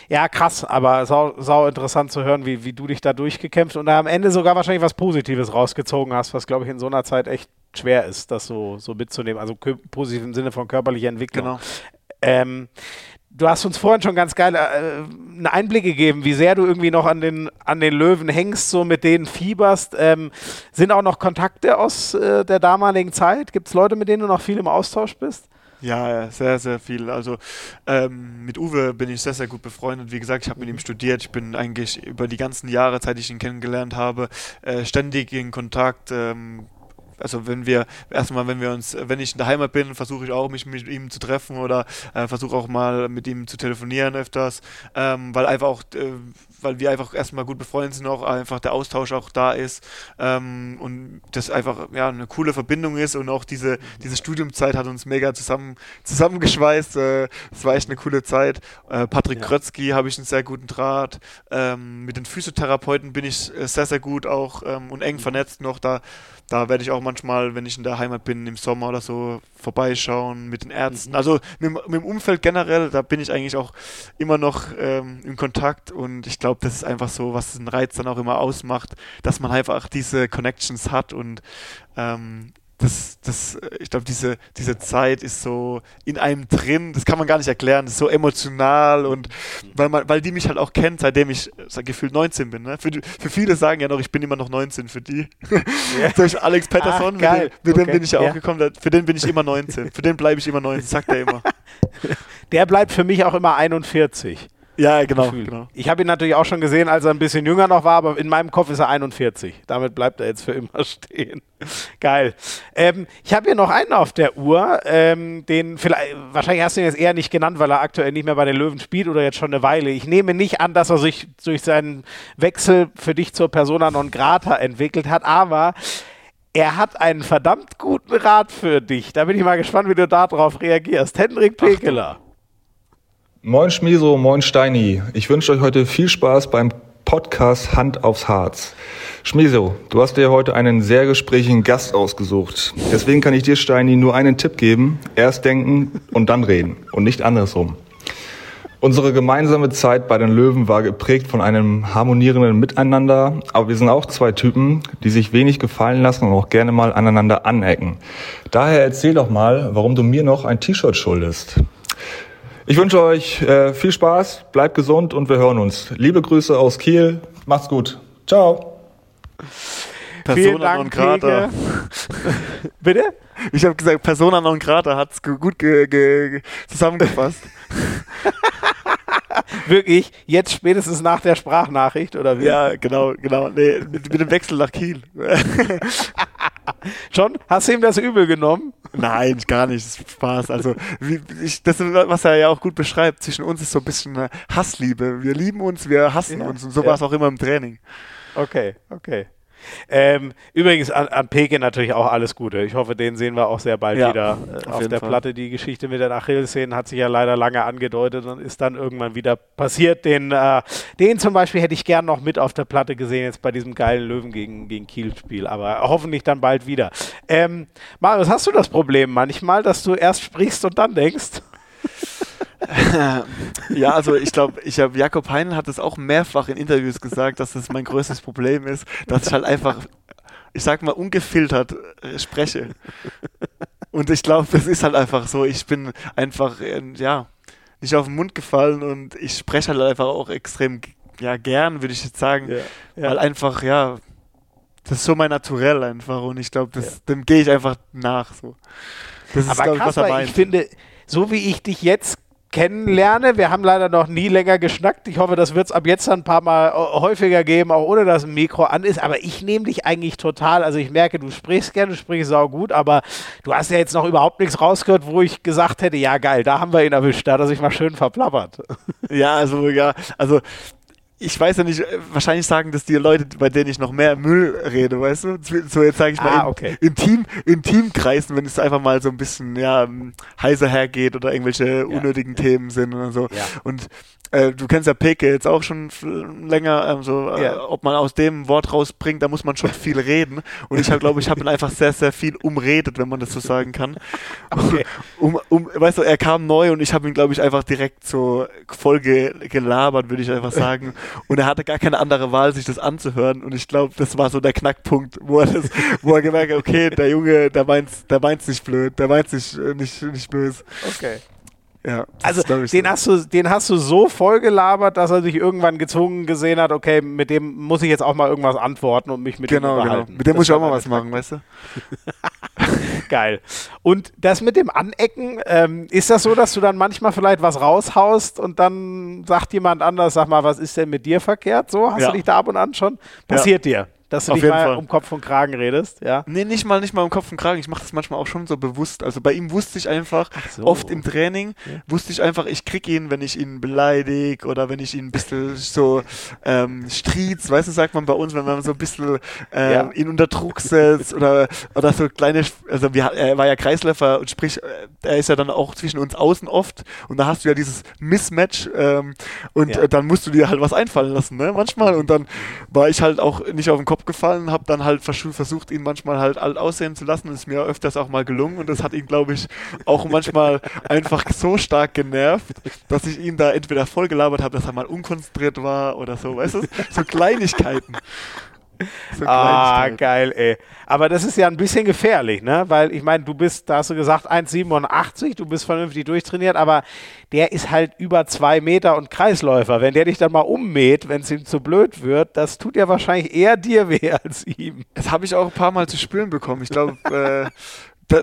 Ja, krass, aber sau interessant zu hören, wie du dich da durchgekämpft und da am Ende sogar wahrscheinlich was Positives rausgezogen hast, was, glaube ich, in so einer Zeit echt schwer ist, das so mitzunehmen, also positiv im Sinne von körperlicher Entwicklung. Genau. Du hast uns vorhin schon ganz geil einen Einblick gegeben, wie sehr du irgendwie noch an den Löwen hängst, so mit denen fieberst. Sind auch noch Kontakte aus der damaligen Zeit? Gibt es Leute, mit denen du noch viel im Austausch bist? Ja, sehr, sehr viel. Also mit Uwe bin ich sehr, sehr gut befreundet. Wie gesagt, ich habe mit ihm studiert. Ich bin eigentlich über die ganzen Jahre, seit ich ihn kennengelernt habe, ständig in Kontakt. also wenn ich in der Heimat bin, versuche ich auch, mich mit ihm zu treffen oder versuche auch mal mit ihm zu telefonieren öfters, weil wir einfach erstmal gut befreundet sind, auch einfach der Austausch auch da ist, und das einfach eine coole Verbindung ist, und auch diese Studiumzeit hat uns mega zusammengeschweißt, es war echt eine coole Zeit. Patrick Groetzki habe ich einen sehr guten Draht, mit den Physiotherapeuten bin ich sehr, sehr gut auch und eng vernetzt noch, da werde ich auch manchmal, wenn ich in der Heimat bin, im Sommer oder so vorbeischauen mit den Ärzten. Mhm. Also mit dem Umfeld generell, da bin ich eigentlich auch immer noch in Kontakt, und ich glaube, das ist einfach so, was den Reiz dann auch immer ausmacht, dass man einfach diese Connections hat, und ich glaube, diese Zeit ist so in einem drin, das kann man gar nicht erklären, das ist so emotional, und weil die mich halt auch kennt, seitdem ich gefühlt 19 bin. Ne? Für viele sagen ja noch, ich bin immer noch 19, für die. Yeah. Zum Beispiel Alex Pettersson, mit dem bin ich ja auch gekommen, für den bin ich immer 19, für den bleibe ich immer 19, sagt er immer. Der bleibt für mich auch immer 41. Ja, genau. Ich habe ihn natürlich auch schon gesehen, als er ein bisschen jünger noch war, aber in meinem Kopf ist er 41. Damit bleibt er jetzt für immer stehen. Geil. Ich habe hier noch einen auf der Uhr, den wahrscheinlich hast du ihn jetzt eher nicht genannt, weil er aktuell nicht mehr bei den Löwen spielt oder jetzt schon eine Weile. Ich nehme nicht an, dass er sich durch seinen Wechsel für dich zur Persona non grata entwickelt hat, aber er hat einen verdammt guten Rat für dich. Da bin ich mal gespannt, wie du darauf reagierst. Hendrik Pekeler. Moin Schmiso, moin Steini. Ich wünsche euch heute viel Spaß beim Podcast Hand aufs Herz. Schmiso, du hast dir heute einen sehr gesprächigen Gast ausgesucht. Deswegen kann ich dir, Steini, nur einen Tipp geben. Erst denken und dann reden und nicht andersrum. Unsere gemeinsame Zeit bei den Löwen war geprägt von einem harmonierenden Miteinander, aber wir sind auch zwei Typen, die sich wenig gefallen lassen und auch gerne mal aneinander anecken. Daher erzähl doch mal, warum du mir noch ein T-Shirt schuldest. Ich wünsche euch viel Spaß, bleibt gesund und wir hören uns. Liebe Grüße aus Kiel, macht's gut. Ciao. Persona non grata. Bitte? Ich habe gesagt, Persona non grata hat's gut zusammengefasst. Wirklich? Jetzt spätestens nach der Sprachnachricht, oder wie? Ja, genau. Nee, mit dem Wechsel nach Kiel. John, hast du ihm das übel genommen? Nein, gar nicht. Das ist Spaß. Also, das ist, was er ja auch gut beschreibt. Zwischen uns ist so ein bisschen eine Hassliebe. Wir lieben uns, wir hassen uns. Und so war es auch immer im Training. Okay. Übrigens an Peke natürlich auch alles Gute. Ich hoffe, den sehen wir auch sehr bald wieder auf der Platte. Die Geschichte mit den Achillessehnen hat sich ja leider lange angedeutet und ist dann irgendwann wieder passiert. Den zum Beispiel hätte ich gern noch mit auf der Platte gesehen, jetzt bei diesem geilen Löwen gegen Kiel-Spiel, aber hoffentlich dann bald wieder. Marius, hast du das Problem manchmal, dass du erst sprichst und dann denkst? Ja, also ich glaube, Jakob Heinl hat es auch mehrfach in Interviews gesagt, dass das mein größtes Problem ist, dass ich halt einfach, ich sag mal, ungefiltert spreche. Und ich glaube, das ist halt einfach so. Ich bin einfach, nicht auf den Mund gefallen, und ich spreche halt einfach auch extrem, gern, würde ich jetzt sagen, weil einfach, das ist so mein Naturell einfach, und ich glaube, dem gehe ich einfach nach. So. Das ist, glaube ich, was er meint. Ich finde, so wie ich dich jetzt kennenlerne. Wir haben leider noch nie länger geschnackt. Ich hoffe, das wird es ab jetzt ein paar Mal häufiger geben, auch ohne dass ein Mikro an ist. Aber ich nehme dich eigentlich total. Also ich merke, du sprichst gerne, du sprichst saugut, aber du hast ja jetzt noch überhaupt nichts rausgehört, wo ich gesagt hätte, ja geil, da haben wir ihn erwischt, da hat er sich mal schön verplappert. Also ich weiß ja nicht, wahrscheinlich sagen das die Leute, bei denen ich noch mehr Müll rede, weißt du? So, jetzt sage ich mal Intimkreisen, wenn es einfach mal so ein bisschen heiser hergeht oder irgendwelche unnötigen Themen sind oder so. Ja. Und du kennst ja Peke jetzt auch schon länger, ob man aus dem Wort rausbringt, da muss man schon viel reden. Und ich glaube, ich habe ihn einfach sehr, sehr viel umredet, wenn man das so sagen kann. Okay. Weißt du, er kam neu und ich habe ihn, glaube ich, einfach direkt so voll gelabert, würde ich einfach sagen. Und er hatte gar keine andere Wahl, sich das anzuhören. Und ich glaube, das war so der Knackpunkt, wo er gemerkt hat, okay, der Junge, der meint's nicht blöd, der meint's nicht böse. Okay. Ja, also den hast du so voll gelabert, dass er sich irgendwann gezwungen gesehen hat, okay, mit dem muss ich jetzt auch mal irgendwas antworten und mich mit dem unterhalten. Genau. Mit dem muss ich auch mal was machen, weißt du? Geil. Und das mit dem Anecken, ist das so, dass du dann manchmal vielleicht was raushaust und dann sagt jemand anders, sag mal, was ist denn mit dir verkehrt? So, hast du dich da ab und an schon? Passiert dir? Dass du auf nicht mal Fall. Um Kopf und Kragen redest, ja? Nee, nicht mal um Kopf und Kragen. Ich mache das manchmal auch schon so bewusst. Also bei ihm wusste ich einfach, oft im Training, wusste ich einfach, ich krieg ihn, wenn ich ihn beleidige oder wenn ich ihn ein bisschen so striez, weißt du, sagt man bei uns, wenn man so ein bisschen ihn unter Druck setzt oder so kleine, also er war ja Kreisläufer und sprich, er ist ja dann auch zwischen uns außen oft und da hast du ja dieses Mismatch dann musst du dir halt was einfallen lassen, ne? Manchmal und dann war ich halt auch nicht auf den Kopf gefallen, habe dann halt versucht, ihn manchmal halt alt aussehen zu lassen. Das ist mir öfters auch mal gelungen und das hat ihn, glaube ich, auch manchmal einfach so stark genervt, dass ich ihn da entweder vollgelabert habe, dass er mal unkonzentriert war oder so, weißt du? So Kleinigkeiten. Geil, ey. Aber das ist ja ein bisschen gefährlich, ne? Weil ich meine, du bist, da hast du gesagt, 1,87, du bist vernünftig durchtrainiert, aber der ist halt über 2 Meter und Kreisläufer. Wenn der dich dann mal ummäht, wenn es ihm zu blöd wird, das tut ja wahrscheinlich eher dir weh als ihm. Das habe ich auch ein paar Mal zu spüren bekommen. Ich glaube,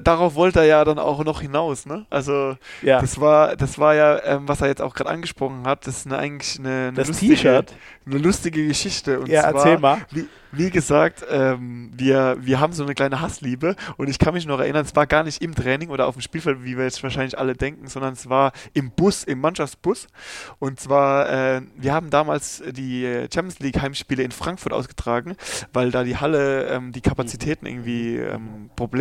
darauf wollte er ja dann auch noch hinaus, ne? Also das war ja, was er jetzt auch gerade angesprochen hat, das ist eine lustige Geschichte. Und ja, zwar, erzähl mal. Wie gesagt, wir haben so eine kleine Hassliebe und ich kann mich noch erinnern, es war gar nicht im Training oder auf dem Spielfeld, wie wir jetzt wahrscheinlich alle denken, sondern es war im Bus, im Mannschaftsbus. Und zwar, wir haben damals die Champions League Heimspiele in Frankfurt ausgetragen, weil da die Halle, die Kapazitäten irgendwie,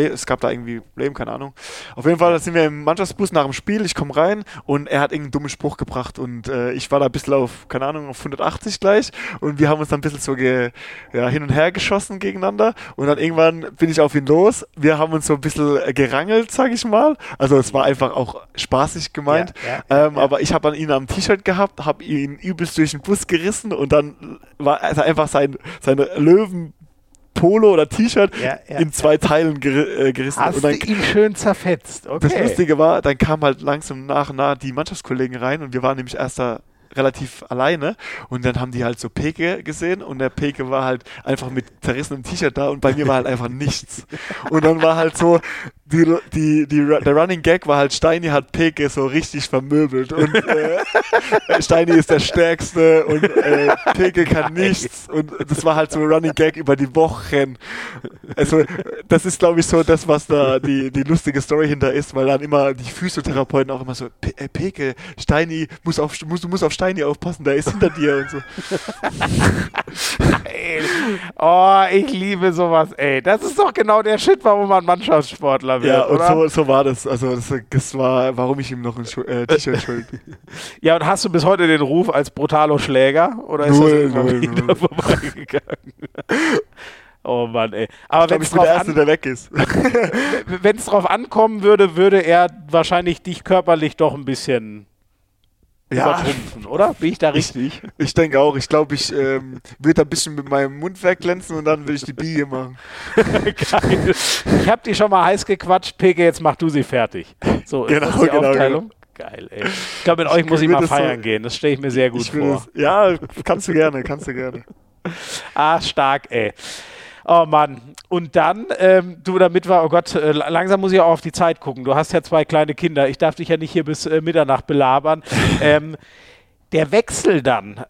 es gab da irgendwie Problem, keine Ahnung. Auf jeden Fall sind wir im Mannschaftsbus nach dem Spiel, ich komme rein und er hat irgendeinen dummen Spruch gebracht und ich war da ein bisschen auf, keine Ahnung, auf 180 gleich und wir haben uns dann ein bisschen so hin und her geschossen gegeneinander und dann irgendwann bin ich auf ihn los, wir haben uns so ein bisschen gerangelt, sag ich mal, also es war einfach auch spaßig gemeint, aber ich habe an ihn am T-Shirt gehabt, habe ihn übelst durch den Bus gerissen und dann war also einfach sein Löwen Polo oder T-Shirt in 2 Teilen gerissen. Hast und dann, du ihn schön zerfetzt. Okay. Das Lustige war, dann kamen halt langsam nach und nach die Mannschaftskollegen rein und wir waren nämlich erst da relativ alleine und dann haben die halt so Peke gesehen und der Peke war halt einfach mit zerrissenem T-Shirt da und bei mir war halt einfach nichts. Und dann war halt so, der Running Gag war halt, Steini hat Peke so richtig vermöbelt und Steini ist der Stärkste und Peke kann nichts und das war halt so ein Running Gag über die Wochen. Also das ist, glaube ich, so das, was da die lustige Story hinter ist, weil dann immer die Physiotherapeuten auch immer so, Peke, Steini, du musst auf Steini aufpassen, der ist hinter dir und so. Oh, ich liebe sowas, ey. Das ist doch genau der Shit, warum man Mannschaftssportler wird, ja, und oder? So war das. Also das war, warum ich ihm noch ein T-Shirt schuld. Ja, und hast du bis heute den Ruf als brutaler Schläger? Oder ist das vorbeigegangen? Oh Mann, ey. Aber wenn es drauf ankommen würde, würde er wahrscheinlich dich körperlich doch ein bisschen... Ja, oder? Bin ich da richtig? Ich denke auch. Ich glaube, ich würde da ein bisschen mit meinem Mund wegglänzen und dann würde ich die Biege machen. Geil. Ich habe die schon mal heiß gequatscht. Peke, jetzt mach du sie fertig. So, genau, ist das die Aufteilung? Genau. Geil, ey. Ich glaube, mit euch muss ich mal feiern gehen. Das stelle ich mir sehr gut vor. Das, ja, kannst du gerne. Ah, stark, ey. Oh Mann. Und dann, du damit war, oh Gott, langsam muss ich auch auf die Zeit gucken. Du hast ja 2 kleine Kinder. Ich darf dich ja nicht hier bis Mitternacht belabern. Der Wechsel dann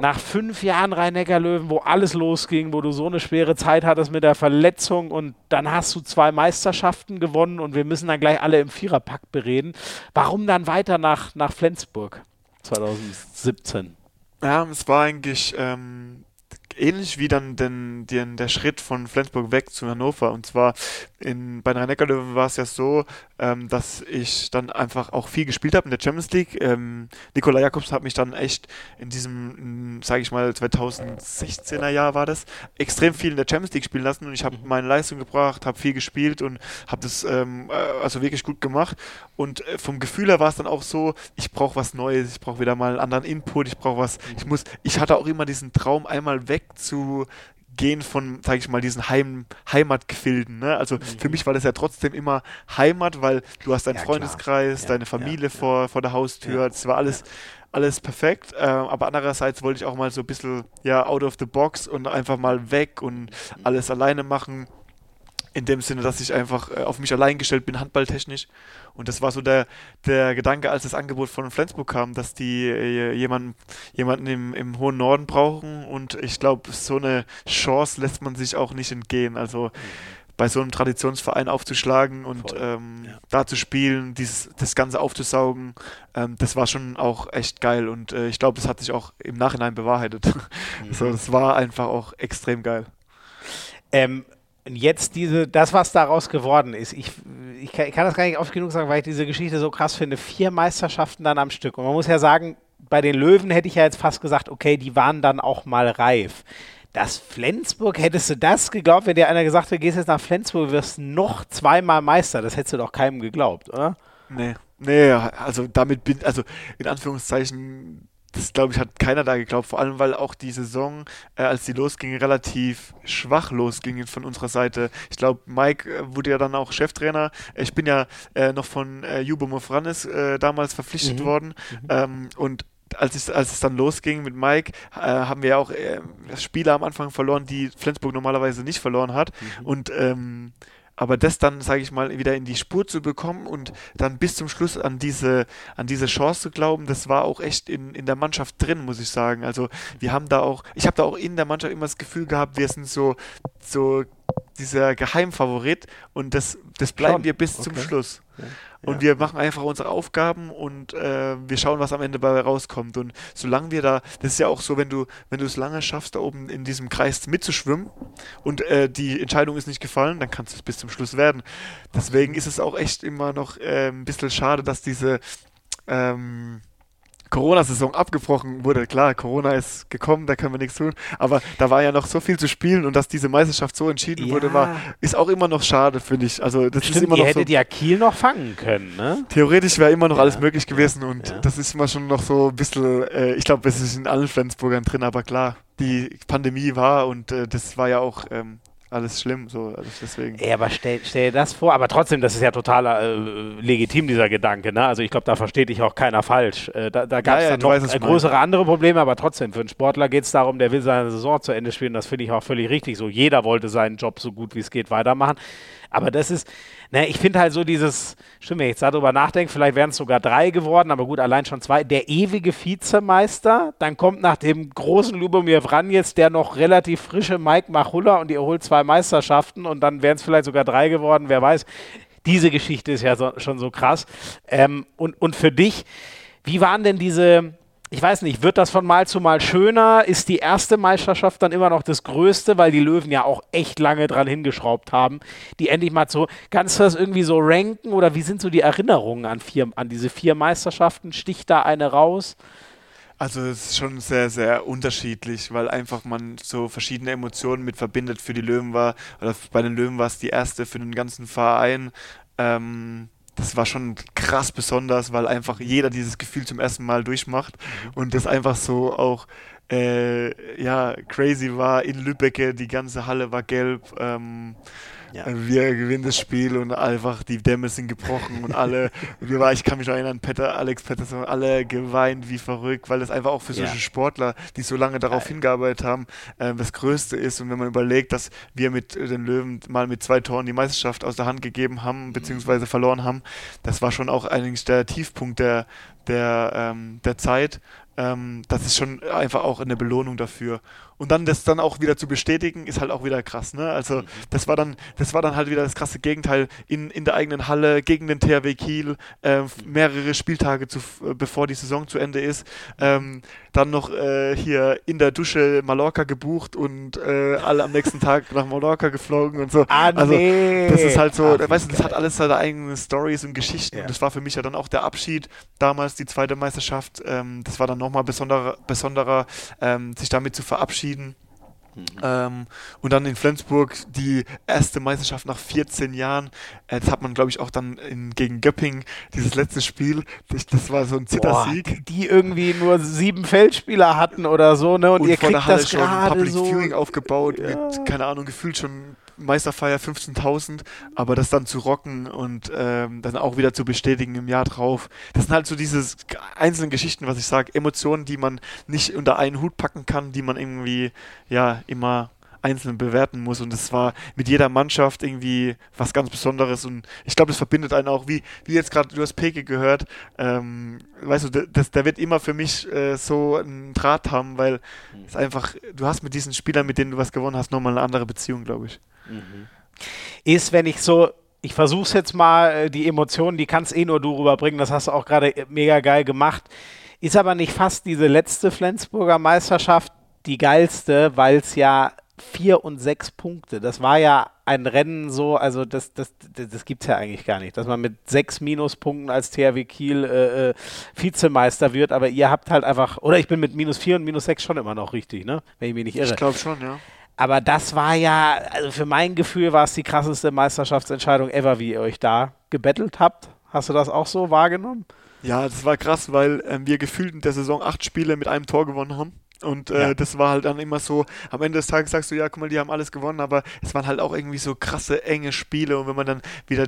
nach 5 Jahren Rhein-Neckar-Löwen, wo alles losging, wo du so eine schwere Zeit hattest mit der Verletzung und dann hast du 2 Meisterschaften gewonnen und wir müssen dann gleich alle im Viererpack bereden. Warum dann weiter nach Flensburg 2017? Ja, es war eigentlich... ähnlich wie dann der Schritt von Flensburg weg zu Hannover. Und zwar bei den Rhein-Neckar-Löwen war es ja so, dass ich dann einfach auch viel gespielt habe in der Champions League. Nikola Jakobs hat mich dann echt in diesem, sage ich mal, 2016er Jahr war das, extrem viel in der Champions League spielen lassen und ich habe meine Leistung gebracht, habe viel gespielt und habe das also wirklich gut gemacht. Und vom Gefühl her war es dann auch so, ich brauche was Neues, ich brauche wieder mal einen anderen Input, ich hatte auch immer diesen Traum, einmal weg zu gehen von, sage ich mal, diesen Heimatgefilden. Ne? Also für mich war das ja trotzdem immer Heimat, weil du hast deinen Freundeskreis, deine Familie vor der Haustür, es war alles perfekt, aber andererseits wollte ich auch mal so ein bisschen out of the box und einfach mal weg und alles alleine machen. In dem Sinne, dass ich einfach auf mich allein gestellt bin, handballtechnisch. Und das war so der Gedanke, als das Angebot von Flensburg kam, dass die jemanden im hohen Norden brauchen. Und ich glaube, so eine Chance lässt man sich auch nicht entgehen. Also bei so einem Traditionsverein aufzuschlagen und da zu spielen, das Ganze aufzusaugen, das war schon auch echt geil. Und ich glaube, das hat sich auch im Nachhinein bewahrheitet. Mhm. So, das war einfach auch extrem geil. Jetzt das, was daraus geworden ist, ich kann das gar nicht oft genug sagen, weil ich diese Geschichte so krass finde, 4 Meisterschaften dann am Stück. Und man muss ja sagen, bei den Löwen hätte ich ja jetzt fast gesagt, okay, die waren dann auch mal reif. Das Flensburg, hättest du das geglaubt, wenn dir einer gesagt hätte, du gehst jetzt nach Flensburg, wirst noch 2-mal Meister, das hättest du doch keinem geglaubt, oder? Nee, also in Anführungszeichen, das, glaube ich, hat keiner da geglaubt, vor allem, weil auch die Saison, als die losging, relativ schwach losging von unserer Seite. Ich glaube, Mike wurde ja dann auch Cheftrainer. Ich bin ja noch von Jubo Mofranis damals verpflichtet worden. Und als es dann losging mit Mike, haben wir ja auch Spiele am Anfang verloren, die Flensburg normalerweise nicht verloren hat. Und aber das dann, sage ich mal, wieder in die Spur zu bekommen und dann bis zum Schluss an diese Chance zu glauben, das war auch echt in der Mannschaft drin, muss ich sagen. Also ich habe da auch in der Mannschaft immer das Gefühl gehabt, wir sind so dieser Geheimfavorit und das bleiben wir bis zum Schluss. Ja. Und wir machen einfach unsere Aufgaben und wir schauen, was am Ende dabei rauskommt. Und solange wir da, das ist ja auch so, wenn du es lange schaffst, da oben in diesem Kreis mitzuschwimmen und die Entscheidung ist nicht gefallen, dann kannst du es bis zum Schluss werden. Deswegen ist es auch echt immer noch ein bisschen schade, dass diese Corona-Saison abgebrochen wurde. Klar, Corona ist gekommen, da können wir nichts tun, aber da war ja noch so viel zu spielen und dass diese Meisterschaft so entschieden wurde, ist auch immer noch schade, finde ich. Also das ist immer noch, ihr hättet ja Kiel noch fangen können, ne? Theoretisch wäre immer noch alles möglich gewesen und das ist immer schon noch so ein bisschen, ich glaube, es ist in allen Flensburgern drin, aber klar, die Pandemie war und das war ja auch alles schlimm, so, also deswegen. Ja, aber stell dir das vor, aber trotzdem, das ist ja total legitim, dieser Gedanke, ne? Also ich glaube, da versteht dich auch keiner falsch. Da gab es noch größere andere Probleme, aber trotzdem, für einen Sportler geht es darum, der will seine Saison zu Ende spielen, das finde ich auch völlig richtig so. Jeder wollte seinen Job so gut wie es geht weitermachen, aber das ist, ich finde halt so dieses, stimmt, wenn ich jetzt darüber nachdenke, vielleicht wären es sogar 3 geworden, aber gut, allein schon 2, der ewige Vizemeister, dann kommt nach dem großen Lubomir Vranjes jetzt der noch relativ frische Mike Machulla und ihr holt 2 Meisterschaften und dann wären es vielleicht sogar 3 geworden, wer weiß. Diese Geschichte ist ja schon so krass. Und für dich, wie waren denn diese, ich weiß nicht, wird das von Mal zu Mal schöner? Ist die erste Meisterschaft dann immer noch das Größte, weil die Löwen ja auch echt lange dran hingeschraubt haben, die endlich mal so, kannst du das irgendwie so ranken oder wie sind so die Erinnerungen an diese 4 Meisterschaften? Sticht da eine raus? Also es ist schon sehr, sehr unterschiedlich, weil einfach man so verschiedene Emotionen mit verbindet. Für die Löwen war, oder bei den Löwen war es die erste für den ganzen Verein. Das war schon krass besonders, weil einfach jeder dieses Gefühl zum ersten Mal durchmacht und das einfach so auch crazy war. In Lübbecke, die ganze Halle war gelb, wir gewinnen das Spiel und einfach die Dämme sind gebrochen und alle, ich kann mich noch erinnern, Alex Pettersson, alle geweint wie verrückt, weil das einfach auch für solche Sportler, die so lange darauf hingearbeitet haben, das Größte ist. Und wenn man überlegt, dass wir mit den Löwen mal mit 2 Toren die Meisterschaft aus der Hand gegeben haben, beziehungsweise verloren haben, das war schon auch eigentlich der Tiefpunkt der Zeit. Das ist schon einfach auch eine Belohnung dafür. Und dann das dann auch wieder zu bestätigen, ist halt auch wieder krass, ne? Also das war dann halt wieder das krasse Gegenteil, in der eigenen Halle gegen den THW Kiel, mehrere Spieltage bevor die Saison zu Ende ist, dann noch hier in der Dusche Mallorca gebucht und alle am nächsten Tag nach Mallorca geflogen und so. Das ist halt so, das hat alles seine eigenen Storys und Geschichten. Und das war für mich ja dann auch der Abschied, damals die zweite Meisterschaft, das war dann nochmal besonderer, sich damit zu verabschieden. Und dann in Flensburg die erste Meisterschaft nach 14 Jahren. Das hat man, glaube ich, auch dann gegen Göppingen, dieses letzte Spiel. Das war so ein Zittersieg. Die irgendwie nur 7 Feldspieler hatten oder so, ne? Und ihr kriegt das gerade so. Und vor der Halle schon Public Viewing aufgebaut mit, keine Ahnung, gefühlt schon Meisterfeier 15.000, aber das dann zu rocken und dann auch wieder zu bestätigen im Jahr drauf. Das sind halt so diese einzelnen Geschichten, was ich sage, Emotionen, die man nicht unter einen Hut packen kann, die man irgendwie immer einzeln bewerten muss. Und es war mit jeder Mannschaft irgendwie was ganz Besonderes. Und ich glaube, das verbindet einen auch, wie jetzt gerade, du hast Peke gehört. Weißt du, der wird immer für mich so einen Draht haben, weil es einfach, du hast mit diesen Spielern, mit denen du was gewonnen hast, nochmal eine andere Beziehung, glaube ich. Mhm. Ist, wenn ich so, ich versuche es jetzt mal, die Emotionen, die kannst nur du rüberbringen, das hast du auch gerade mega geil gemacht. Ist aber nicht fast diese letzte Flensburger Meisterschaft die geilste, weil es ja 4 und 6 Punkte, das war ja ein Rennen so, also das gibt es ja eigentlich gar nicht, dass man mit 6 Minuspunkten als THW Kiel Vizemeister wird, aber ihr habt halt einfach, oder ich bin mit -4 und -6 schon immer noch richtig, ne? Wenn ich mich nicht irre. Ich glaube schon, ja. Aber das war ja, also für mein Gefühl war es die krasseste Meisterschaftsentscheidung ever, wie ihr euch da gebettelt habt. Hast du das auch so wahrgenommen? Ja, das war krass, weil wir gefühlt in der Saison 8 Spiele mit einem Tor gewonnen haben. Und das war halt dann immer so, am Ende des Tages sagst du, ja, guck mal, die haben alles gewonnen, aber es waren halt auch irgendwie so krasse, enge Spiele, und wenn man dann wieder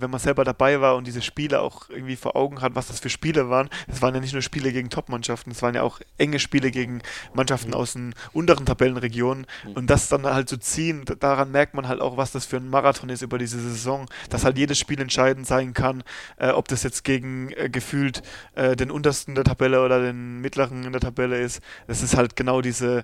wenn man selber dabei war und diese Spiele auch irgendwie vor Augen hat, was das für Spiele waren, das waren ja nicht nur Spiele gegen Top-Mannschaften, es waren ja auch enge Spiele gegen Mannschaften aus den unteren Tabellenregionen, und das dann halt zu ziehen, daran merkt man halt auch, was das für ein Marathon ist über diese Saison, dass halt jedes Spiel entscheidend sein kann, ob das jetzt gegen gefühlt den untersten der Tabelle oder den mittleren in der Tabelle ist. Das ist halt genau diese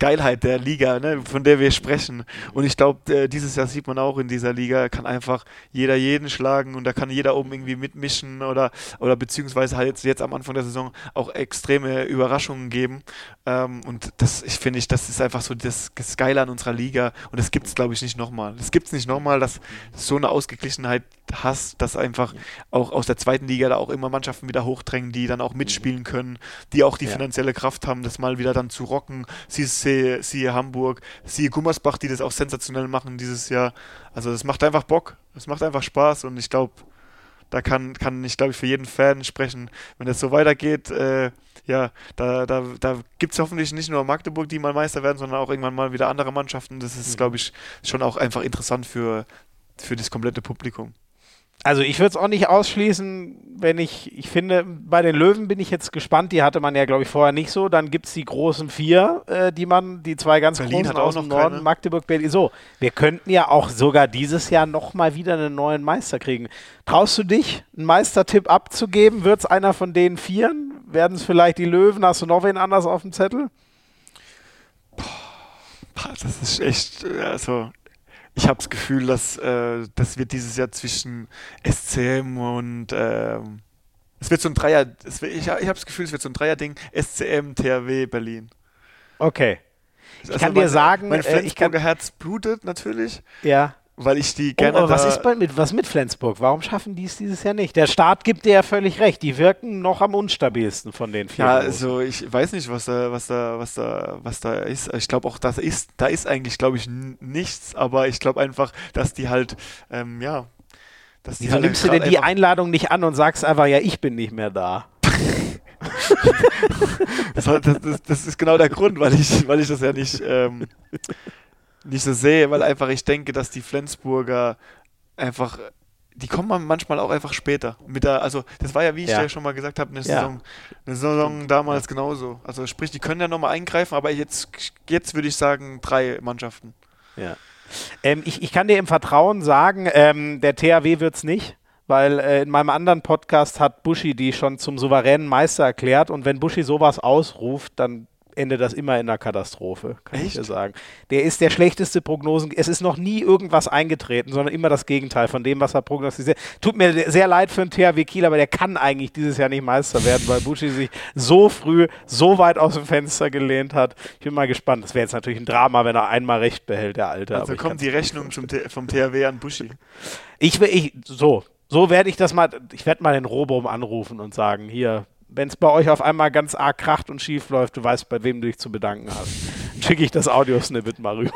Geilheit der Liga, ne, von der wir sprechen. Und ich glaube, dieses Jahr sieht man auch in dieser Liga, kann einfach jeder jeden schlagen, und da kann jeder oben irgendwie mitmischen oder beziehungsweise halt jetzt am Anfang der Saison auch extreme Überraschungen geben. Und das ist einfach so das Geile an unserer Liga, und das gibt es, glaube ich, nicht nochmal. Es gibt es nicht nochmal, dass so eine Ausgeglichenheit hast, dass einfach auch aus der zweiten Liga da auch immer Mannschaften wieder hochdrängen, die dann auch mitspielen können, die auch die finanzielle Kraft haben, das mal wieder dann zu rocken. Siehe Hamburg, siehe Gummersbach, die das auch sensationell machen dieses Jahr. Also das macht einfach Bock, das macht einfach Spaß, und ich glaube, da kann ich, glaube ich, für jeden Fan sprechen. Wenn das so weitergeht, da gibt es hoffentlich nicht nur Magdeburg, die mal Meister werden, sondern auch irgendwann mal wieder andere Mannschaften. Das ist, glaube ich, schon auch einfach interessant für das komplette Publikum. Also ich würde es auch nicht ausschließen, wenn ich finde, bei den Löwen bin ich jetzt gespannt, die hatte man ja, glaube ich, vorher nicht so, dann gibt es die großen 4, die zwei ganz Berlin großen hat auch aus dem Norden, keine. Magdeburg, Berlin, so. Wir könnten ja auch sogar dieses Jahr nochmal wieder einen neuen Meister kriegen. Traust du dich, einen Meistertipp abzugeben? Wird es einer von den 4? Werden es vielleicht die Löwen? Hast du noch wen anders auf dem Zettel? Boah, das ist echt, also... Ich habe das Gefühl, dass das wird dieses Jahr zwischen SCM und es wird so ein Dreier. Ich habe das Gefühl, es wird so ein Dreier-Ding. SCM, THW, Berlin. Okay. Ich kann dir sagen, mein Flensburger Herz blutet natürlich. Ja. Weil ich die gerne. Aber was mit Flensburg? Warum schaffen die es dieses Jahr nicht? Der Staat gibt dir ja völlig recht. Die wirken noch am unstabilsten von den 4. Ja, also ich weiß nicht, was da ist. Ich glaube auch, da ist eigentlich, glaube ich, nichts, aber ich glaube einfach, dass die halt, dass die. Wieso halt nimmst du denn die Einladung nicht an und sagst einfach, ja, ich bin nicht mehr da? Das ist genau der Grund, weil ich das ja nicht. Nicht so sehe, weil einfach ich denke, dass die Flensburger einfach, die kommen manchmal auch einfach später. Das war ja, wie ich ja schon mal gesagt habe, eine Saison damals genauso. Also sprich, die können ja nochmal eingreifen, aber jetzt würde ich sagen, 3 Mannschaften. Ja. Ich kann dir im Vertrauen sagen, der THW wird's nicht. Weil in meinem anderen Podcast hat Buschi die schon zum souveränen Meister erklärt, und wenn Buschi sowas ausruft, dann endet das immer in einer Katastrophe, kann ich dir sagen. Der ist der schlechteste Prognosen. Es ist noch nie irgendwas eingetreten, sondern immer das Gegenteil von dem, was er prognostiziert. Tut mir sehr leid für den THW Kiel, aber der kann eigentlich dieses Jahr nicht Meister werden, weil Buschi sich so früh, so weit aus dem Fenster gelehnt hat. Ich bin mal gespannt. Das wäre jetzt natürlich ein Drama, wenn er einmal recht behält, der Alte. Also kommt die Rechnung vom THW an Buschi. So werde ich das mal, ich werde mal den Robum anrufen und sagen, hier, wenn es bei euch auf einmal ganz arg kracht und schief läuft, du weißt, bei wem du dich zu bedanken hast. Schicke ich das Audio-Snippet mal rüber.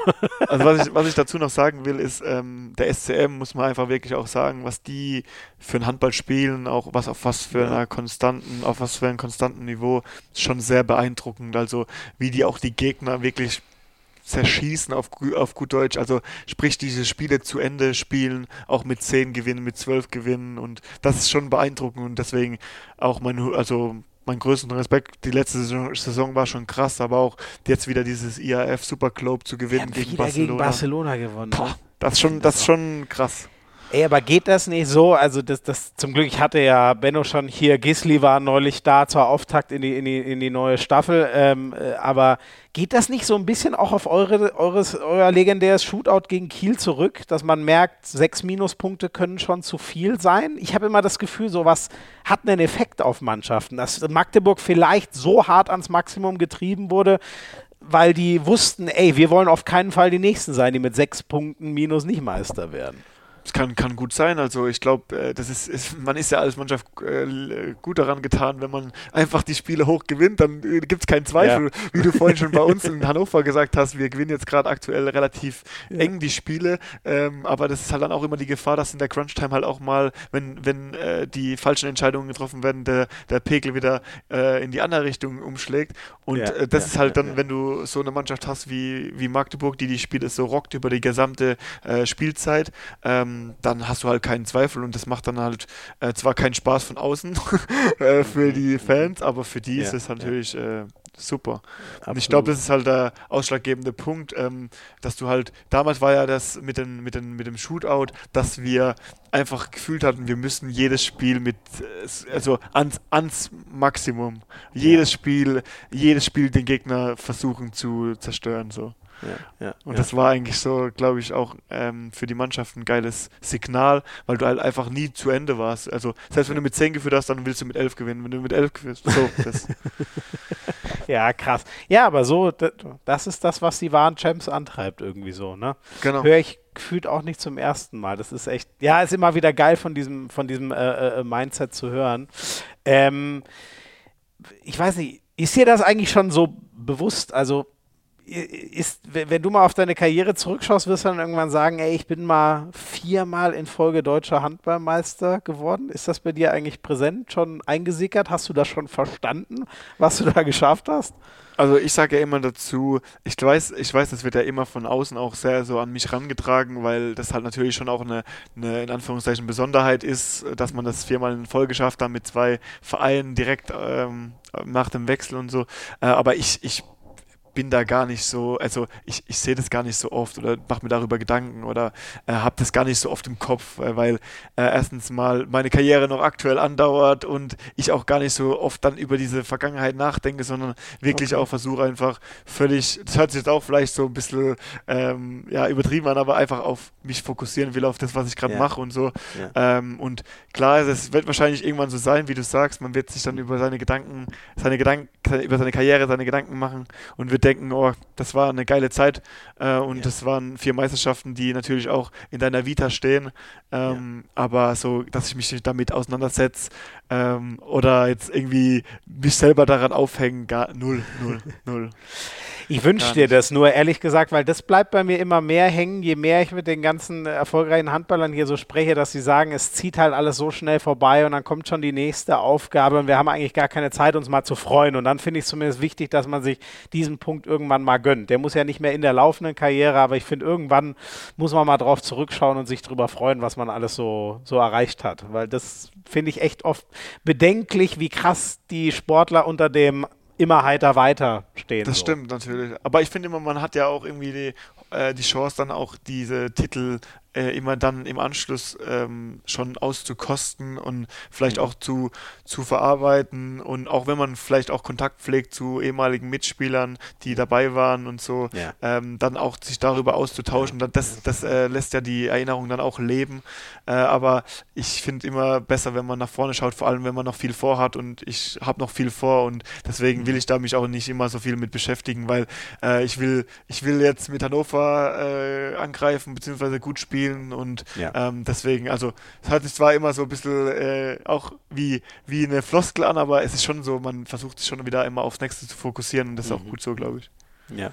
Also was ich dazu noch sagen will, ist, der SCM, muss man einfach wirklich auch sagen, was die für einen Handball spielen, auch auf was für einen konstanten Niveau, ist schon sehr beeindruckend. Also wie die auch die Gegner wirklich zerschießen auf gut Deutsch, also sprich diese Spiele zu Ende spielen, auch mit 10 gewinnen, mit 12 gewinnen, und das ist schon beeindruckend, und deswegen auch mein meinen größten Respekt. Die letzte Saison war schon krass, aber auch jetzt wieder dieses IAF Superclub zu gewinnen gegen Barcelona. Gegen Barcelona gewonnen. Boah, das ist schon krass. Ey, aber geht das nicht so? Also das zum Glück, ich hatte ja Benno schon hier, Gisli war neulich da, zwar Auftakt in die neue Staffel, aber geht das nicht so ein bisschen auch auf euer legendäres Shootout gegen Kiel zurück, dass man merkt, 6 Minuspunkte können schon zu viel sein? Ich habe immer das Gefühl, sowas hat einen Effekt auf Mannschaften, dass Magdeburg vielleicht so hart ans Maximum getrieben wurde, weil die wussten, ey, wir wollen auf keinen Fall die Nächsten sein, die mit 6 Punkten minus nicht Meister werden. Es kann gut sein, also ich glaube, man ist ja als Mannschaft gut daran getan, wenn man einfach die Spiele hoch gewinnt, dann gibt es keinen Zweifel, ja. Wie du vorhin schon bei uns in Hannover gesagt hast, wir gewinnen jetzt gerade aktuell relativ eng die Spiele, aber das ist halt dann auch immer die Gefahr, dass in der Crunch-Time halt auch mal, wenn die falschen Entscheidungen getroffen werden, der Pegel wieder in die andere Richtung umschlägt und das ist halt dann, wenn du so eine Mannschaft hast wie Magdeburg, die Spiele so rockt über die gesamte Spielzeit, dann hast du halt keinen Zweifel und das macht dann halt zwar keinen Spaß von außen für die Fans, aber für die ist es natürlich super. Absolut. Und ich glaube, das ist halt der ausschlaggebende Punkt, dass du halt, damals war ja das mit dem Shootout, dass wir einfach gefühlt hatten, wir müssen jedes Spiel ans Maximum, jedes Spiel den Gegner versuchen zu zerstören, so. Und das war eigentlich so, glaube ich, auch für die Mannschaft ein geiles Signal, weil du halt einfach nie zu Ende warst. Also selbst wenn du mit 10 geführt hast, dann willst du mit 11 gewinnen. Wenn du mit 11 gewinnst, so. Das. Ja, krass. Ja, aber so, das ist das, was die wahren Champs antreibt irgendwie so, ne? Genau. Höre ich gefühlt auch nicht zum ersten Mal. Das ist echt, ja, ist immer wieder geil von diesem Mindset zu hören. Ich weiß nicht, ist dir das eigentlich schon so bewusst? Also wenn du mal auf deine Karriere zurückschaust, wirst du dann irgendwann sagen, ey, ich bin mal 4-mal in Folge deutscher Handballmeister geworden. Ist das bei dir eigentlich präsent, schon eingesickert? Hast du das schon verstanden, was du da geschafft hast? Also ich sage ja immer dazu, ich weiß, das wird ja immer von außen auch sehr so an mich rangetragen, weil das halt natürlich schon auch eine in Anführungszeichen Besonderheit ist, dass man das 4-mal in Folge schafft, dann mit 2 Vereinen direkt nach dem Wechsel und so. Aber ich bin da gar nicht so, also ich sehe das gar nicht so oft oder mache mir darüber Gedanken oder habe das gar nicht so oft im Kopf, weil erstens mal meine Karriere noch aktuell andauert und ich auch gar nicht so oft dann über diese Vergangenheit nachdenke, sondern wirklich auch versuche einfach völlig, das hört sich jetzt auch vielleicht so ein bisschen übertrieben an, aber einfach auf mich fokussieren will, auf das, was ich gerade mache und so. Ja. Und klar, es wird wahrscheinlich irgendwann so sein, wie du sagst, man wird sich dann über seine Karriere seine Gedanken machen und wird denken, oh, das war eine geile Zeit und das waren 4 Meisterschaften, die natürlich auch in deiner Vita stehen, aber so, dass ich mich damit auseinandersetze oder jetzt irgendwie mich selber daran aufhängen, gar null. Ich wünsche dir das nur, ehrlich gesagt, weil das bleibt bei mir immer mehr hängen, je mehr ich mit den ganzen erfolgreichen Handballern hier so spreche, dass sie sagen, es zieht halt alles so schnell vorbei und dann kommt schon die nächste Aufgabe und wir haben eigentlich gar keine Zeit, uns mal zu freuen. Und dann finde ich es zumindest wichtig, dass man sich diesen Punkt irgendwann mal gönnt. Der muss ja nicht mehr in der laufenden Karriere, aber ich finde, irgendwann muss man mal drauf zurückschauen und sich drüber freuen, was man alles so erreicht hat. Weil das finde ich echt oft bedenklich, wie krass die Sportler unter dem immer heiter weiter stehen. Das stimmt natürlich. Aber ich finde immer, man hat ja auch irgendwie die Chance, dann auch diese Titel immer dann im Anschluss schon auszukosten und vielleicht auch zu verarbeiten. Und auch wenn man vielleicht auch Kontakt pflegt zu ehemaligen Mitspielern, die dabei waren und so, dann auch sich darüber auszutauschen. Das lässt ja die Erinnerung dann auch leben. Aber ich finde immer besser, wenn man nach vorne schaut, vor allem wenn man noch viel vorhat. Und ich habe noch viel vor und deswegen will ich da mich auch nicht immer so viel mit beschäftigen, weil ich will jetzt mit Hannover angreifen, beziehungsweise gut spielen. Und deswegen, also es hört sich zwar immer so ein bisschen auch wie eine Floskel an, aber es ist schon so, man versucht sich schon wieder immer aufs Nächste zu fokussieren und das ist auch gut so, glaube ich. Ja.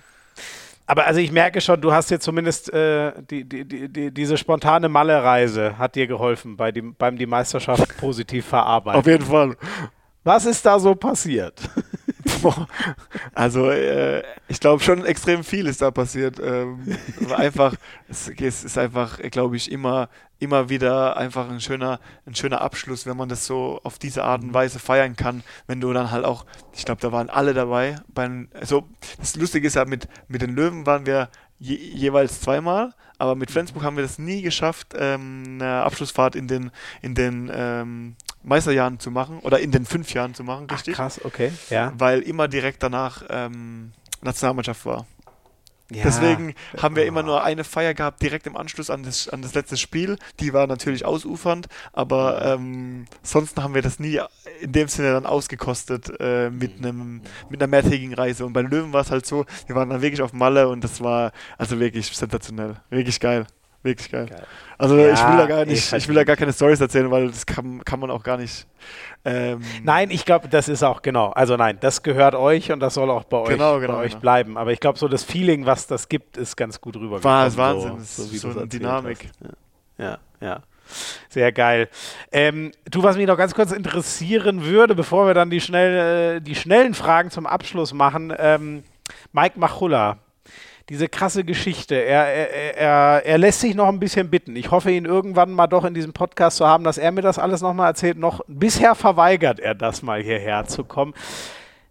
Aber also ich merke schon, du hast dir zumindest diese spontane Malle-Reise hat dir geholfen, beim die Meisterschaft positiv verarbeiten. Auf jeden Fall. Was ist da so passiert? Also ich glaube schon extrem viel ist da passiert. Einfach, es ist einfach, glaube ich, immer wieder einfach ein schöner Abschluss, wenn man das so auf diese Art und Weise feiern kann, wenn du dann halt auch, ich glaube, da waren alle dabei. Das Lustige ist ja, mit den Löwen waren wir jeweils zweimal, aber mit Flensburg haben wir das nie geschafft, eine Abschlussfahrt in den Meisterjahren zu machen oder in den 5 Jahren zu machen, richtig? Ach, krass, okay, ja. Weil immer direkt danach Nationalmannschaft war. Ja. Deswegen haben wir immer nur eine Feier gehabt, direkt im Anschluss an das letzte Spiel. Die war natürlich ausufernd, aber sonst haben wir das nie in dem Sinne dann ausgekostet mit einer mehrtägigen Reise. Und bei Löwen war es halt so, wir waren dann wirklich auf Malle und das war also wirklich sensationell, wirklich geil. Wirklich geil. Also ja, ich will da gar keine Storys erzählen, weil das kann man auch gar nicht. Nein, ich glaube, das ist auch genau. Also nein, das gehört euch und das soll auch bei euch bleiben. Aber ich glaube, so das Feeling, was das gibt, ist ganz gut rübergekommen. War es Wahnsinn, so eine Dynamik. Ja. Sehr geil. Was mich noch ganz kurz interessieren würde, bevor wir dann die schnellen Fragen zum Abschluss machen, Mike Machulla. Diese krasse Geschichte, er lässt sich noch ein bisschen bitten. Ich hoffe, ihn irgendwann mal doch in diesem Podcast zu haben, dass er mir das alles nochmal erzählt. Bisher verweigert er das mal, hierher zu kommen.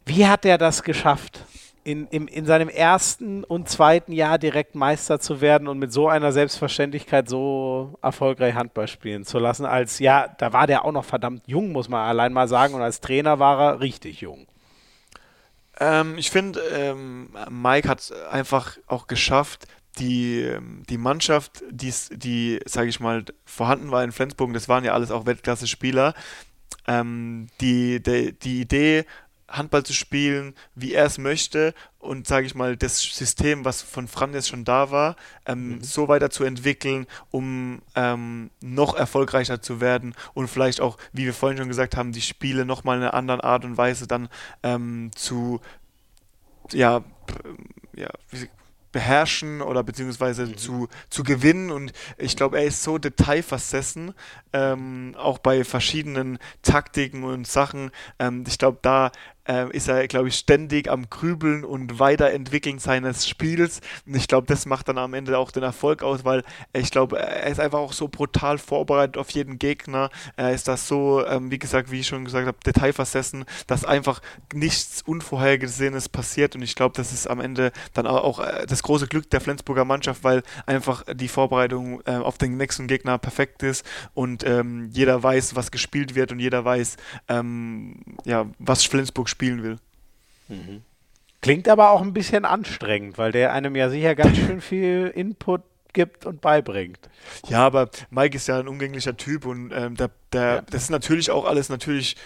Wie hat er das geschafft, in seinem ersten und zweiten Jahr direkt Meister zu werden und mit so einer Selbstverständlichkeit so erfolgreich Handball spielen zu lassen? Da war der auch noch verdammt jung, muss man allein mal sagen. Und als Trainer war er richtig jung. Ich finde, Mike hat es einfach auch geschafft, die Mannschaft, die sage ich mal, vorhanden war in Flensburg, das waren ja alles auch Weltklasse-Spieler, die Idee, Handball zu spielen, wie er es möchte und, sage ich mal, das System, was von Fran jetzt schon da war, so weiterzuentwickeln, um noch erfolgreicher zu werden und vielleicht auch, wie wir vorhin schon gesagt haben, die Spiele nochmal in einer anderen Art und Weise dann beherrschen oder beziehungsweise zu gewinnen, und ich glaube, er ist so detailversessen, auch bei verschiedenen Taktiken und Sachen. Ich glaube, da ist er, glaube ich, ständig am Grübeln und Weiterentwickeln seines Spiels, und ich glaube, das macht dann am Ende auch den Erfolg aus, weil ich glaube, er ist einfach auch so brutal vorbereitet auf jeden Gegner. Er ist das so, wie ich schon gesagt habe, detailversessen, dass einfach nichts Unvorhergesehenes passiert, und ich glaube, das ist am Ende dann auch das große Glück der Flensburger Mannschaft, weil einfach die Vorbereitung auf den nächsten Gegner perfekt ist und jeder weiß, was gespielt wird, und jeder weiß, was Flensburg spielen will. Mhm. Klingt aber auch ein bisschen anstrengend, weil der einem ja sicher ganz schön viel Input gibt und beibringt. Ja, aber Mike ist ja ein umgänglicher Typ, und das ist natürlich auch alles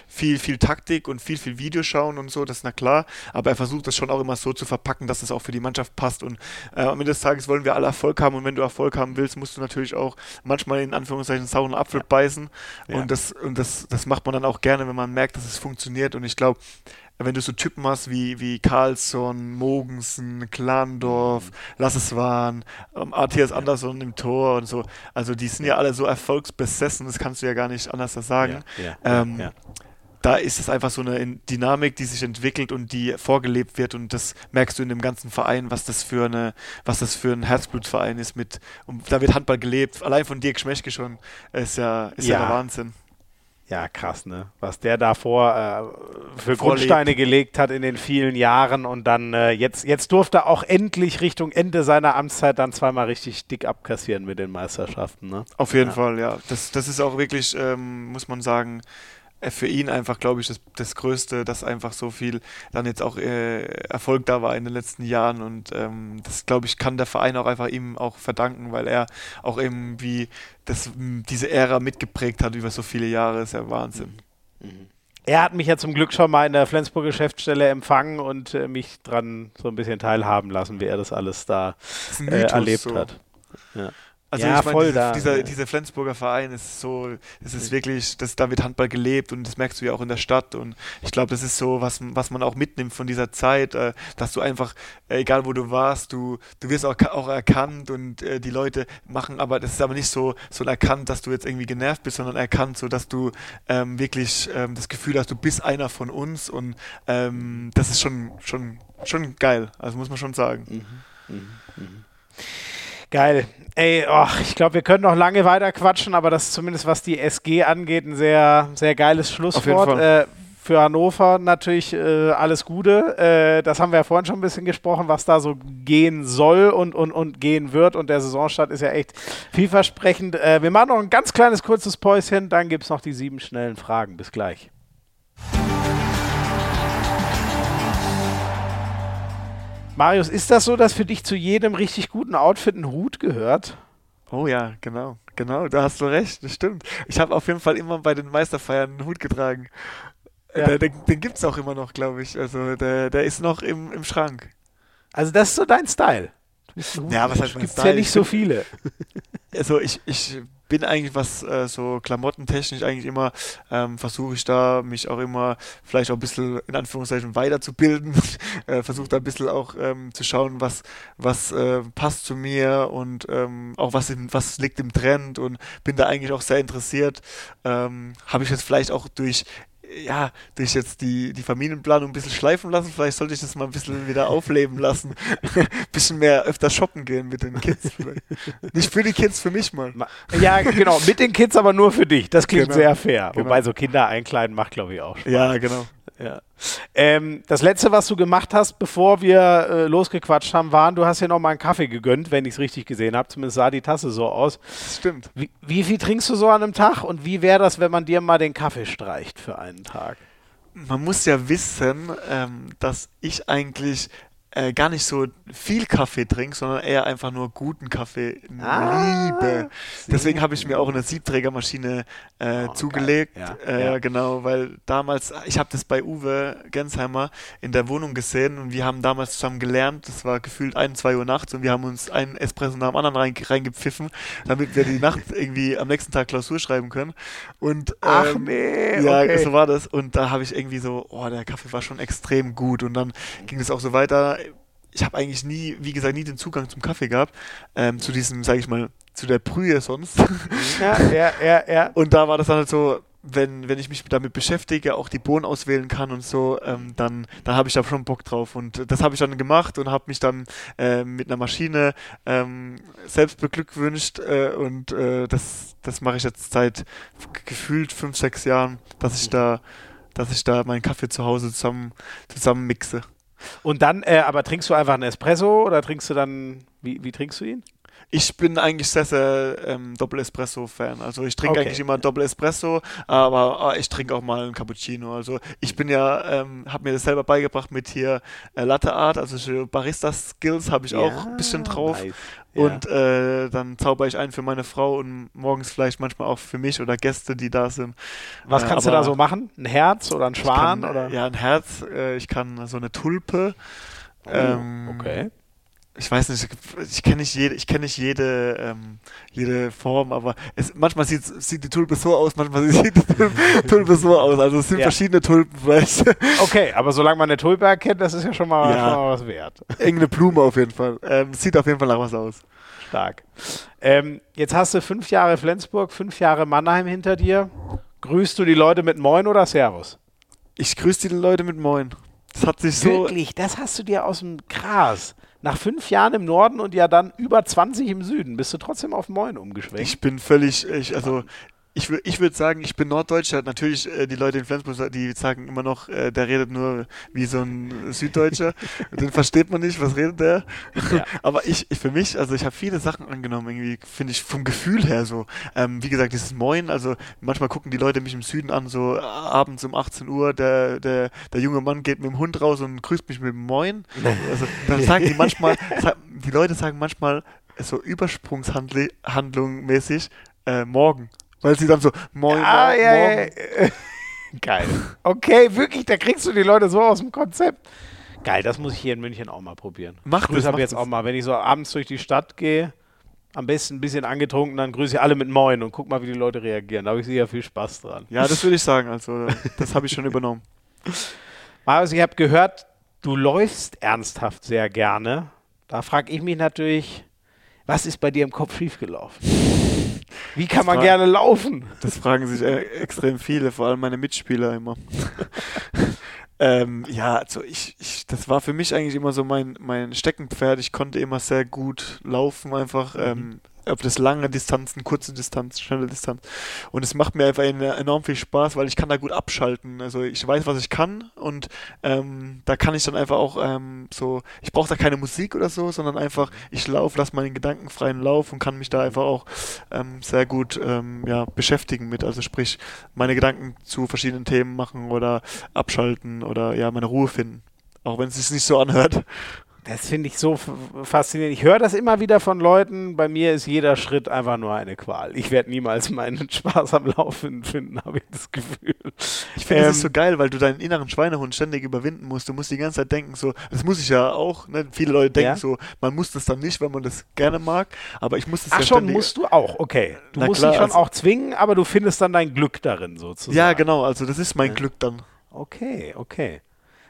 viel Taktik und viel Videoschauen und so, das ist na klar, aber er versucht das schon auch immer so zu verpacken, dass es auch für die Mannschaft passt, und am Ende des Tages wollen wir alle Erfolg haben, und wenn du Erfolg haben willst, musst du natürlich auch manchmal in Anführungszeichen sauren Apfel beißen, und das macht man dann auch gerne, wenn man merkt, dass es funktioniert, und ich glaube, wenn du so Typen hast wie Karlsson, Mogensen, Klandorf, Lasse Svan, Matthias Andersson im Tor und so, also die sind ja alle so erfolgsbesessen, das kannst du ja gar nicht anders sagen. Da ist es einfach so eine Dynamik, die sich entwickelt und die vorgelebt wird, und das merkst du in dem ganzen Verein, was das für ein Herzblutverein ist, und da wird Handball gelebt, allein von Dirk Schmechke schon, ist ja der Wahnsinn. Ja, krass, ne? Was der davor für Grundsteine gelegt hat in den vielen Jahren, und dann jetzt durfte er auch endlich Richtung Ende seiner Amtszeit dann zweimal richtig dick abkassieren mit den Meisterschaften, ne? Auf jeden Fall, ja. Das ist auch wirklich, muss man sagen, für ihn einfach, glaube ich, das Größte, dass einfach so viel dann jetzt auch Erfolg da war in den letzten Jahren, und das, glaube ich, kann der Verein auch einfach ihm auch verdanken, weil er auch irgendwie diese Ära mitgeprägt hat über so viele Jahre, ist ja Wahnsinn. Mhm. Er hat mich ja zum Glück schon mal in der Flensburger Geschäftsstelle empfangen und mich dran so ein bisschen teilhaben lassen, wie er das alles da erlebt hat. Ja. Also ja, ich meine, dieser Flensburger Verein ist so, es ist wirklich, da wird Handball gelebt und das merkst du ja auch in der Stadt und ich glaube, das ist so, was man auch mitnimmt von dieser Zeit, dass du einfach, egal wo du warst, du wirst auch erkannt und die Leute machen, aber das ist aber nicht so erkannt, dass du jetzt irgendwie genervt bist, sondern erkannt, so dass du wirklich das Gefühl hast, du bist einer von uns und das ist schon geil, also muss man schon sagen. Geil. Ey, ich glaube, wir können noch lange weiter quatschen, aber das ist zumindest, was die SG angeht, ein sehr, sehr geiles Schlusswort. Für Hannover natürlich alles Gute. Das haben wir ja vorhin schon ein bisschen gesprochen, was da so gehen soll und gehen wird. Und der Saisonstart ist ja echt vielversprechend. Wir machen noch ein ganz kleines, kurzes Päuschen, dann gibt es noch die 7 schnellen Fragen. Bis gleich. Marius, ist das so, dass für dich zu jedem richtig guten Outfit ein Hut gehört? Oh ja, genau, da hast du recht, das stimmt. Ich habe auf jeden Fall immer bei den Meisterfeiern einen Hut getragen. Ja. Den gibt es auch immer noch, glaube ich. Also der ist noch im Schrank. Also das ist so dein Style? Ja, was heißt mein Style? Gibt es ja nicht so viele. Also ich bin eigentlich, was so klamottentechnisch eigentlich immer, versuche ich da mich auch immer vielleicht auch ein bisschen in Anführungszeichen weiterzubilden, versuche da ein bisschen auch zu schauen, was passt zu mir und auch was liegt im Trend und bin da eigentlich auch sehr interessiert. Habe ich jetzt vielleicht auch durch jetzt die Familienplanung ein bisschen schleifen lassen, vielleicht sollte ich das mal ein bisschen wieder aufleben lassen. Ein bisschen mehr öfter shoppen gehen mit den Kids. Nicht für die Kids, für mich mal. Ja, genau, mit den Kids, aber nur für dich. Das klingt sehr fair. Genau. Wobei so Kinder einkleiden macht, glaube ich, auch Spaß. Ja, genau. Ja. Das Letzte, was du gemacht hast, bevor wir losgequatscht haben, du hast hier nochmal einen Kaffee gegönnt, wenn ich es richtig gesehen habe. Zumindest sah die Tasse so aus. Das stimmt. Wie viel trinkst du so an einem Tag und wie wäre das, wenn man dir mal den Kaffee streicht für einen Tag? Man muss ja wissen, dass ich eigentlich gar nicht so viel Kaffee trinke, sondern eher einfach nur guten Kaffee liebe. Deswegen habe ich mir auch eine Siebträgermaschine zugelegt. Ja. Genau, weil damals, ich habe das bei Uwe Gensheimer in der Wohnung gesehen und wir haben damals zusammen gelernt, das war gefühlt 1-2 Uhr nachts und wir haben uns einen Espresso nach dem anderen reingepfiffen, damit wir die Nacht irgendwie am nächsten Tag Klausur schreiben können. Und, so war das. Und da habe ich irgendwie so, der Kaffee war schon extrem gut und dann ging es auch so weiter. Ich habe eigentlich nie den Zugang zum Kaffee gehabt, zu diesem, sage ich mal, zu der Brühe sonst. Ja. Und da war das dann halt so, wenn ich mich damit beschäftige, auch die Bohnen auswählen kann und so, dann habe ich da schon Bock drauf. Und das habe ich dann gemacht und habe mich dann mit einer Maschine selbst beglückwünscht. Das mache ich jetzt seit gefühlt 5-6 Jahren, dass ich da meinen Kaffee zu Hause zusammen mixe. Und dann, aber trinkst du einfach einen Espresso oder trinkst du dann, wie trinkst du ihn? Ich bin eigentlich sehr Doppel-Espresso-Fan. Also ich trinke eigentlich immer Doppel-Espresso, aber ich trinke auch mal einen Cappuccino. Also ich bin habe mir das selber beigebracht mit hier Latte Art, also Barista-Skills habe ich auch ein bisschen drauf. Nice. Und dann zauber ich einen für meine Frau und morgens vielleicht manchmal auch für mich oder Gäste, die da sind. Was kannst du da so machen? Ein Herz oder ein Schwan? Ja, ein Herz. Ich kann so eine Tulpe. Okay. Ich weiß nicht, ich kenne nicht jede jede Form, aber manchmal sieht die Tulpe so aus, manchmal sieht die Tulpe so aus. Also es sind verschiedene Tulpen vielleicht. Okay, aber solange man eine Tulpe erkennt, das ist ja schon mal was wert. Irgendeine Blume auf jeden Fall. Sieht auf jeden Fall nach was aus. Stark. Jetzt hast du 5 Jahre Flensburg, 5 Jahre Mannheim hinter dir. Grüßt du die Leute mit Moin oder Servus? Ich grüße die Leute mit Moin. Das hat sich so... Wirklich? Das hast du dir aus dem Gras... Nach 5 Jahren im Norden und ja dann über 20 im Süden, bist du trotzdem auf Moin umgeschwenkt? Ich bin völlig, ich würde sagen, ich bin Norddeutscher. Natürlich, die Leute in Flensburg, die sagen immer noch, der redet nur wie so ein Süddeutscher. Den versteht man nicht, was redet der? Ja. Aber für mich, also ich habe viele Sachen angenommen, irgendwie, finde ich, vom Gefühl her so. Wie gesagt, dieses Moin, also manchmal gucken die Leute mich im Süden an, so abends um 18 Uhr, der junge Mann geht mit dem Hund raus und grüßt mich mit dem Moin. Also dann sagen die manchmal, die Leute sagen manchmal so Übersprungshandlung mäßig, morgen. Weil sie dann so, morgen. Geil. Okay, wirklich, da kriegst du die Leute so aus dem Konzept. Geil, das muss ich hier in München auch mal probieren. Mach das. Ich grüße jetzt auch mal, wenn ich so abends durch die Stadt gehe, Am besten ein bisschen angetrunken, dann grüße ich alle mit Moin und guck mal, wie die Leute reagieren. Da habe ich sicher viel Spaß dran. Ja, das würde ich sagen. Also, das habe ich schon übernommen. Marius, ich habe gehört, du läufst ernsthaft sehr gerne. Da frage ich mich natürlich, was ist bei dir im Kopf schiefgelaufen? Wie kann man gerne laufen? Das fragen sich extrem viele, vor allem meine Mitspieler immer. Ja, also ich, das war für mich eigentlich immer so mein Steckenpferd. Ich konnte immer sehr gut laufen, einfach, ob das lange Distanzen, kurze Distanz, schnelle Distanz. Und es macht mir einfach enorm viel Spaß, weil ich kann da gut abschalten. Also ich weiß, was ich kann und da kann ich dann einfach auch so, ich brauche da keine Musik oder so, sondern einfach, ich laufe, lasse meinen Gedanken freien Lauf und kann mich da einfach auch sehr gut beschäftigen mit. Also sprich, meine Gedanken zu verschiedenen Themen machen oder abschalten oder ja, meine Ruhe finden. Auch wenn es sich nicht so anhört. Das finde ich so faszinierend. Ich höre das immer wieder von Leuten. Bei mir ist jeder Schritt einfach nur eine Qual. Ich werde niemals meinen Spaß am Laufen finden, habe ich das Gefühl. Ich finde das ist so geil, weil du deinen inneren Schweinehund ständig überwinden musst. Du musst die ganze Zeit denken, so, das muss ich ja auch, ne? Viele Leute denken so, man muss das dann nicht, wenn man das gerne mag, aber ich muss das ja ständig. Ach schon, musst du auch, okay. Du musst dich schon auch zwingen, aber du findest dann dein Glück darin sozusagen. Ja, genau, also das ist mein Glück dann. Okay.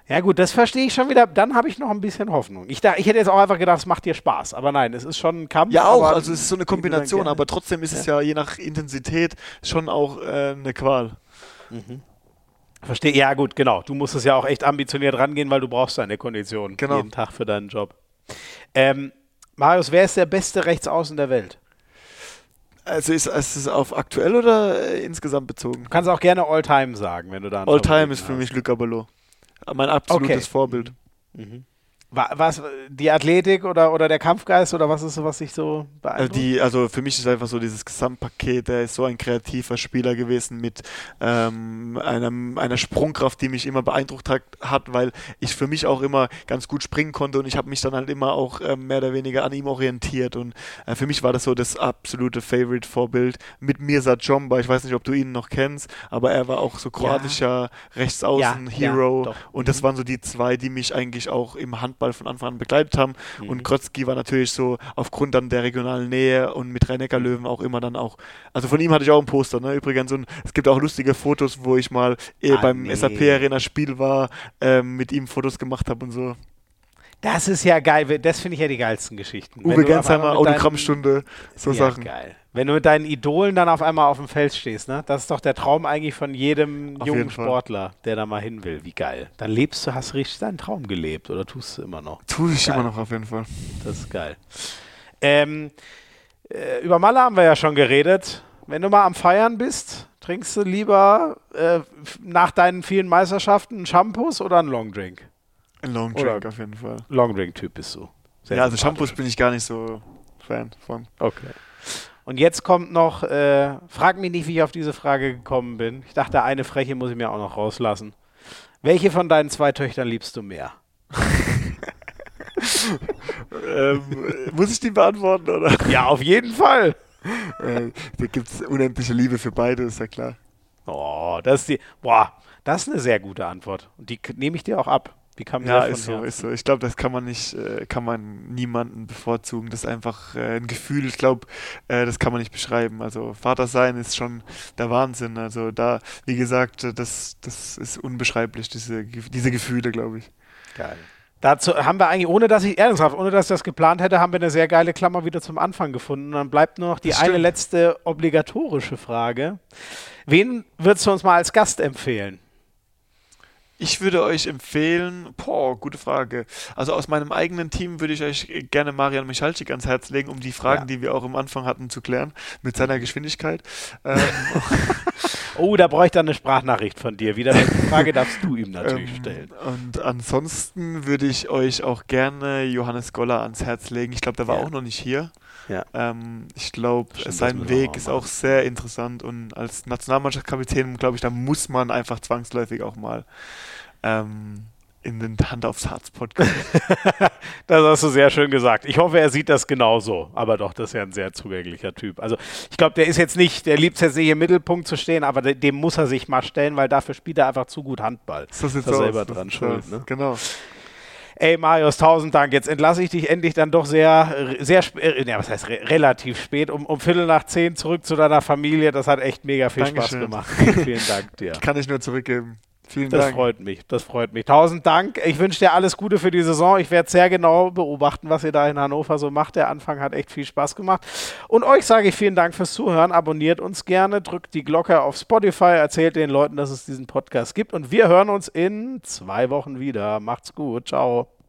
Ja gut, das verstehe ich schon wieder. Dann habe ich noch ein bisschen Hoffnung. Ich hätte jetzt auch einfach gedacht, es macht dir Spaß. Aber nein, es ist schon ein Kampf. Ja auch, also es ist so eine Kombination. Aber trotzdem ist es ja je nach Intensität schon auch eine Qual. Mhm. Verstehe, ja gut, genau. Du musst es ja auch echt ambitioniert rangehen, weil du brauchst deine Kondition jeden Tag für deinen Job. Marius, wer ist der beste Rechtsaußen der Welt? Also ist es auf aktuell oder insgesamt bezogen? Du kannst auch gerne All-Time sagen, wenn du da... All-Time ist für mich Luc Abelot. Mein absolutes Vorbild. Mhm. Was, die Athletik oder der Kampfgeist oder was ist so, was dich so beeindruckt? Also für mich ist einfach so dieses Gesamtpaket, der ist so ein kreativer Spieler gewesen mit einer Sprungkraft, die mich immer beeindruckt hat, weil ich für mich auch immer ganz gut springen konnte und ich habe mich dann halt immer auch mehr oder weniger an ihm orientiert und für mich war das so das absolute Favorite-Vorbild mit Mirza Djomba, ich weiß nicht, ob du ihn noch kennst, aber er war auch so kroatischer Rechtsaußen-Hero und das waren so die zwei, die mich eigentlich auch im Handball von Anfang an begleitet haben und Groetzki war natürlich so aufgrund dann der regionalen Nähe und mit Rhein-Neckar-Löwen auch immer dann auch, also von ihm hatte ich auch ein Poster, ne? Übrigens, und es gibt auch lustige Fotos, wo ich mal beim SAP Arena Spiel war, mit ihm Fotos gemacht habe und so. Das ist ja geil, das finde ich ja die geilsten Geschichten. Uwe Gensheimer, Autogrammstunde, so Sachen. Geil. Wenn du mit deinen Idolen dann auf einmal auf dem Feld stehst, ne? Das ist doch der Traum eigentlich von jedem jungen Sportler, der da mal hin will. Wie geil. Dann lebst du, hast richtig deinen Traum gelebt oder tust du immer noch? Tue ich immer noch auf jeden Fall. Das ist geil. Über Malle haben wir ja schon geredet. Wenn du mal am Feiern bist, trinkst du lieber nach deinen vielen Meisterschaften einen Shampoos oder einen Longdrink? Ein Longdrink auf jeden Fall. Longdrink-Typ bist du. Ja, also Shampoos bin ich gar nicht so Fan von. Okay. Und jetzt kommt noch, frag mich nicht, wie ich auf diese Frage gekommen bin. Ich dachte, eine freche muss ich mir auch noch rauslassen. Welche von deinen zwei Töchtern liebst du mehr? Muss ich die beantworten, oder? Ja, auf jeden Fall. Da gibt es unendliche Liebe für beide, ist ja klar. Oh, das ist eine sehr gute Antwort. Und die nehme ich dir auch ab. Ja, ist so. Ich glaube, das kann man niemanden bevorzugen. Das ist einfach ein Gefühl. Ich glaube, das kann man nicht beschreiben. Also Vater sein ist schon der Wahnsinn. Also da, wie gesagt, das ist unbeschreiblich, diese Gefühle, glaube ich. Geil. Dazu haben wir eigentlich, ohne dass ich das geplant hätte, haben wir eine sehr geile Klammer wieder zum Anfang gefunden. Und dann bleibt nur noch die eine letzte obligatorische Frage. Wen würdest du uns mal als Gast empfehlen? Ich würde euch empfehlen, gute Frage. Also aus meinem eigenen Team würde ich euch gerne Marian Michalczik ans Herz legen, um die Fragen, die wir auch am Anfang hatten, zu klären, mit seiner Geschwindigkeit. Da brauche ich dann eine Sprachnachricht von dir. Wieder die Frage darfst du ihm natürlich stellen. Und ansonsten würde ich euch auch gerne Johannes Goller ans Herz legen. Ich glaube, der war auch noch nicht hier. Ja. Ich glaube, sein Weg ist auch sehr interessant und als Nationalmannschaftskapitän, glaube ich, da muss man einfach zwangsläufig auch mal in den Hand aufs Herz Podcast. Das hast du sehr schön gesagt. Ich hoffe, er sieht das genauso, aber doch, das ist ja ein sehr zugänglicher Typ. Also ich glaube, der liebt es jetzt nicht im Mittelpunkt zu stehen, aber dem muss er sich mal stellen, weil dafür spielt er einfach zu gut Handball. Das ist jetzt selber dran schuld. Ne? Genau. ey Marius, tausend Dank, jetzt entlasse ich dich endlich dann doch sehr was heißt relativ spät, um 9:15 zurück zu deiner Familie. Das hat echt mega viel Dankeschön. Spaß gemacht. Vielen Dank dir. Kann ich nur zurückgeben. Vielen Dank. Das freut mich. Tausend Dank. Ich wünsche dir alles Gute für die Saison. Ich werde sehr genau beobachten, was ihr da in Hannover so macht. Der Anfang hat echt viel Spaß gemacht. Und euch sage ich vielen Dank fürs Zuhören. Abonniert uns gerne, drückt die Glocke auf Spotify, erzählt den Leuten, dass es diesen Podcast gibt. Und wir hören uns in 2 Wochen wieder. Macht's gut. Ciao.